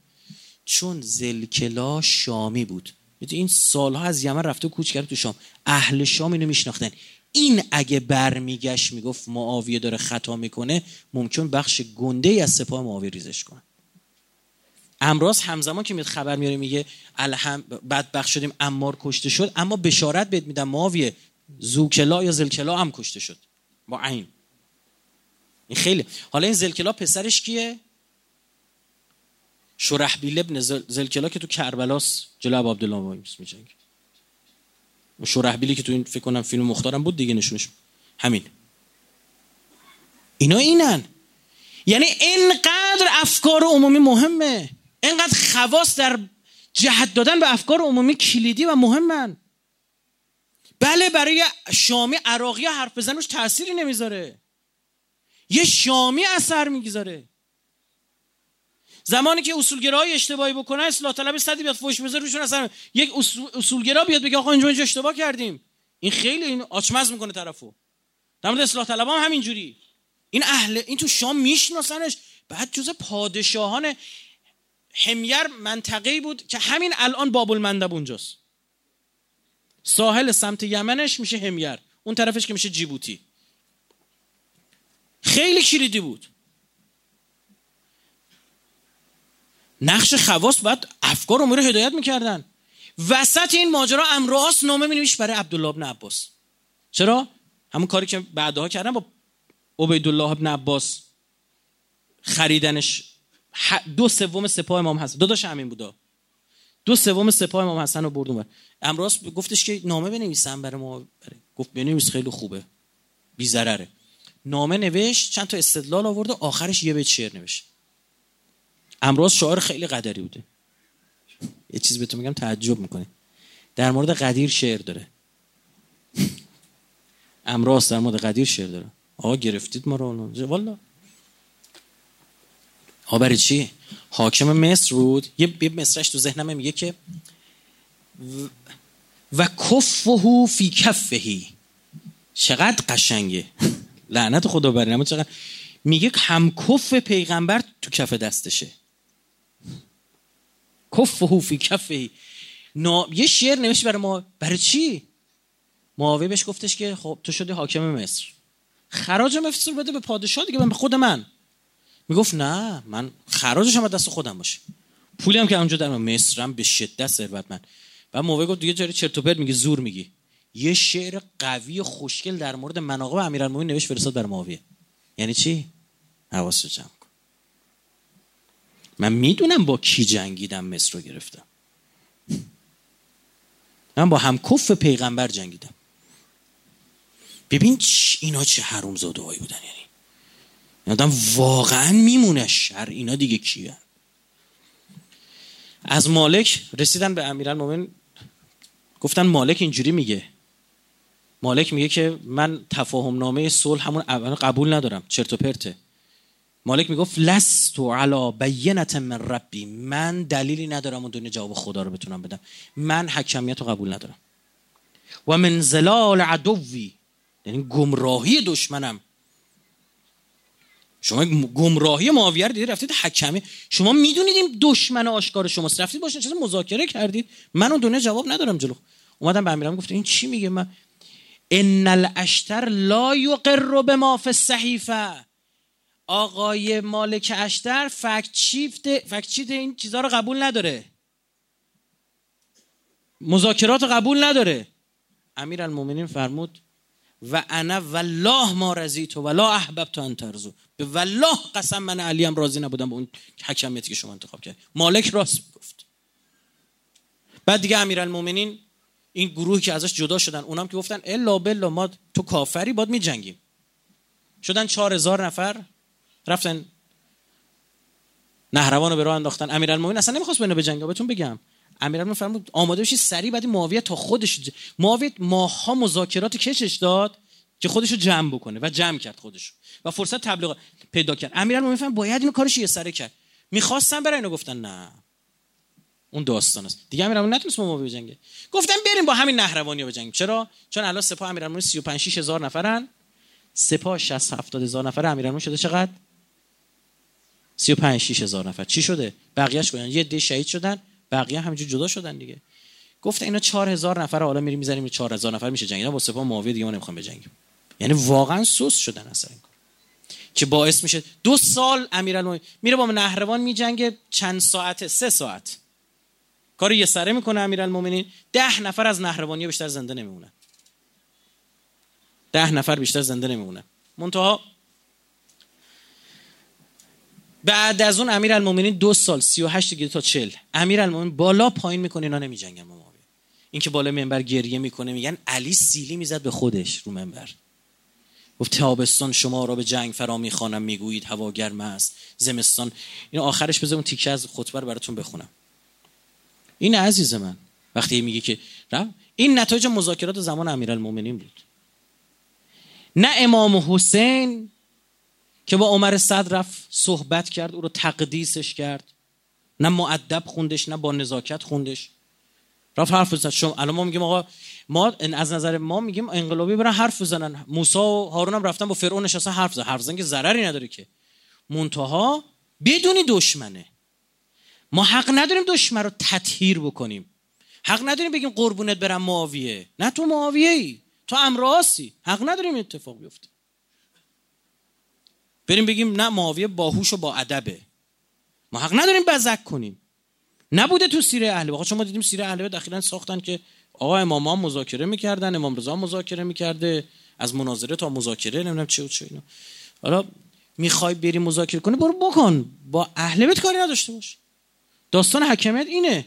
چون ذلکلاء شامی بود، این سالها از یمن رفته کوچ کرده تو شام، اهل شام اینو میشناختن. این اگه برمیگشت میگفت معاویه داره خطا میکنه، ممکن بخش گنده ای از سپاه معاویه ریزش کنه. امراض همزمان که میاد خبر میاره میگه بدبخت شدیم عمار کشته شد، اما بشارت بهت میدم معاویه ذوکلا یا ذلکلاء هم کشته شد با عین. این خیلی. حالا این ذلکلاء پسرش کیه؟ شرحبیل ابن ذلکلاء که تو کربلاس جلو عبدالله وایس میجنگه. اون شرحبیلی که تو این فکر کنم فیلم مختارم بود دیگه، نشونش همین. اینا اینن. یعنی اینقدر افکار عمومی مهمه، اینقدر خواص در جهت دادن به افکار عمومی کلیدی و مهمن. بله برای شامی عراقی حرف بزنوش تأثیری نمیذاره، یه شامی اثر میگذاره. زمانی که اصولگراهای اشتباهی بکنن، اصلاح طلب صدی بیاد فوش بذاره روشون، اصلا یک اصولگرا بیاد بگه آقا اینجا اشتباه کردیم، این خیلی این آچمز میکنه طرفو. در مورد اصلاح طلبام هم همینجوری، این اهل این تو شام میشناسنش. بعد جزء پادشاهان حمیر منطقه‌ای بود که همین الان باب المندب اونجاست، ساحل سمت یمنش میشه حمیر، اون طرفش که میشه جیبوتی. خیلی کلیدی بود. نقش خواص بعد افکار امور هدایت میکردن. وسط این ماجرا امراس نامه مینویش برای عبدالله بن عباس. چرا؟ همون کاری که بعدها کردن با عبیدالله بن عباس، خریدنش. 2/3 سپاه امام حسن، داداش همین بودا، 2/3 سپاه امام حسن رو برد اونور. امراس گفتش که نامه بنویسم برای ما، گفت بنویس خیلی خوبه، بی ضرره. نامه نوشت، چند تا استدلال آورد، آخرش یه بیت شعر نوشت. امروز شاعر خیلی قدری بوده، یه چیز بهتون میگم تعجب میکنه، در مورد قدیر شعر داره. امروز در مورد قدیر شعر داره. آقا گرفتید ما رو والله. آقا برای چی؟ حاکم مصر بود، یه مصرش تو ذهنم میگه که و کفه فی کفهی، چقدر قشنگه لعنت خدا بر این، اما چقدر میگه همکف پیغمبر تو کف دستشه، کفه فی کفه. یه شعر نوشت برای ما. برای چی؟ معاویه بهش گفتش که خب تو شدی حاکم مصر، خراج مفصول بده به پادشاه دیگه، به خود من. میگفت نه، من خراجش هم دست خودم باشه، پولی هم که اونجا در مصرم به شدت ثروتمند. بعد معاویه گفت دیگه چرا چرت و پرت میگی، زور میگی. یه شعر قوی خوشگل در مورد مناقب امیرالمومنین نوشت فرستاد بر معاویه. یعنی چی؟ حواس جمع کن، من میدونم با کی جنگیدم مصر رو گرفتم، من با همکف پیغمبر جنگیدم. ببین اینا چه حرومزاده‌هایی بودن. یعنی این آدم واقعا میمونه شر. اینا دیگه کیه؟ از مالک رسیدن به امیرالمومنین، گفتن مالک اینجوری میگه. مالک میگه که من تفاهم نامه صلح همون اول قبول ندارم، چرت و پرته. مالک میگفت لست علی بینة من ربی، من دلیلی ندارم اون دنیا جواب خدا رو بتونم بدم، من حکمیت رو قبول ندارم. و من زلال عدوی، یعنی گمراهی دشمنم. شما گمراهی معاویه رو دیدید، رفتید حکمی، شما میدونید این دشمن آشکار شماست، رفتید باشه چیز مذاکره کردید، من اون دنیا جواب ندارم جلو. اومدم به امیرم گفتم این چی میگه؟ من ان الاشتر لا یقر بما فی الصحیفه. آقای مالک اشتر فکت چیفت این چیزا رو قبول نداره، مذاکرات رو قبول نداره. امیرالمومنین فرمود و انا والله ما رضیت و لا احببت ان ترضوا، به والله قسم من علی هم راضی نبودم به اون حکمیتی که شما انتخاب کردید. مالک راست گفت. بعد دیگه امیرالمومنین این گروهی که ازش جدا شدن، اونام که گفتن الا بالله ما تو کافری باید می‌جنگیم، شدن 4000 نفر رفتن نهروانو به راه انداختن. امیرالمومنین اصلا نمیخواست با اینا بجنگه، بهتون بگم امیرالمومنین فرمود آماده بشید سریع. بعد معاویه تا خودش معاویه ماها مذاکرات کشش داد که خودشو جمع بکنه و جمع کرد خودشو و فرصت تبلیغ پیدا کرد. امیرالمومنین فهم باید اینو کارش یه سره کرد، می‌خواستن برای اینو گفتن نه اون داستان است دیگه. امیرالمومنین نتونست با معاویه بجنگه، گفتن بریم با همین نهروانی‌ها بجنگیم. چرا؟ چون الان سپاه امیرالمومنین 35-6000 نفرن، سپاه 60-70 هزار نفر، امیرالمومنین شده چقدر؟ 35-6000 نفر. چی شده؟ بقیه‌اش کجان؟ یه عده شهید شدن، بقیه همینجور جدا شدن دیگه. گفت اینا 4000 نفر حالا میریم می‌زنیم 4000 نفر میشه جنگ، اینا با سپاه معاویه دیگه ما نمی‌خوام بجنگیم. یعنی واقعا سوس شدن اصلا این کار، که باعث میشه 2 سال امیرالمومنین میره با نهروان میجنگه، چند ساعته 3 ساعت کارو یه سره میکنه امیرالمومنین. 10 نفر از نهروانی‌ها بیشتر زنده نمیمونن، 10 نفر بیشتر زنده نمیمونن. منتها بعد از اون امیرالمومنین 2 سال 38 تا 40 امیرالمومنین بالا پایین میکنه، اینا نمیجنگن با معاویه. این که بالا منبر گریه میکنه، میگن علی سیلی میزد به خودش رو منبر، گفت تابستان شما را به جنگ فرا میخوانم، میگویید هوا گرم است، زمستان. این آخرش بذارم تیکه از خطبه رو براتون بخونم. این عزیز من وقتی میگه که این نتایج مذاکرات زمان امیرالمومنین بود، نه امام حسین که با عمر صدر رفت صحبت کرد، او رو تقدیسش کرد، نه مؤدب خوندش، نه با نزاکت خوندش، رفت حرف زد. شما الان ما میگیم آقا ما از نظر ما میگیم انقلابی برن حرف بزنن، موسی و هارون هم رفتن با فرعون نشستن حرف زدن، حرف زدن که ضرری نداره که، منتها بدونی دشمنه. ما حق نداریم دشمن رو تطهیر بکنیم، حق نداریم بگیم قربونت برم معاویه، نه تو معاویه‌ای، تو امراسی، حق نداریم اتفاق بیفته. بریم بگیم نه معاویه باهوش و با ادبه، ما حق نداریم بزک کنیم. نبوده تو سیره اهل بیت، چون ما دیدیم سیره اهل بیت اخیراً ساختن که آقا امامان مذاکره میکردن، امام رضا مذاکره میکرده، از مناظره تا مذاکره نمیدونم چی و چی اینا. حالا میخوای بری مذاکره کنی برو بکن، با اهل بیت کاری نداشته باش. داستان حکمیت اینه،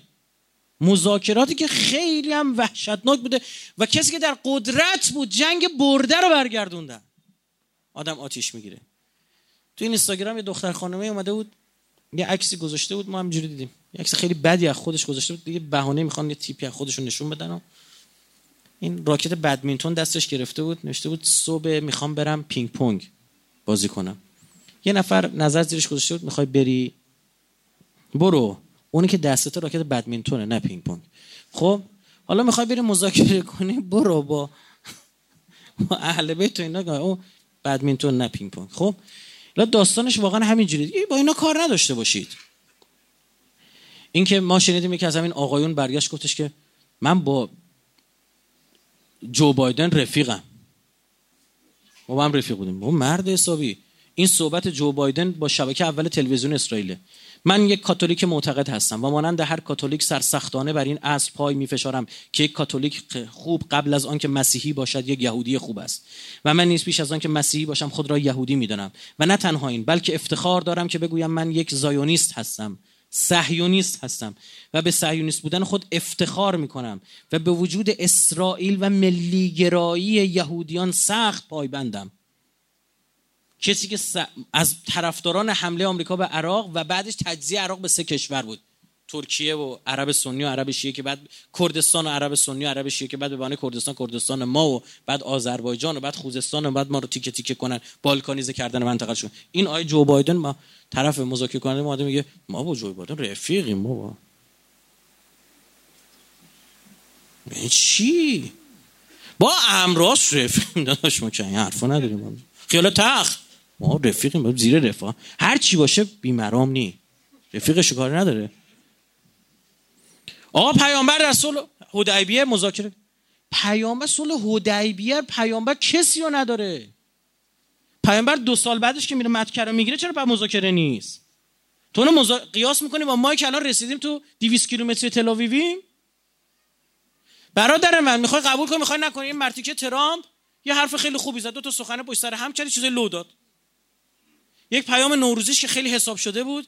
مذاکراتی که خیلی هم وحشتناک بوده و کسی که در قدرت بود جنگ برده رو برگردوندن. آدم آتیش میگیره. تو اینستاگرام یه دختر خانومه اومده بود یه عکسی گذاشته بود، ما همینجوری دیدیم، یه عکس خیلی بدی از خودش گذاشته بود، دیگه بهانه میخوان یه تیپی از خودشون نشون بدن و این راکت بدمینتون دستش گرفته بود، نوشته بود صبح میخوام برم پینگ پونگ بازی کنم. یه نفر نظر زیرش گذاشته بود میخوای بری برو، اونی که دستت راکت بدمینتونه نه پینگ پونگ. خب حالا میخوای بری مذاکره کنی برو با اهل بیت اینا، اون بدمینتون نه پینگ پونگ. خب لا داستانش واقعا همینجوریه، با اینا کار نداشته باشید. این که ما شنیدیم یکی از همین آقایون برگشت گفتش که من با جو بایدن رفیقم، ما با هم رفیق بودیم، اون مرد حسابی. این صحبت جو بایدن با شبکه اول تلویزیون اسرائیل. من یک کاتولیک معتقد هستم و مانند هر کاتولیک سرسختانه بر این اصل پای می‌فشارم که یک کاتولیک خوب قبل از آن که مسیحی باشد یک یهودی خوب است و من نیز پیش از آن که مسیحی باشم خود را یهودی می‌دانم و نه تنها این بلکه افتخار دارم که بگویم من یک زایونیست هستم، صهیونیست هستم و به صهیونیست بودن خود افتخار می‌کنم و به وجود اسرائیل و ملی‌گرایی یهودیان سخت پایبندم. کسی که از طرفداران حمله آمریکا به عراق و بعدش تجزیه عراق به 3 کشور بود، ترکیه و عرب سنی و عرب شیعه که بعد کردستان و عرب سنی و عرب شیعه که بعد به بهانه کردستان ما و بعد آذربایجان و بعد خوزستان و بعد ما رو تیکه تیکه کنن، بالکانیزه کردن منطقه شون. این آقای جو بایدن ما طرف مذاکره کننده ما میگه ما با جو بایدن رفیقیم بابا. یعنی چی؟ با امراس رفیقیم داداش، ما چنین حرفا نداریم. خیال تخت ما رفیقیم، زیر رفاه هر چی باشه بیمرام نی. رفیقش کار نداره. آقا پیامبر رسول حدیبیه مذاکره، پیامبر رسول حدیبیه، پیامبر کسی رو نداره. پیامبر 2 سال بعدش که میره مکه رو میگیره، چرا بعد مذاکره نیست؟ تو اون قیاس میکنی با ما که الان رسیدیم تو 200 کیلومتری تل آویویم؟ برادر من، میخوای قبول کن میخوای نکنی، این مرتیکه ترامپ یه حرف خیلی خوبی زد، 2 تا سخن پشت سر هم چند چیزای لو داد. یک پیام نوروزیش که خیلی حساب شده بود،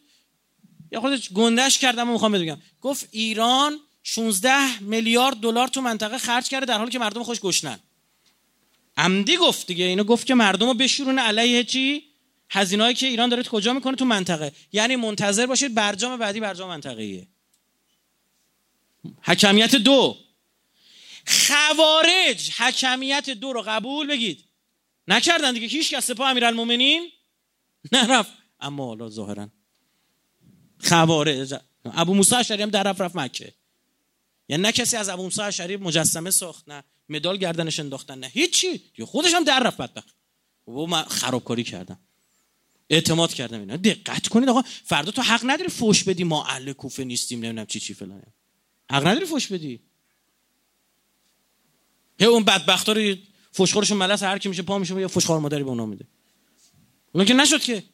یا خودش گندش کرد، اما میخوام بگم گفت ایران 16 میلیارد دلار تو منطقه خرج کرده در حالی که مردم خوش گشنن. عمدی گفت دیگه، اینو گفت که مردمو بشورونه علیه چی؟ هزینه‌ای که ایران داره کجا میکنه؟ تو منطقه. یعنی منتظر باشید برجام بعدی برجام منطقه‌ایه. حکمیت 2 خوارج حکمیت 2 رو قبول بگید نکردن دیگه، هیچ کس سپاه امیرالمومنین نرفت، اما حالا ظاهرا خوارج ابو موسی اشعری هم در رفت مکه. یعنی نه کسی از ابو موسی اشعری مجسمه ساخت، نه مدال گردنش انداختن، نه هیچی، خودش هم در رفت بدبخت. بابا من خرابکاری کردم، اعتماد کردم اینا. دقت کنید آقا، فردا تو حق نداری فوش بدی ما اهل کوفه نیستیم نمیدونم چی فلان، حق نداری فوش بدی. یا اون بدبختا رو فوشخورشون ملس، هر کی میشه پا میشه یا فوشخوار مادری به اونا میده. اون که نشد که.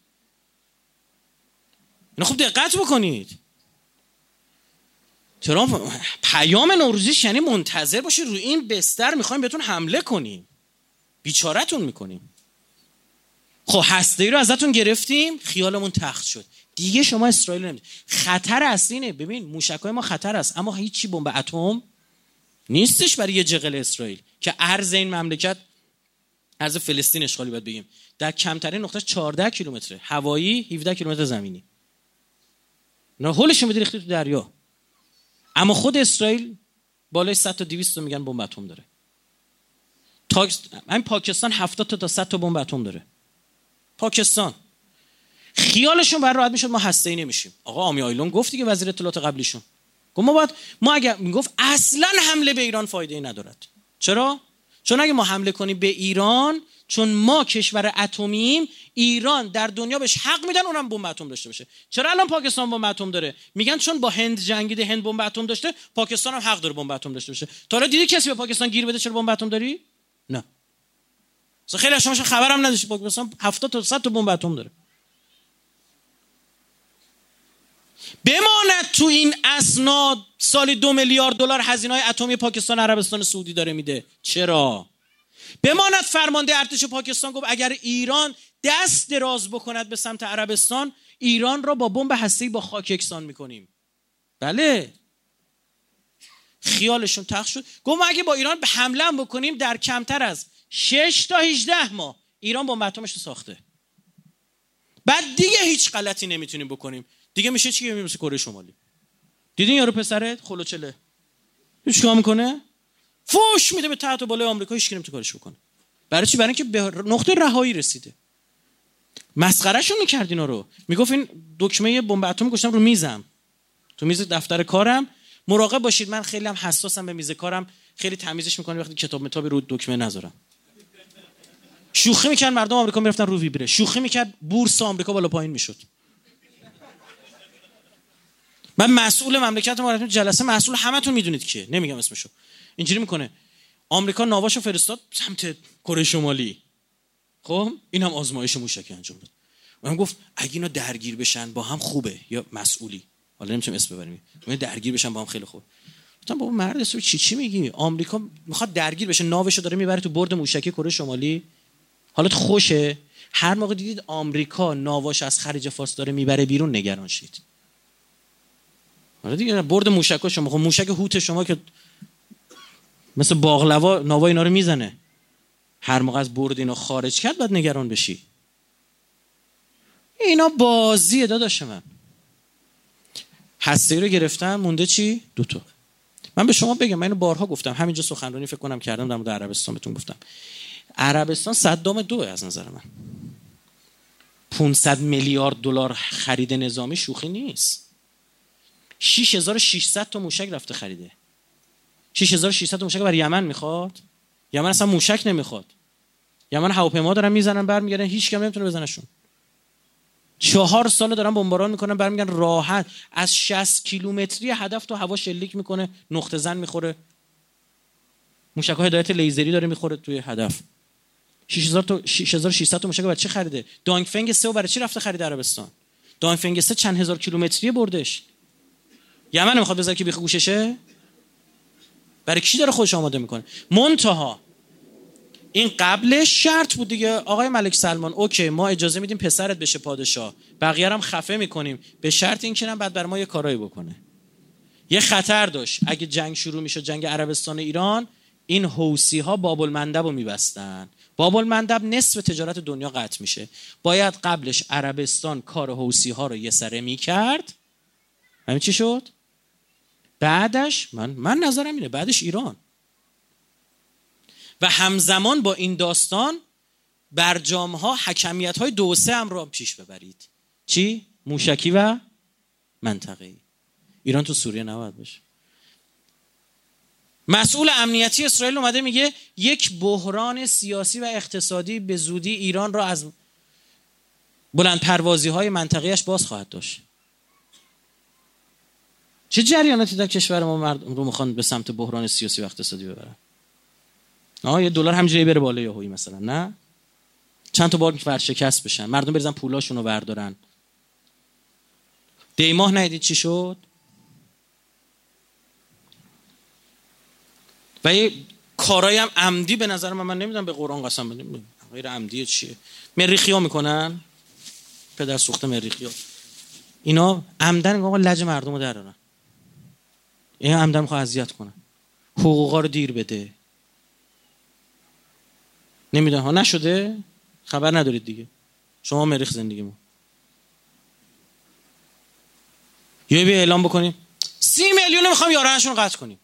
اینا خوب دقت بکنید. ترامپ پیام نوروزیش یعنی منتظر باشه روی این بستر میخوایم بهتون حمله کنیم، بیچاره‌تون میکنیم. خب هسته‌ای رو ازتون گرفتیم، خیالمون تخت شد دیگه، شما اسرائیل نمیدید. خطر اصلی اینه. ببین موشکای ما خطر است، اما هیچی بمب اتم نیستش برای یه جغل اسرائیل که عرض این مملکت، عرض فلسطین اشغالی باید بگیم، در کمترین نقطه 14 کیلومتر هوایی، 17 کیلومتر زمینی، نه هولشون بده ریختی تو دریا. اما خود اسرائیل بالای 100 تا 200 میگن بمب اتم داره. همین پاکستان 70 تا 100 تا بمب اتم داره. پاکستان خیالشون بر راحت میشد ما هسته‌ای نمیشیم. آقا آمی آیلون گفت دیگه، وزیر اطلاعات قبلیشون گفت ما اگه میگفت اصلا حمله به ایران فایده‌ای ندارد. چرا؟ چون اگه ما حمله کنیم به ایران، چون ما کشور اتمیم، ایران در دنیا بهش حق میدن اونم بمب اتم داشته باشه. چرا الان پاکستان بمب اتم داره؟ میگن چون با هند جنگیده، هند بمب اتم داشته، پاکستان هم حق داره بمب اتم داشته باشه. تا حالا دیدی کسی به پاکستان گیر بده چرا بمب اتم داری؟ نه. اصلا خیلی شما خبرم نداشتی پاکستان 70 تا 100 تا بمب اتم داره. بماند تو این اسناد سالی 2 میلیارد دلار هزینه‌های اتمی پاکستان عربستان سعودی داره میده. چرا؟ بماند فرمانده ارتش پاکستان گفت اگر ایران دست دراز بکند به سمت عربستان، ایران را با بمب هسته‌ای با خاک یکسان می‌کنیم. بله. خیالشون تخت شد. گفت ما اگه با ایران به حمله هم بکنیم در کمتر از 6 تا 18 ماه ایران بمب اتمش رو ساخته. بعد دیگه هیچ غلطی نمیتونیم بکنیم. دیگه میشه چی؟ میشه کره شمالی. دیدین یارو پسرت خلوچله چیکار میکنه؟ فوش میده به تحت و بالای آمریکا، هیچ کی نمیتونه کارش بکنه. برای چی؟ برای اینکه به نقطه رهایی رسیده. مسخرهشون میکرد اینا رو. میگفت این دکمه بمب اتم گذاشتم رو میزم، تو میز دفتر کارم، مراقب باشید من خیلی هم حساسم به میز کارم، خیلی تمیزش میکنم، وقتی کتاب متاب رو دکمه نذارم. شوخی میکرد مردم آمریکا میرفتن رو ویبره، شوخی میکرد بورس آمریکا بالا پایین میشد. من مسئول مملکت ما رفتم جلسه، مسئول همتون میدونید که نمیگم اسمشو، اینجوری میکنه آمریکا ناواشو فرستاد سمت کره شمالی. خب این هم آزمایش موشکی انجام داد. من گفت اگه اینا درگیر بشن با هم خوبه، یا مسئولی حالا نمیتونم اسم ببرم، من درگیر بشن با هم خیلی خوب. گفتم بابا مرد اسم چی میگی؟ آمریکا میخواد درگیر بشه، ناوشو داره میبره تو برد موشکی کره شمالی، حالت خوشه. هر موقع دیدید آمریکا ناواش از خلیج فارس داره میبره بیرون، نگران شید. حالا دیگه برد موشکا شما، خب موشک هوت شما که مثل باقلوا ناوای اینا رو میزنه، هر موقع از برد اینا خارج کرد باید نگران بشی. اینا بازیه داداش من. هسته ای رو گرفتم، مونده چی؟ دو تا. من به شما بگم، من اینو بارها گفتم، همینجا سخنرانی فکر کنم کردم در مورد عربستان بهتون گفتم. عربستان صدام دوه از نظر من. 500 میلیارد دلار خرید نظامی شوخی نیست. 6600 تا موشک رفته خریده. 6600 تا موشک برای یمن میخواد. یمن اصلا موشک نمیخواد. یمن هواپیما دارن میزنن برمیگردن، هیچ کم نمیتونه بزنشون. 4 سال دارن بمباران میکنن، برمیگردن راحت از 60 کیلومتری هدف تو هوا شلیک میکنه، نقطه زن میخوره. موشک ها هدایت لیزری داره میخوره توی هدف. 6600 تا موشک برای چی خریده؟ دانگفنگ 3 برای چی رفته خرید عربستان؟ دانگفنگ 3 چند هزار کیلومتری بردش. یمن میخواد بذاره که بیخ گوششه؟ برای کی داره خودش آماده میکنه؟ منتها این قبلش شرط بود دیگه. آقای ملک سلمان اوکی ما اجازه میدیم پسرت بشه پادشاه، بقیه هم خفه میکنیم، به شرط این که بعد بر ما یه کارایی بکنه. یه خطر داشت، اگه جنگ شروع میشد، جنگ عربستان ایران، این حوثی ها باب المندب رو میبستن. باب المندب نصف تجارت دنیا قطع میشه. باید قبلش عربستان کار حوثی ها رو یه سره میکرد. همین چی شد؟ بعدش من نظرم اینه بعدش ایران. و همزمان با این داستان برجام ها حکمیت های 2-3 هم را پیش ببرید. چی؟ موشکی و منطقه‌ای. ایران تو سوریه نباید باشه. مسئول امنیتی اسرائیل اومده میگه یک بحران سیاسی و اقتصادی به زودی ایران را از بلند پروازی های منطقه‌ایش باز خواهد داشت. چه جریاناتی در کشور ما مردم رو میخوان به سمت بحران سیاسی و اقتصادی ببرن؟ یه دلار همینجوری بره بالا یهویی مثلا، نه چند تا بانک ورشکست بشن، مردم بریزن پولاشون رو بردارن. دی ماه ندید چی شد؟ و یه کارایی هم عمدی به نظر من نمیدونم، به قرآن قسم بدیم غیر عمدی چیه، مریخیا میکنن، پدر سوخته مریخیا، اینا عمدن آقا لج مردم رو درارن، این عمدن میخواد اذیت کنن، حقوقا رو دیر بده، نمیدن ها نشده، خبر ندارید دیگه، شما مریخ زندگیمون. یا بیا اعلام بکنیم 30 میلیون میخوام یارانشون قطع کنیم،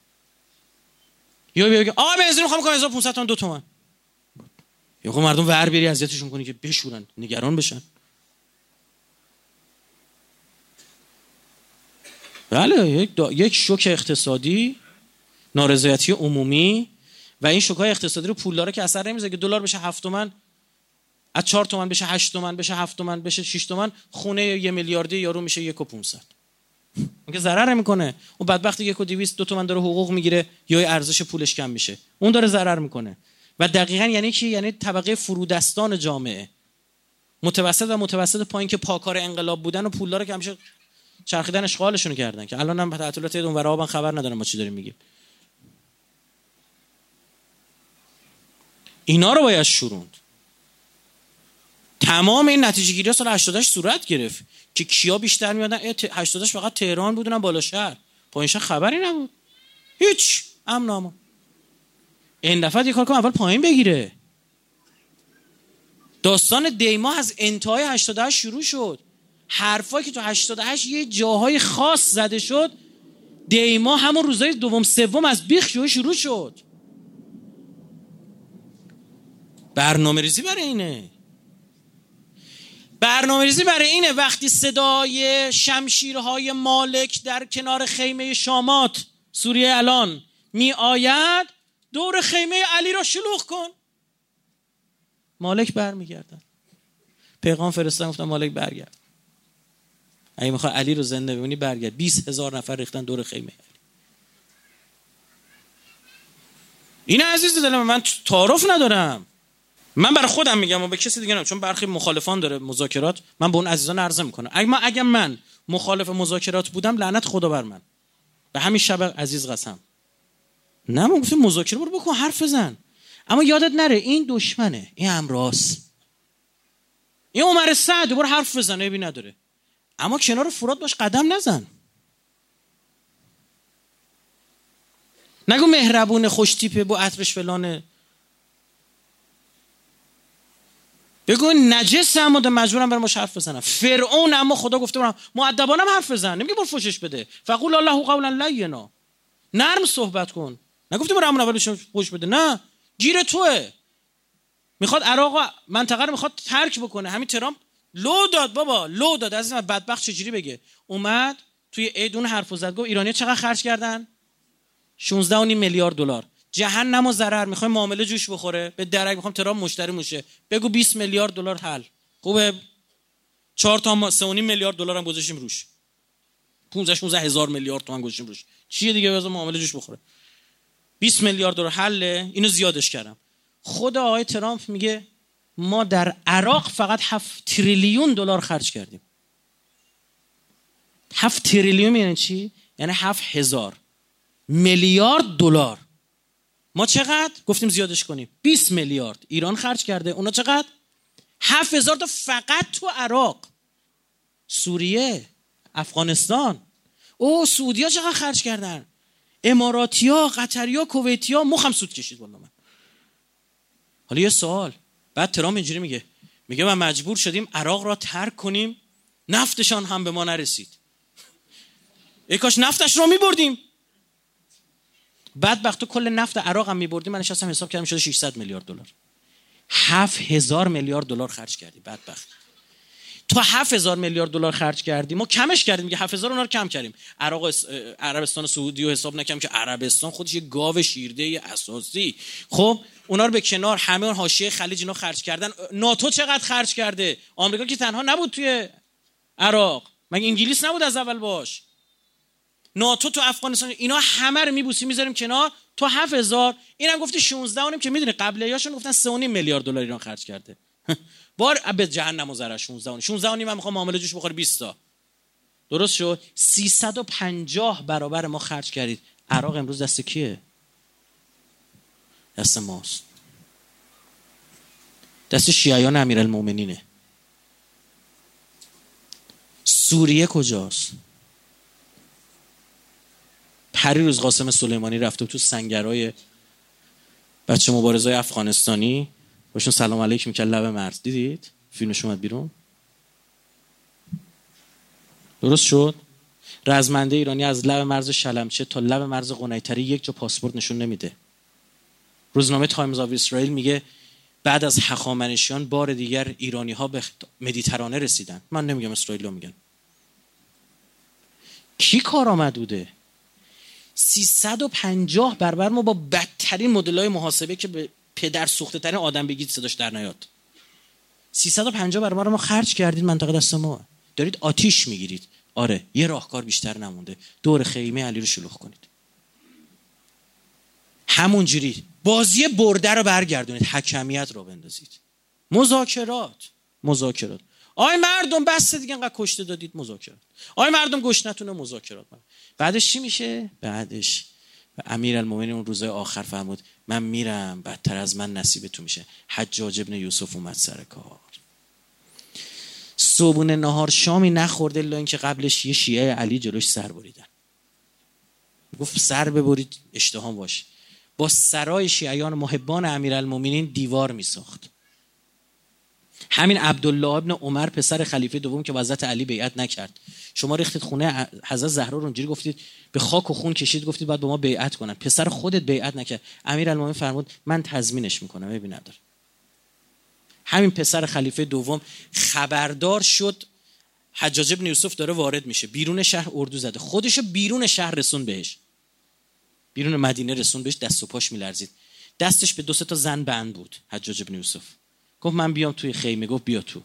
یا بیا بگیم آقا بنزین میخوام کنم 1500 تومن 2 تومن، یا خب مردم ور بری اذیتشون کنی که بشورن نگران بشن. بله یک شوک اقتصادی، نارضایتی عمومی، و این شوک‌های اقتصادی رو پولدارا که اثر نمی‌ذاره که دلار بشه 7 تومن از 4 تومن بشه 8 تومن بشه 7 تومن بشه 6 تومن، خونه 1 میلیاردی یارو میشه 1.500. اون که ضرر میکنه، اون بدبخت 1.200 2 تومن داره حقوق میگیره یا ارزش پولش کم میشه، اون داره ضرر میکنه. و دقیقاً یعنی کی؟ یعنی طبقه فرودستان جامعه، متوسط و متوسط پایین که پاکار انقلاب بودن و پولدارا که همیشه چرخیدن اشغالشون کردن که الان هم تعطیلات اونور آبن خبر ندارن ما چی داریم میگیم. اینا رو باید شوروند. تمام این نتیجه گیری سال 88 صورت گرفت که کیا بیشتر میادن. 88 فقط تهران بودن، بالا شهر، پایین شهر خبری نبود، هیچ امن امان. این دفعه یه کار کنم اول پایین بگیره. داستان دیما از انتهای 88 شروع شد. حرفایی که تو 88 یه جاهای خاص زده شد، دیما همون روزای دوم سوم از بیخ شروع شد. برنامه‌ریزی برای اینه. برنامه‌ریزی برای اینه وقتی صدای شمشیرهای مالک در کنار خیمه شامات سوریه الان می آید، دور خیمه علی را شلوغ کن. مالک برمیگردن. پیغام فرستادن گفتن مالک برگرد. اگه میخوای علی رو زنده ببینی برگرد. 20,000 نفر ریختن دور خیمه. این عزیز دلم من تعارف ندارم. من برای خودم میگم و به کسی دیگه نمیگم، چون برخی مخالفان داره مذاکرات، من به اون عزیزان عرضه میکنم اگه من مخالف مذاکرات بودم لعنت خدا بر من، به همین شب عزیز قسم. نه من گفتم مذاکره برو بکن، حرف بزن، اما یادت نره این دشمنه، این همراست، این عمر سعد، برو حرف بزن، ایبی نداره، اما کنار فرات باش، قدم نزن، نگو مهربون خوش تیپه با عطرش فلانه. بگو نجسم و مجبورم برم مش حرف بزنم. فرعون اما خدا گفته برم مؤدبانم حرف بزن، نمیگه برو فوشش بده. فقول الله قولا لینا، نرم صحبت کن. نگفته برو همون اولش فوش بده، نه گیر توئه. میخواد عراق منطقه رو میخواد ترک بکنه، همین ترامپ لو داد بابا، لو داد. از این بدبخت چجوری بگه؟ اومد توی عید اون حرفو زد، گفت ایرانی‌ها چقدر خرج کردن؟ 16.5 میلیارد دلار. جهنم و ضرر. میخوای معامله جوش بخوره؟ به درک میخوام ترامپ مشتری موشه. بگو 20 میلیارد دلار حل. خوبه 4 تا 3.5 میلیارد دلار هم گذاشتیم روش. 15 هزار میلیارد تومان گذاشتیم روش. چیه دیگه واسه معامله جوش بخوره؟ 20 میلیارد دلار حله. اینو زیادش کردم. خود آقای ترامپ میگه ما در عراق فقط 7 تریلیون دلار خرج کردیم. 7 تریلیون یعنی چی؟ یعنی 7000 میلیارد دلار. ما چقدر؟ گفتیم زیادش کنیم 20 میلیارد ایران خرج کرده، اونا چقدر؟ 7000 تا فقط تو عراق. سوریه، افغانستان، او سعودیا چقدر خرج کردن؟ اماراتیا، قطریا، کویتیا، مخم سود کشید والله من. حالا یه سوال، بعد ترامپ اینجوری میگه ما مجبور شدیم عراق را ترک کنیم، نفتشان هم به ما نرسید. ای کاش نفتش رو میبردیم. بعد وقت کل نفت عراق هم میبردیم، من نشستم حساب کردم شده 600 میلیارد دلار. 7000 میلیارد دلار خرج کردی بدبخت. تو 7000 میلیارد دلار خرج کردی، ما کمش کردیم دیگه، 7000 اونا رو کم کردیم. عراق، عربستان سعودی رو حساب نکنم که عربستان خودش یه گاو شیرده اساسی. خب اونا رو به کنار، همه اون حاشیه خلیج اینا خرج کردن. ناتو چقدر خرج کرده؟ آمریکا که تنها نبود توی عراق، مگه انگلیس نبود از اول باش؟ ناتو تو افغانستان، اینا همه رو میبوسی میذاریم کنار. تو 7000 اینم گفتی 16 اونم که میدونی قبلیاشون گفتن 3.5 میلیارد دلار ایران خرج کرده. بار به جهنم و ذره. 16 من میخوام معامله جوش بخوره 20 تا. درست شد؟ 350 برابر ما خرج کردید. عراق امروز دست کیه؟ دست ماست. دست شیعیان امیرالمومنینه. سوریه کجاست؟ هر روز قاسم سلیمانی رفته تو سنگرهای بچه مبارزای افغانستانی باشون سلام علیکم میکرد، لب مرز. دیدید فیلمش اومد بیرون؟ درست شد؟ رزمنده ایرانی از لب مرز شلمچه تا لب مرز قنیطری یک جا پاسپورت نشون نمیده. روزنامه تایمز آف اسرائیل میگه بعد از هخامنشیان بار دیگر ایرانی ها به مدیترانه رسیدن. من نمیگم، اسرائیل ها میگن. کی کار آمد بوده؟ 350 برابر ما با بدترین مدل‌های محاسبه که به پدر سوخته ترین آدم بگید صداش در نیاد. 350 برابر ما خرج کردید، منطقه دست ما. دارید آتیش میگیرید. آره، یه راهکار بیشتر نمونده. دور خیمه علی رو شلوغ کنید. همونجوری بازی برده رو برگردونید، حکمیت رو بندازید. مذاکرات. آی مردم بس دیگه، انقدر کشته دادید، مذاکرات. آی مردم گشنتونه، مذاکرات. بعدش چی میشه؟ بعدش امیرالمومنین اون روزای آخر فرمود من میرم بدتر از من نصیبتون میشه. حجاج ابن یوسف اومد سر کار، صبحونه نهار شامی نخورد الا اینکه قبلش یه شیعه علی جلوش سر بریدن. گفت سر ببرید اشتهام باشه. با سرای شیعیان محبان امیرالمومنین دیوار میساخت. همین عبدالله ابن عمر پسر خلیفه دوم که حضرت علی بیعت نکرد، شما ریختید خونه حضرت زهرا رو اونجوری گفتید به خاک و خون کشید، گفتید باید با ما بیعت کنن، پسر خودت بیعت نکرد. امیرالمومنین فرمود من تضمینش میکنم، ببین نداره. همین پسر خلیفه دوم خبردار شد حجاج ابن یوسف داره وارد میشه، بیرون شهر اردو زده، خودش بیرون شهر رسون بهش، بیرون مدینه رسون بهش، دست و پاش میلرزید، دستش به 2-3 تا زن بند بود. حجاج ابن یوسف گفت من بیام توی خیمه، گفت بیا تو.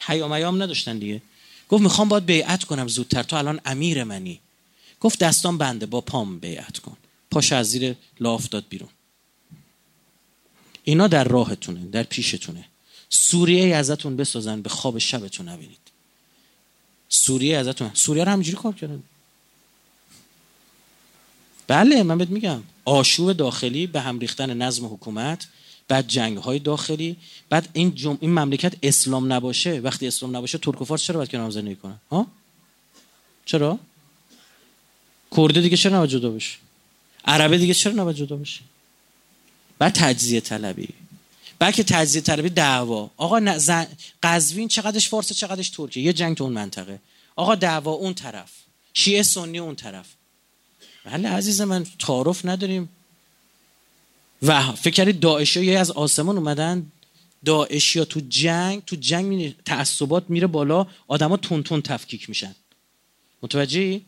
حیام نداشتن دیگه. گفت میخوام باید بیعت کنم زودتر، تو الان امیر منی. گفت دستان بنده، با پام بیعت کن. پاش از زیر لاف داد بیرون. اینا در راهتونه، در پیشتونه. سوریه ازتون بسازن به خواب شبتون نبینید. سوریه رو همینجوری کار کردن. بله من بهت میگم، آشوب داخلی به هم ریختن نظم حکومت، بعد جنگ‌های داخلی، بعد این مملکت اسلام نباشه. وقتی اسلام نباشه ترک و فارس چرا باید کنار زندگی کنن؟ ها؟ چرا؟ کرد دیگه چرا نباید جدا بشه؟ عربه دیگه چرا نباید جدا بشه؟ بعد تجزیه طلبی، بلکه تجزیه طلبی دعوا. آقا قزوین چقدرش فارسه چقدرش ترکیه، یه جنگ تو اون منطقه، آقا دعوا اون طرف، شیعه سنی اون طرف. بله عزیز من، تعارف نداریم. و فکر کردید داعشی از آسمان اومدن؟ داعشی تو جنگ تعصبات میره بالا، آدما تون تفکیک میشن. متوجهی؟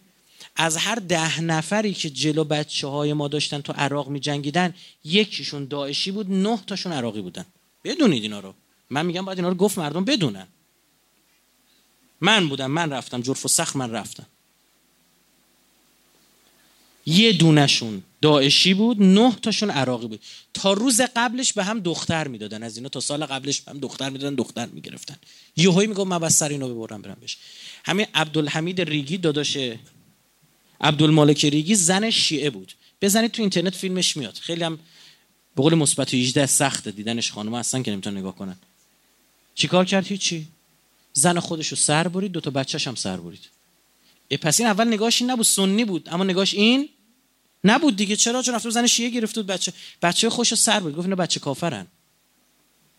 از هر 10 نفری که جلو بچه‌های ما داشتن تو عراق می‌جنگیدن، یکیشون داعشی بود، 9 تاشون عراقی بودن. بدونید اینا رو. من میگم باید اینا رو گفت مردم بدونن. من بودم، من رفتم جرف و سخت، من رفتم. یه دونشون داعشی بود، 9 تاشون عراقی بود. تا روز قبلش به هم دختر میدادن، از اینا تا سال قبلش به هم دختر میدادن، دختر میگرفتن. یهویی میگم من بس سر اینو ببرم برام بش. همین عبدالحمید ریگی، داداش عبدالمالک ریگی، زن شیعه بود. بزنید تو اینترنت فیلمش میاد. خیلی هم به قول مثبت 18 سخته دیدنش، خانم‌ها اصلا که نمیتونن نگاه کنن. چیکار کرد؟ هیچی. زن خودشو سر برید، 2 تا بچه‌ش هم سر برید. پس این اول نگاهش این نبود، سنی بود، اما نگاهش این نبود دیگه. چرا؟ چون رفت زن شیعه گرفت بود، بچه خوشو سر برد، گفت اینا بچه کافرن.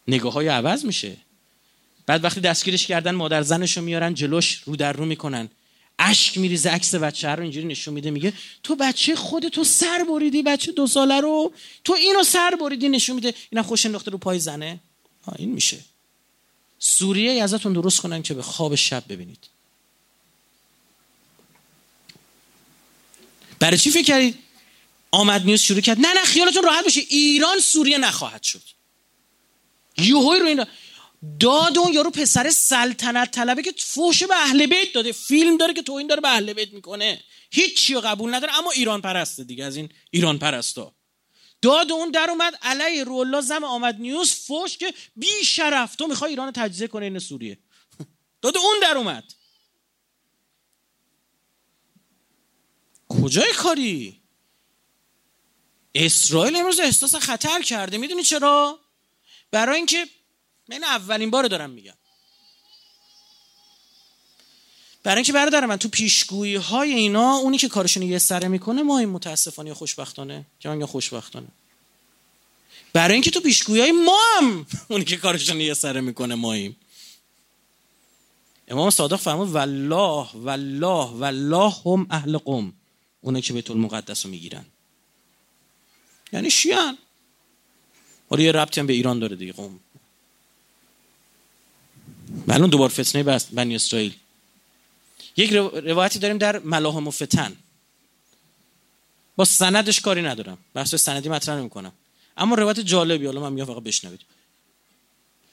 نگاه‌های عوض میشه. بعد وقتی دستگیرش کردن، مادر زنشو میارن جلوش، رو در رو میکنن، اشک میریزه، عکس بچه رو اینجوری نشون میده، میگه تو بچه خودتو سر بریدی، بچه 2 ساله رو تو اینو سر بریدی، نشون میده. اینا خوش انداخته رو پای زنه. این میشه سوریه ازتون درست کنن که به خواب شب ببینید. برای چی فکر کردید آمد نیوز شروع کرد؟ نه خیالتون راحت باشه، ایران سوریه نخواهد شد. یوهوی رو این داد اون یارو پسر سلطنت طلبه که فحش به اهل بیت داده، فیلم داره که توهین داره به اهل بیت میکنه، هیچی رو قبول نداره، اما ایران پرسته دیگه، از این ایران پرستا. داد اون در اومد علی رولا زم آمد نیوز، فحش که بی شرف، تو میخوای ایران تجزیه کنه، این سوریه. داد اون در اومد. کجای کاری؟ اسرائیل امروز احساس خطر کرده. میدونی چرا؟ برای اینکه من اولین بار دارم میگم، برای اینکه برادر من تو پیشگویی های اینا، اونی که کارشون یه سره میکنه، ما این متاسفانه یا خوشبختانه، که من خوشبختانه، برای اینکه تو پیشگویی های ما هم اونی که کارشون یه سره میکنه ما ایم. امام صادق فرمود والله والله والله هم اهل قم، اونایی که بیت المقدس رو میگیرن یعنی شیعن. آره یه ربطی هم به ایران داره دیگه قم. معلوم دوبار فتنه بنی اسرائیل. یک روایتی داریم در ملاحم و فتن، با سندش کاری ندارم، بحث سندی مطرح نمی‌کنم، اما روایت جالبی، حالا من میگم فقط بشنوید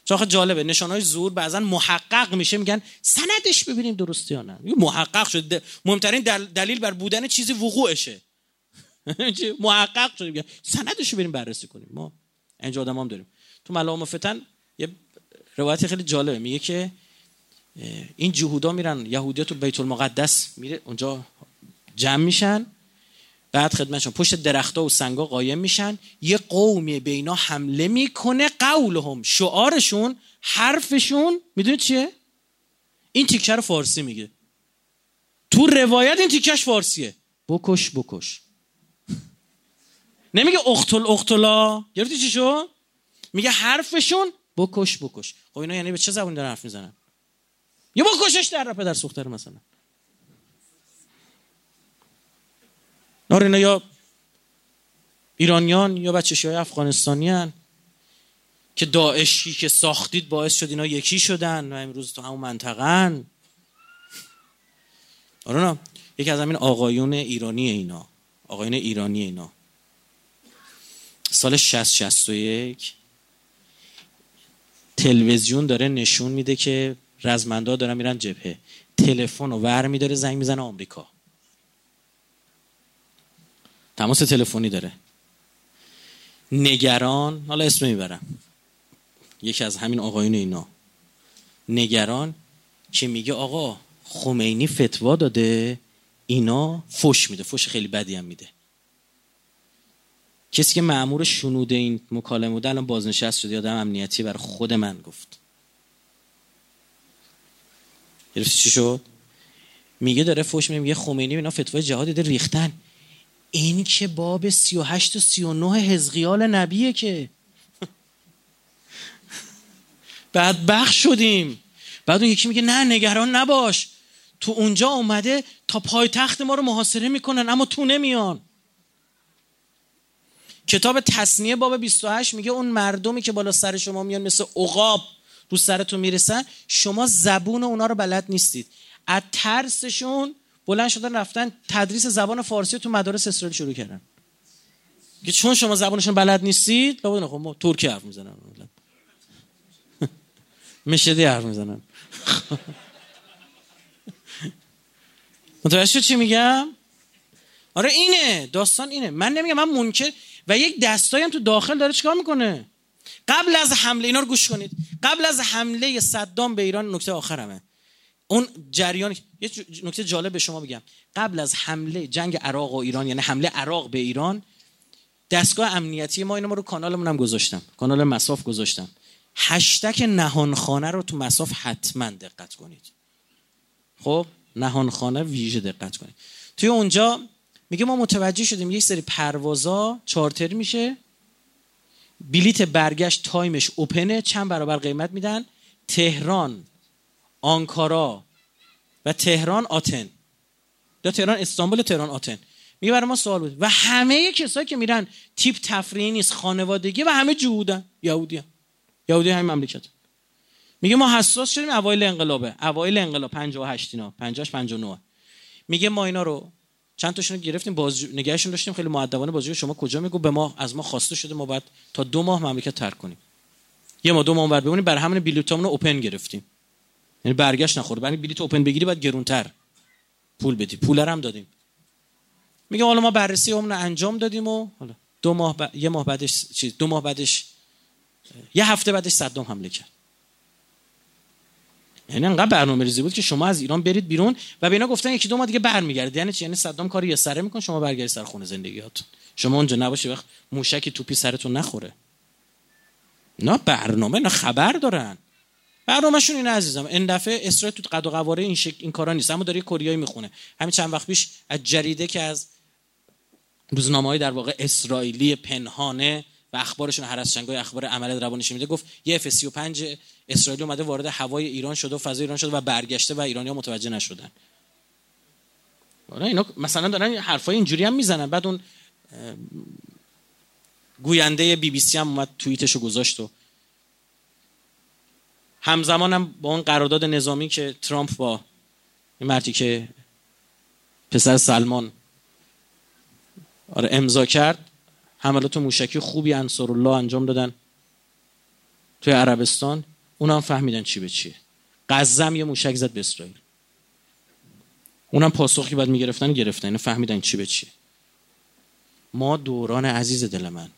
چون آخه جالبه. نشانهای ظهور بعضن محقق میشه، میگن سندش ببینیم درسته یا نه، محقق شده. مهمترین دلیل بر بودن چیزی وقوعشه. محقق شده، میگن سندش رو بریم بررسی کنیم. ما اینجا آدمام داریم. تو ملاحم و فتن یه روایت خیلی جالبه، میگه که این جهودا میرن، یهودی‌ها تو بیت المقدس میره اونجا جمع میشن، بعد خدمتشون پشت درخت‌ها و سنگا قایم میشن، یه قومی به اینا حمله میکنه. قولهم، شعارشون، حرفشون، میدونید چیه؟ این تیکه رو فارسی میگه، تو روایت این تیکش فارسیه، بکش بکش. نمیگه اقتل اقتلا، گرفتی چی شو؟ میگه حرفشون بکش بکش. خب اینا یعنی به چه زبونی دارن حرف میزنن؟ یا بکشش در را پدر سوخته مثلا. آره اینا یا ایرانیان یا بچه‌های افغانستانیان که داعشی که ساختید باعث شد اینا یکی شدن و امروز تو همون منطقهن. آره نه، یکی از همین آقایون ایرانی اینا سال 60-61 تلویزیون داره نشون میده که رزمندا دارن میرن جبهه، تلفن رو ور میداره، زنگ میزنه آمریکا، تماس تلفنی داره، نگران، حالا اسم میبرم یکی از همین آقایون اینا، نگران که میگه آقا خمینی فتوا داده، اینا فوش میده، فوش خیلی بدی هم میده. کسی که مأمور شنود این مکالمه بود الان بازنشست شده، آدم امنیتی، بر خود من گفت. گرفتی چی شد؟ میگه داره فوش میده، میگه خمینی اینا فتوای جهاد داده ریختن. این که باب 38 و 39 حزقیال نبیه که بدبخت شدیم. بعد اون یکی میگه نه نگران نباش، تو اونجا اومده تا پایتخت ما رو محاصره میکنن اما تو نمیان. کتاب تثنیه باب 28 میگه اون مردمی که بالا سر شما میان مثل عقاب رو سرتون میرسن، شما زبون اونا رو بلد نیستید. از ترسشون بلند شدن رفتن تدریس زبان فارسی تو مدارس اسرائیل شروع کردن، که چون شما زبانشون بلد نیستید لابد خب ما ترکی حرف میزنن، مشهدی حرف میزنن. متوجه شد چی میگم؟ آره اینه داستان، اینه. من نمیگم، من منکر. و یک دستایی هم تو داخل داره چیکار میکنه؟ قبل از حمله، اینا رو گوش کنید، قبل از حمله صدام به ایران، نکته آخرمه، اون جریان، یه نکته جالب به شما بگم، قبل از حمله جنگ عراق و ایران، یعنی حمله عراق به ایران، دستگاه امنیتی ما، اینو ما رو کانالمون هم گذاشتم، کانال مساف گذاشتم، هشتگ نهانخانه رو تو مساف حتما دقت کنید. خب نهانخانه ویژه دقت کنید. توی اونجا میگه ما متوجه شدیم یک سری پروازا چارتر میشه، بلیت برگشت تایمش اوپنه، چند برابر قیمت میدن، تهران آنکارا و تهران آتن، یا تهران استانبول، تهران آتن. میگه برای ما سوال بود و همه کسایی که میرن تیپ تفریحی نیست، خانوادگی و همه جهودن، یهودیان، یهودی همین مملکت. میگه ما حساس شدیم اوایل انقلابه، اوایل انقلاب 58 اینا، 50 59. میگه ما اینا رو چند تاشون رو گرفتیم، نگهشون داشتیم، خیلی مؤدبانه بازجویی شما کجا میگو به ما از ما خواسته شده ما باید تا 2 ماه مملکت ترک کنیم. یه ما 2 ماه بعد بمونیم، بر همین بلیطمون رو اوپن گرفتیم. یعنی برگشت نخورد، یعنی بلیط اوپن بگیری بعد گرونتر پول بدی، پول هم دادیم. میگه حالا ما بررسی اون رو انجام دادیم و حالا 2 ماه یه ماه بعدش چیز 2 ماه بعدش یه هفته بعدش صدام حمله کرد. یعنی انقدر برنامه‌ریزی بود که شما از ایران برید بیرون و به اینا گفتن 1-2 ماه دیگه برمیگردید. یعنی چی؟ یعنی صدام کاری یا سره میکنه، شما برگردید سر خونه زندگیاتون، شما اونجا نباشی، وقت موشکی توپی سرتون نخوره. نه برنامه، نه خبر دارن. برنامه‌شون اینه عزیزم، این دفعه اسرائیل تو قد و قواره این شکل این کارا نیست، اما داره کریایی میخونه. همین چند وقت پیش از جریده که از روزنامه‌های در واقع اسرائیلی پنهانه و اخبارشون هرس‌چنگای اخبار عمل روانشی میده، گفت یه F-35 اسرائیل اومده وارد هوای ایران شده و فضای ایران شده و برگشته و ایرانی‌ها متوجه نشدن. حالا اینا مثلا دارن حرفای اینجوری هم میزنن. بعد اون گوینده BBC هم اومد توییتشو گذاشت و همزمان هم با اون قرارداد نظامی که ترامپ با این مردی که پسر سلمان آره امضا کرد، حملات موشکی خوبی انصارالله انجام دادن توی عربستان. اونم فهمیدن چی به چیه. غزه هم یه موشک زد به اسرائیل، اونم پاسخی بعد میگرفتن گرفتن. اینا فهمیدن چی به چیه. ما دوران عزیز دل من،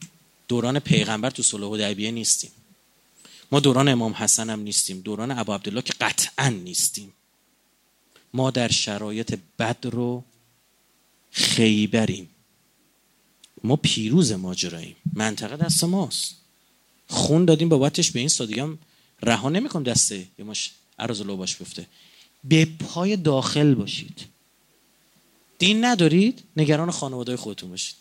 دوران پیغمبر تو صلح حدیبیه نیستیم، ما دوران امام حسن هم نیستیم، دوران ابو عبدالله که قطعا نیستیم. ما در شرایط بدر و خیبریم، ما پیروز ماجراییم، منطقه دست ماست، خون دادیم بابتش. به این سادگی هم رها نمی‌کنم دسته یه ماش عرض لوباش بفته. به پای داخل باشید، دین ندارید، نگران خانواده خودتون باشید.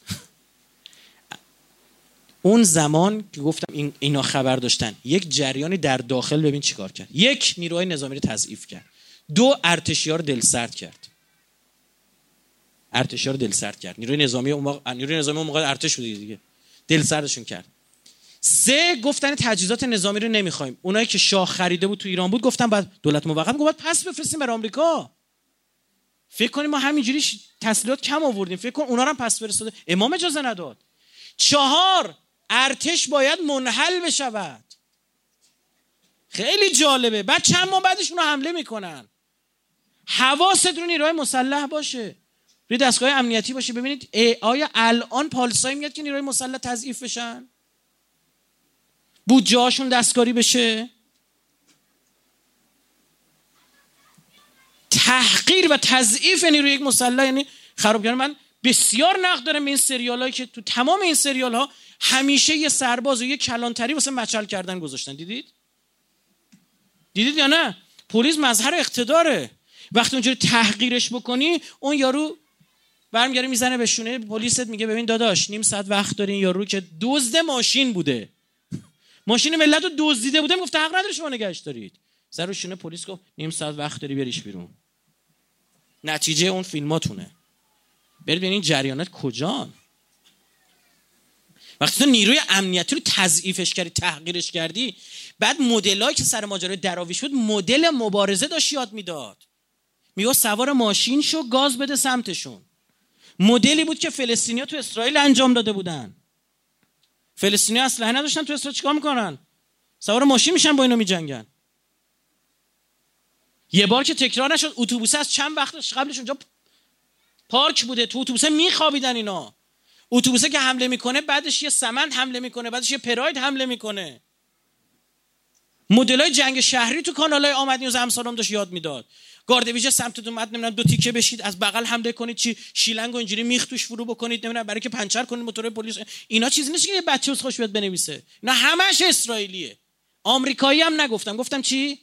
اون زمان که گفتم اینا خبر داشتن، یک جریانی در داخل ببین چیکار کرد. یک، نیروهای نظامی رو تضعیف کرد. دو، ارتشی‌ها رو دلسرد کرد. ارتشی‌ها رو دلسرد کرد. نیروی نظامی اون موقع، نیروی نظامی اون موقع ارتش بود دیگه، دلسردشون کرد. سه، گفتن تجهیزات نظامی رو نمی‌خوایم. اونایی که شاه خریده بود تو ایران بود، گفتن بعد دولت موقت میگه بعد پس بفرستیم برای آمریکا. فکر کنیم ما همینجوری تسلیحات کم آوردیم، فکر کن اونا رو هم پس فرستاده، امام اجازه نداد. چهار، ارتش باید منحل بشود. خیلی جالبه. بعد چند ماه بعدش اونا حمله میکنن. حواست رو نیروهای مسلح باشه، روی دستگاه امنیتی باشه. ببینید آیا الان پالسایی میاد که نیروهای مسلح تضعیف بشن، بودجه هاشون دستکاری بشه؟ تحقیر و تضعیف نیروی مسلح یعنی خرابیان. من بسیار نقد دارم به این سریالایی که تو تمام این سریال ها همیشه یه سرباز و یه کلانتری واسه مچل کردن گذاشتن. دیدید یا نه؟ پلیس مظهر اقتداره. وقتی اونجوری تحقیرش بکنی، اون یارو برمیگره میزنه به شونه پلیست، میگه ببین داداش نیم ساعت وقت داری. این یارو که دزد ماشین بوده، ماشین ملت رو دزدیده بوده، میگفت حق نداره شما نگهش دارید. سر شونه پلیس گفت نیم ساعت وقت داری بریش بیرون. نتیجه اون فیلماتونه. برید ببینید جریانات کجان. وقتی تو نیروی امنیتی رو تضعیفش کردی، تحقیرش کردی، بعد مدلایی که سر ماجرای دراویش بود مدل مبارزه داشت یاد میداد. میگه سوار ماشین شو، گاز بده سمتشون. مدلی بود که فلسطینی‌ها تو اسرائیل انجام داده بودن. فلسطینی‌ها اسلحه نداشتن، تو اسرائیل چیکار میکنن؟ سوار ماشین میشن با اینو میجنگن. یه بار که تکرار نشد، اتوبوسه از چند وقت قبلش اونجا پارک بوده، تو اتوبوسه میخوابیدن اینا. اتوبوسه که حمله میکنه، بعدش یه سمند حمله میکنه، بعدش یه پراید حمله میکنه. مدلای جنگ شهری تو کانالای آمد نیوز همسالم داشت یاد میداد. گاردویژه سمتتون اومد، نمیدونم دو تیکه بشید، از بغل حمله کنید، چی شیلنگو اینجوری میختوش فرو بکنید، نمیدونم برای که پنچر کنید موتور پلیس. اینا چیزی نیست که یه بچه‌وس خوش بیاد بنویسه. اینا همش اسرائیلیه. آمریکایی هم نگفتم، گفتم چی؟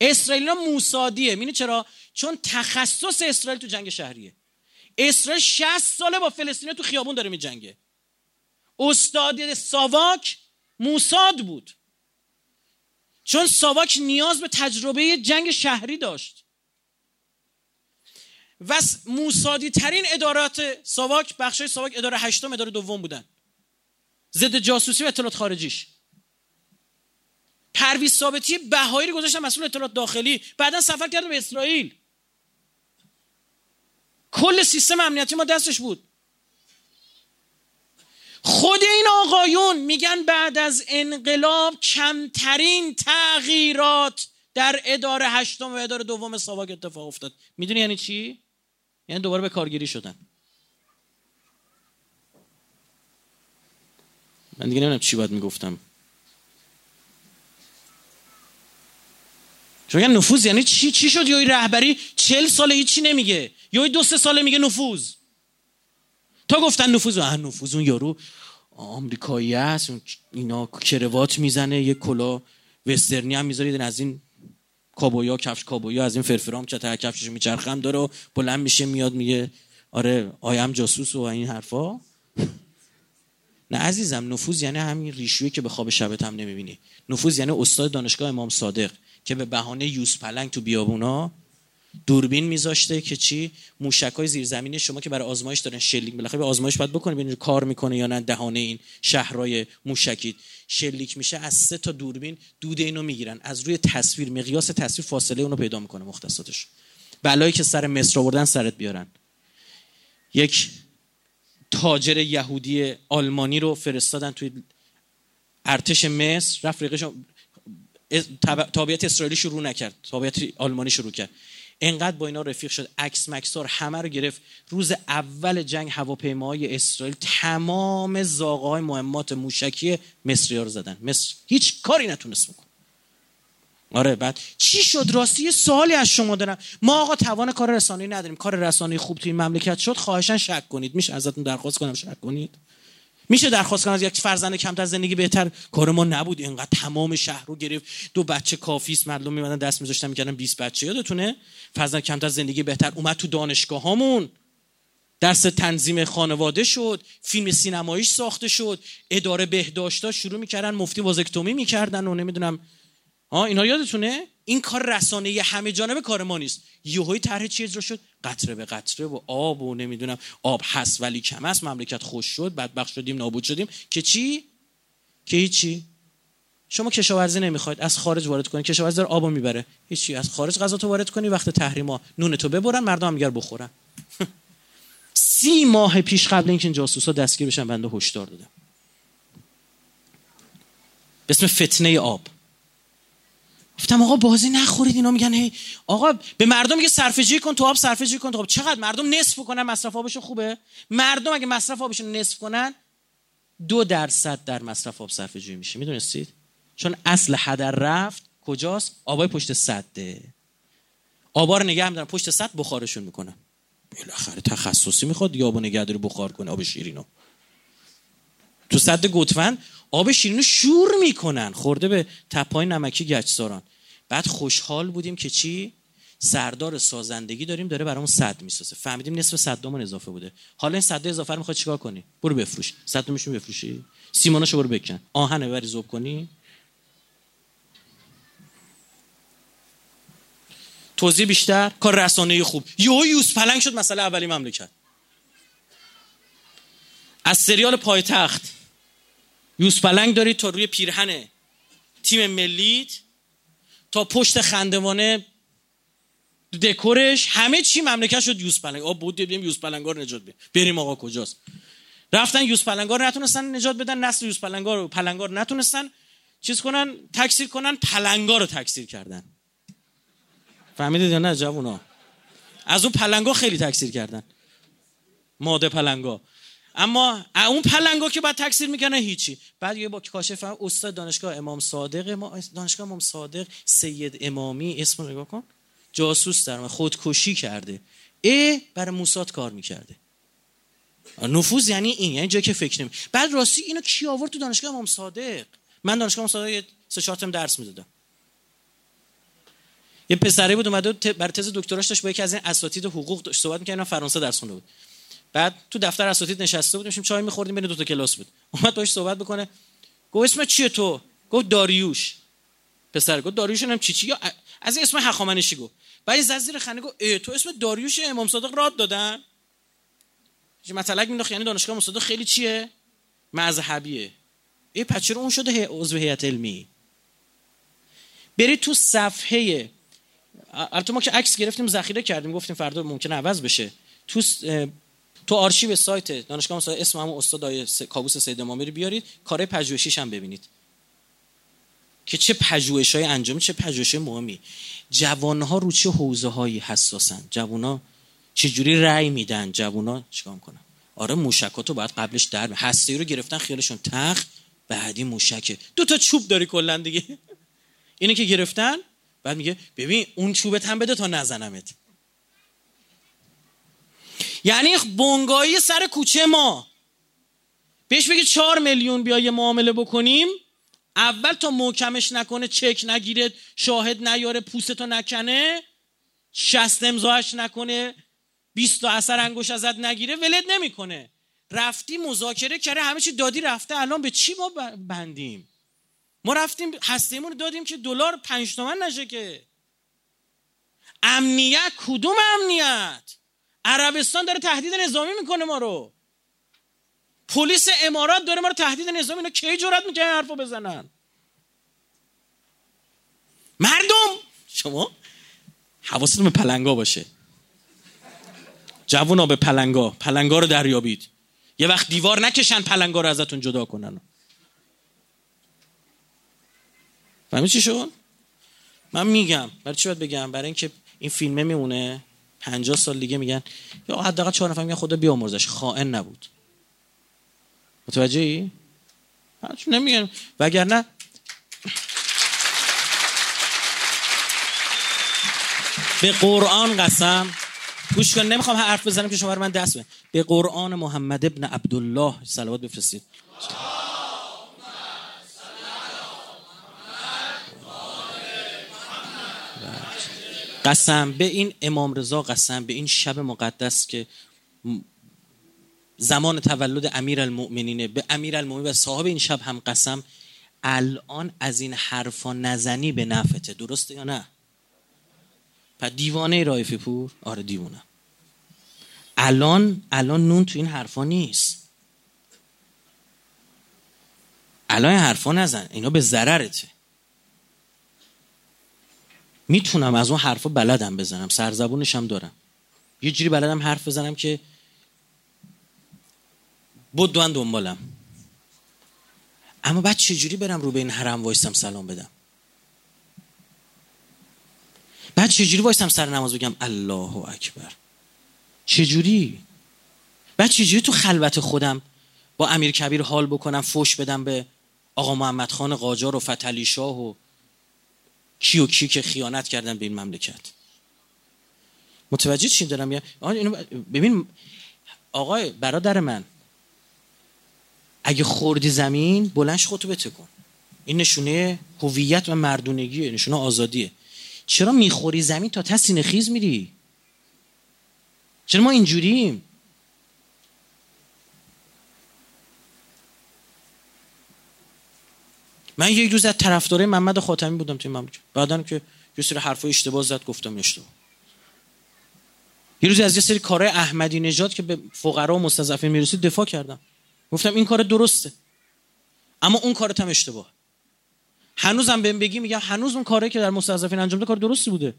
اسرائیل موسادیه. می‌بینی چرا؟ چون تخصص اسرائیل تو جنگ شهریه. اسرائیل 60 ساله با فلسطینی تو خیابون داره می‌جنگه. استاد ساواک موساد بود. چون ساواک نیاز به تجربه جنگ شهری داشت. و موسادی ترین ادارات ساواک، بخشای ساواک، اداره 8م، اداره 2م بودن. ضد جاسوسی و اطلاعات خارجیش. پرویز ثابتی بهایی رو گذاشتن مسئول اطلاعات داخلی، بعدن سفر کرد به اسرائیل. کل سیستم امنیتی ما دستش بود. خود این آقایون میگن بعد از انقلاب کمترین تغییرات در اداره 8م و اداره 2م ساواک اتفاق افتاد. میدونی یعنی چی؟ یعنی دوباره به کارگیری شدن. من دیگه نمیدونم چی باید میگفتم. چون یعنی نفوذ یعنی چی شد؟ یه رهبری 40 ساله هیچی نمیگه، یه 2-3 ساله میگه نفوذ. تا گفتن نفوذ، نفوذ اون یارو آمریکایی است، اینا کروات میزنه، یه کلا وسترنی هم میذارید، از این کابویا، کفش کابویا، از این فرفرام چته کفشش میچرخم داره و بلند میشه میاد میگه آره آیم جاسوس و این حرفا. نه عزیزم، نفوذ یعنی همین ریشویی که به خواب شبت هم نمیبینی. نفوذ یعنی استاد دانشگاه امام صادق که به بهانه یوز پلنگ تو بیابونا دوربین میذاشته که چی موشکای زیرزمینی شما که برای آزمایش دارن شلیک، بالاخره به آزمایش باید بکنه ببینید کار میکنه یا نه، دهانه این شهرای موشکی شلیک میشه، از 3 تا دوربین دود اینو میگیرن، از روی تصویر، مقیاس تصویر فاصله اونو پیدا میکنه، مختصاتش. بلایی که سر مصر آوردن سرت بیارن. یک تاجر یهودی آلمانی رو فرستادن توی ارتش مصر، رفت رقیقش تابعیت اسرائیلی شروع نکرد، تابعیت آلمانی شروع کرد. انقدر با اینا رفیق شد، عکس مکسار همه رو گرفت. روز اول جنگ هواپیماهای اسرائیل تمام زاغه‌های مهمات موشکی مصری‌ها رو زدن. مصر هیچ کاری نتونست بکنه. آره بعد چی شد؟ راستی یه سوالی از شما دارم. ما آقا توان کار رسانه‌ای نداریم. کار رسانه‌ای خوب توی مملکت شد، خواهشاً شک کنید. میشه ازتون درخواست کنم شک کنید؟ میشه درخواست کنم از یک فرزند کمتر زندگی بهتر؟ کار ما نبود، اینقدر تمام شهر رو گرفت. 2 بچه کافیس، مردم میمدن دست میذاشتن میکردن 20 بچه. یادتونه فرزند کمتر زندگی بهتر اومد تو دانشگاهامون، درس تنظیم خانواده شد، فیلم سینماییش ساخته شد، اداره بهداشتا شروع میکردن مفتی وازکتومی میکردن و نمیدونم اینا. یادتونه این کار رسانه‌ای همه جانبه کار ما نیست. یهوی طرح چیز رو شد قطره به قطره و آب و نمیدونم آب هست ولی کم است، مملکت خوش شد، بدبخت شدیم، نابود شدیم، که چی؟ که هیچی. شما کشاورزی نمیخواید، از خارج وارد کنی، کشاورز داره آبو میبره، هیچی، از خارج غذا تو وارد کنی، وقت تحریما نون تو ببرن، مردم هم دیگه بخورن. 30 ماه پیش قبل اینکه این جاسوسا دستگیر بشن بنده هشدار دادم به اسم فتنه آب. گفتم آقا بازی نخورید، اینا میگن هی آقا به مردم میگه سرفجی کن تو آب، سرفجی کن تو آب. چقدر مردم نصف کنن مصرف آبشون خوبه؟ مردم اگه مصرف آبشون نصف کنن 2% در مصرف آب سرفجی میشه. میدونستید؟ چون اصل هدر رفت کجاست؟ آبای پشت سده. آبا رو نگه می‌دارن پشت سد، بخارشون میکنن. بالاخره تخصصی میخواد یا آبو نگهداری بخار کنه، آب شیرینو تو سد گوتفن، آب شیرینو شور میکنن، خورده به تپای نمکی گچساران. بعد خوشحال بودیم که چی؟ سردار سازندگی داریم، داره برامون سد میسازه. فهمیدیم نصف سدامون اضافه بوده. حالا این سد اضافه رو میخواد چیکار کنی؟ برو بفروش. سدامشو بفروشی، سیماناشو برو بکن، آهن ببری ذوب کنی، توضیح بیشتر، کار رسانه‌ای خوب. یهو یوز پلنگ شد مسئله اولی مملکت. از سریال پایتخت یوز پلنگ داری تا روی پیرهن تیم ملیت، تا پشت خندوانه دکورش، همه چی مملکت شد یوز پلنگ. آ بود بریم یوز پلنگا رو نجات بدیم. بریم آقا کجاست؟ رفتن یوز پلنگا رو نتونستن نجات بدن، نسل یوز پلنگا رو پلنگا رو نتونستن چیز کنن، تکثیر کنن، پلنگا رو تکثیر کردن. فهمیدید یا نه جوونا؟ از اون پلنگا خیلی تکثیر کردن، ماده پلنگا. اما اون پلنگا که بعد تکثیر میکنه هیچی. بعد یه با کاشف استاد دانشگاه امام صادق، دانشگاه امام صادق سید امامی، اسم رو نگاه کن، جاسوس درم خودکشی کرده، برای موساد کار میکرده. نفوذ یعنی این، یعنی جایی که فکر نمی. بعد راستی اینو کی آورد تو دانشگاه امام صادق؟ من دانشگاه امام صادق 3-4 ترم درس میدادم. یه پسری بود اومده برای تز دکتراش داشت با یکی از این اساتید حقوق داشت صحبت می‌کرد، اینا فرانسه درس خونده بود. بعد تو دفتر اساتید نشسته بودیم، چای می‌خوردیم، بین دو تا کلاس بود. اومد باهاش صحبت بکنه، گفت اسمت چیه تو؟ گفت داریوش. پسر گفت داریوش هم چی؟ یا از این اسم هخامنشی گفت. بعد زیر خنده گفت تو اسم داریوش امام صادق راد دادن؟ چه مطلق مینداخت، یعنی دانشگاه امام صادق خیلی چیه؟ مذهبیه. پچر اون شده عضو هیئت علمی. برید تو صفحه، البته ما که عکس گرفتیم ذخیره کردیم، گفتیم فردا ممکنه عوض بشه. تو آرشیو سایت دانشگاه امام اسم همون استادای کابوس سید امامی رو بیارید، کارهای پژوهشیش هم ببینید که چه پژوهش‌های انجامی، چه پژوهش‌های مهمی. جوان‌ها رو چه حوزه‌هایی حساسن؟ جوونا چجوری رأی میدن؟ جوونا چیکار می‌کنن؟ آره موشکاتو باید قبلش در هستی رو گرفتن خیالشون تخ، بعدی موشکه. 2 تا چوب داری کلا دیگه. اینه که گرفتن، بعد میگه ببین اون چوبت هم بده تا نزنمت. یعنی بونگایی سر کوچه ما بهش بگه 4 میلیون بیا یه معامله بکنیم، اول تا محکمش نکنه، چک نگیره، شاهد نیاره، پوستتو نکنه، 60 امضاش نکنه، 20 تا اثر انگوش ازت نگیره، ولد نمیکنه. رفتی مذاکره کرده، همه چی دادی، رفته. الان به چی ما بندیم؟ ما رفتیم هستیمون رو دادیم که دلار 5 تومن نشه. که امنیت کدوم امنیت؟ عربستان داره تهدید نظامی میکنه ما رو، پلیس امارات داره ما رو تهدید نظامی. اینا کی جرئت میکنن حرفو بزنن؟ مردم شما حواستون به پلنگا باشه. جوونا به پلنگا رو دریابید، یه وقت دیوار نکشن پلنگا رو ازتون جدا کنن. فهمی چی شد؟ من میگم برای چی باید بگم؟ برای اینکه این فیلمه میمونه 50 سال دیگه، میگن یا حداقل 4 نفر میگن خدا بیامرزش خائن نبود. متوجهی؟ هیچ نمیگن، وگرنه به قرآن قسم. گوش کن، نمیخوام حرف بزنم که شما بر من دست بزنید. به قرآن محمد ابن عبدالله صلوات بفرستید. قسم به این امام رضا، قسم به این شب مقدس که زمان تولد امیرالمؤمنینه، به امیرالمؤمنین و صاحب این شب هم قسم. الان از این حرفا نزنی به نفته، درسته یا نه؟ پس دیوانه رایفی پور؟ آره دیوانه. الان نون تو این حرفا نیست. الان این حرفا نزن، اینا به ضررته. میتونم از اون حرفا بلدم بزنم، سرزبونشم دارم، یه جوری بلدم حرف بزنم که بدون دنبالم. اما بعد چجوری برم رو به این حرم وایستم سلام بدم؟ بعد چجوری وایستم سر نماز بگم الله اکبر؟ چجوری؟ بعد چجوری تو خلوت خودم با امیر کبیر حال بکنم، فوش بدم به آقا محمد خان قاجار و فتحعلی شاه و کی و کی که خیانت کردن به این مملکت؟ متوجه چی دارم؟ ببین آقای برادر من، اگه خوردی زمین بلنش خودتو بتکن. این نشونه هویت و مردونگیه، نشونه آزادیه. چرا میخوری زمین تا تسینه خیز میری؟ چرا ما اینجوریم؟ من یک روز از طرفدارای محمد خاتمی بودم توی مملکت، بعدن که یه سری حرفای اشتباه زد، گفتم اشتباه. یه روز از یه سری کارهای احمدی نژاد که به فقرا و مستضعفین میرسید دفاع کردم، گفتم این کار درسته اما اون کارت هم اشتباهه. هنوزم بهم بگی میگم هنوز اون کاری که در مستضعفین انجام داد کار درستی بوده،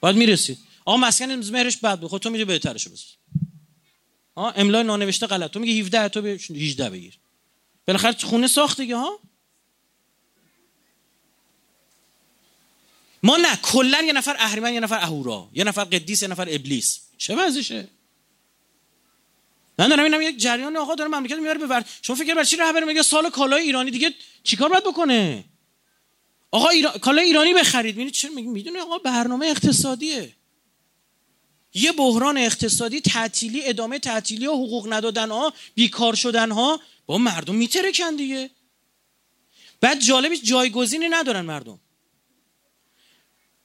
باید میرسید. آقا مسکن مهرش بد بود، خب تو میری بهترشو بزن. ها املای نانوشته غلط، تو میگی 17 تو 18 بگیر. بالاخره خونه ساخت دیگه. ها ما نه کلا یه نفر اهریمن، یه نفر اهورا، یه نفر قدیس، یه نفر ابلیس. چه وضعشه؟ من دارم اینم یک جریان آقا داره مملکت میاره به ورد. شما فکر برای چی رهبر میگه سال کالای ایرانی دیگه چیکار باید بکنه؟ آقا کالای ایرانی بخرید. ببینید چه میدونه آقا برنامه اقتصادیه. یه بحران اقتصادی، تعطیلی، ادامه تعطیلی ها، حقوق ندادن ها، بیکار شدن ها، با مردم میترکن دیگه. بعد جالبیش جایگزینی ندارن مردم.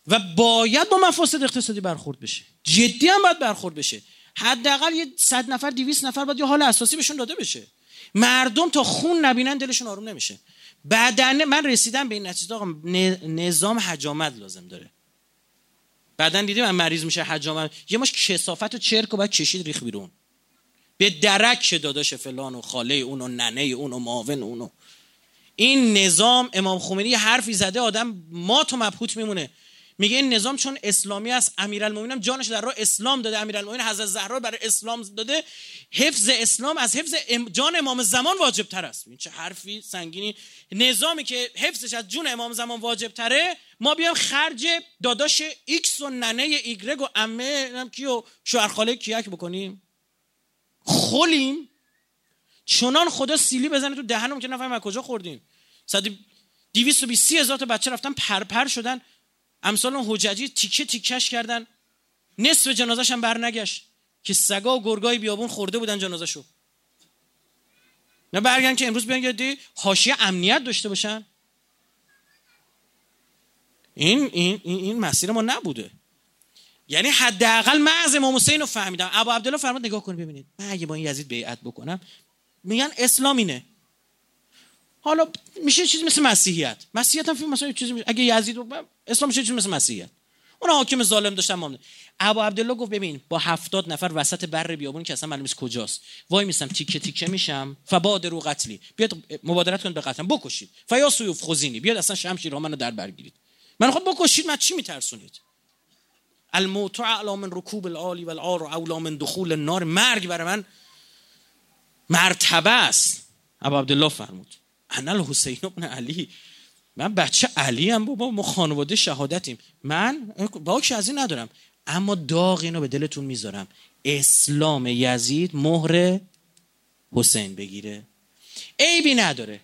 و باید با مفاسد اقتصادی برخورد بشه. جدی هم باید برخورد بشه. حداقل یه 100 نفر 200 نفر باید یه حال اساسی بهشون داده بشه. مردم تا خون نبینن دلشون آروم نمیشه. بعدن من رسیدم به این نتیجه آقا نظام حجامت لازم داره. بعدن دیدیم من مریض میشه حجامت، یه ماش کثافت و چرک و بعد چشید ریخ بیرون. به درک داداش فلان و خاله اون و ننه اون و معاون اون و. این نظام امام خمینی حرفی زده آدم ما تو مبهوت میمونه. میگه این نظام چون اسلامی است، امیرالمومنین هم جانش در راه اسلام داده، امیرالمومنین حضرت زهرا برای اسلام داده، حفظ اسلام از حفظ جان امام زمان واجب تر است. این چه حرفی سنگینی. نظامی که حفظش از جون امام زمان واجب تره ما بیام خرج داداش ایکس و ننه ایگرگ و عمه هم کیو شوهرخاله کیک بکنیم؟ خولیم چنان خدا سیلی بزنه تو دهنم که نفهمیم از کجا خوردیم. 220,000 تا بچه رفتن پرپر شدن، امثال اون حجاجی تیکه تیکش کردن، نصف جنازه‌ش هم برنگشت که سگا و گرگای بیابون خورده بودن جنازه‌شو. نه برگردن که امروز بیان یه حاشیه امنیت داشته باشن. این مسیر ما نبوده. یعنی حداقل من از امام حسین رو فهمیدم. ابا عبدالله فرمود نگاه کن ببینید، من اگه با این یزید بیعت بکنم میگن اسلام اینه، حالا میشه چیز مثل مسیحیت. مسیحیت هم فیلم مثلا چیزی میشه. اگه یزید و اسلام میشه چیز مثل مسیحیت. اون حاکم ظالم داشتن مامده. ابا عبدالله گفت ببین با 70 نفر وسط بر بیابون که اصلا معلوم نیست کجاست وای میسم، تیکه تیکه میشم، فبادرو قتلی، بیاد مبادرت کن به قتلم، بکشید. فیا سیوف خزینی، بیاد اصلا شمشیرها منو در برگیرید، من خود بکشید. من چی میترسونید؟ الموت اعلی من رکوب العالی والعار اولا من دخول النار. مرگ برای من مرتبه است. ابا عبدالله فرمود انا حسین ابن علی، من بچه علی ام بابا، ما خانواده شهادتیم، من باکش از این ندارم، اما داغ اینو به دلتون میذارم اسلام یزید مهر حسین بگیره. عیبی نداره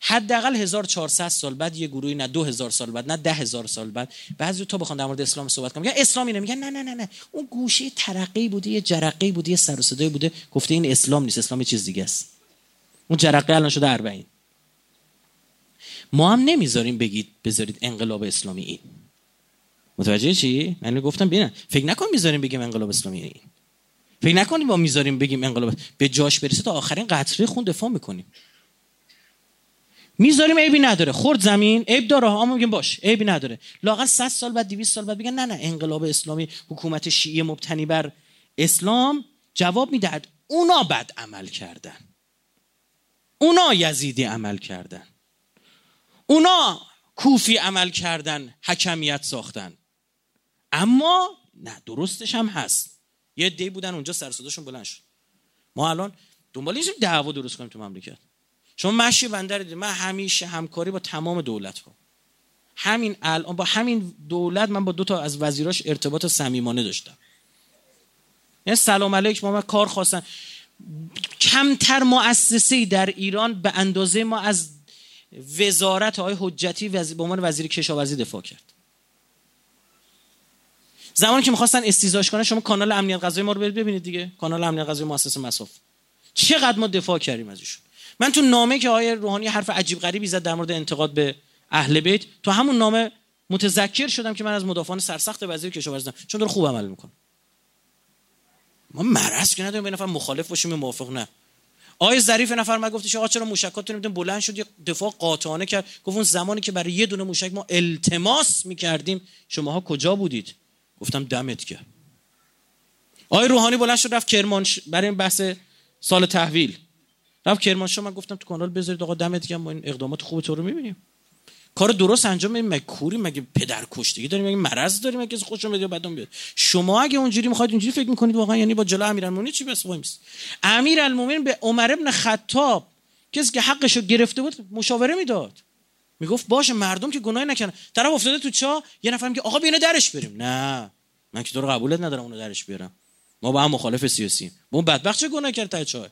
حداقل 1400 سال بعد یه گروهی، نه 2000 سال بعد، نه 10000 سال بعد، بعضی تو بخوان در مورد اسلام صحبت کنم میگن اسلام اینه، میگن نه نه نه نه اون گوشه ترقی بوده، یه جرقه‌ای بوده، یه سر و صدایی بوده، گفته این اسلام نیست، اسلام یه چیز دیگه است. اون جرقه الان شده 40. ما هم نمیذاریم بگید بذارید انقلاب اسلامی این. متوجه چی؟ من گفتم ببین فکر نکن میذاریم بگیم انقلاب اسلامی این. فکر نکنید ما میذاریم بگیم انقلاب، به جاش برسه تا آخرین قطره خون دفاع میکنیم. میذاریم عیبی نداره، خورد زمین عیب داره ها، ما میگیم باش عیبی نداره. لااقل 100 سال بعد 200 سال بعد بگن نه نه انقلاب اسلامی، حکومت شیعی مبتنی بر اسلام جواب میداد اونا بد عمل کردن، اونا یزیدی عمل کردن، اونا کوفی عمل کردن، حکمیت ساختن. اما نه درستش هم هست، یه دی بودن اونجا سر صداشون بلند شد. ما الان دنبال اینیم دعوا درست کنیم تو مملکت. شما مشی بنده رو دید، من همیشه همکاری با تمام دولت‌ها، همین الان با همین دولت من با 2 تا از وزیراش ارتباط صمیمانه داشتم. یعنی سلام علیک ما کار خواستن. کمتر مؤسسه‌ای در ایران به اندازه ما از وزارت آقای حجتی به عنوان وزیر کشاورزی دفاع کرد. زمانی که می‌خواستن استیضاحش کنن، شما کانال امنیت غذایی ما رو برید ببینید دیگه، کانال امنیت غذایی مؤسسه مصاف، چقدر ما دفاع کردیم از ایشون. من تو نامه که آقای روحانی حرف عجیب غریبی زد در مورد انتقاد به اهل بیت، تو همون نامه متذکر شدم که من از مدافعان سرسخت وزیر کشاورزی، چون داره خوب عمل می‌کنه. ما مرض که نداریم بین نفر مخالف باشیم موافق، نه. آقای ظریف نفر ما گفتش آقا چرا موشکاتون نمیتون بلند شد؟ یه دفاع قاطعانه کرد، گفت اون زمانی که برای یه دونه موشک ما التماس می‌کردیم شماها کجا بودید؟ گفتم دمت گرم. آقای روحانی بلند شد رفت کرمانشاه برای این بحث سال تحویل، رفت کرمانشاه. من گفتم تو کانال بذارید آقا دمت گرم، ما این اقدامات خوب تو رو می‌بینیم، کار درست انجام میدیم. مگه کوری، مگه پدرکشتگی داریم، مگه مرض داریم، مگه خوشم بده بعدم بیاد؟ شما اگه اونجوری میخواید اونجوری فکر میکنید واقعا یعنی با جلال امیرالمومنین چی بس وای میست؟ امیرالمومنین به عمر بن خطاب کسی که حقش رو گرفته بود مشاوره میداد، میگفت باشه مردم که گناهی نکنن. طرف افتاده تو چاه، یه نفر میگه آقا بیا درش بریم. نه من که تو رو قبولت ندارم اونو درش بیارم، ما با هم مخالف سیاسییم. اون بدبخت چه گناهی کرد تا چاه؟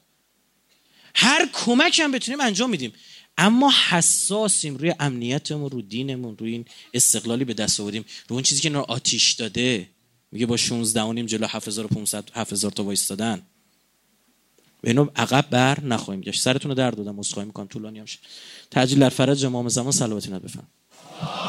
هر کمکی هم بتونیم انجام میدیم، اما حساسیم روی امنیتمون، رو دینمون، روی این استقلالی به دست آوردیم، روی اون چیزی که اینا آتیش داده. میگه با 16 و نیم جلو 7500 7000 تا وایستادن، به اینو عقب بر نخواهیم گشت. سرتون رو در دادم، عذرخواهی می‌کنم طولانی هم شد. تعجیل در فرج امام زمان صلواتی نبفهم.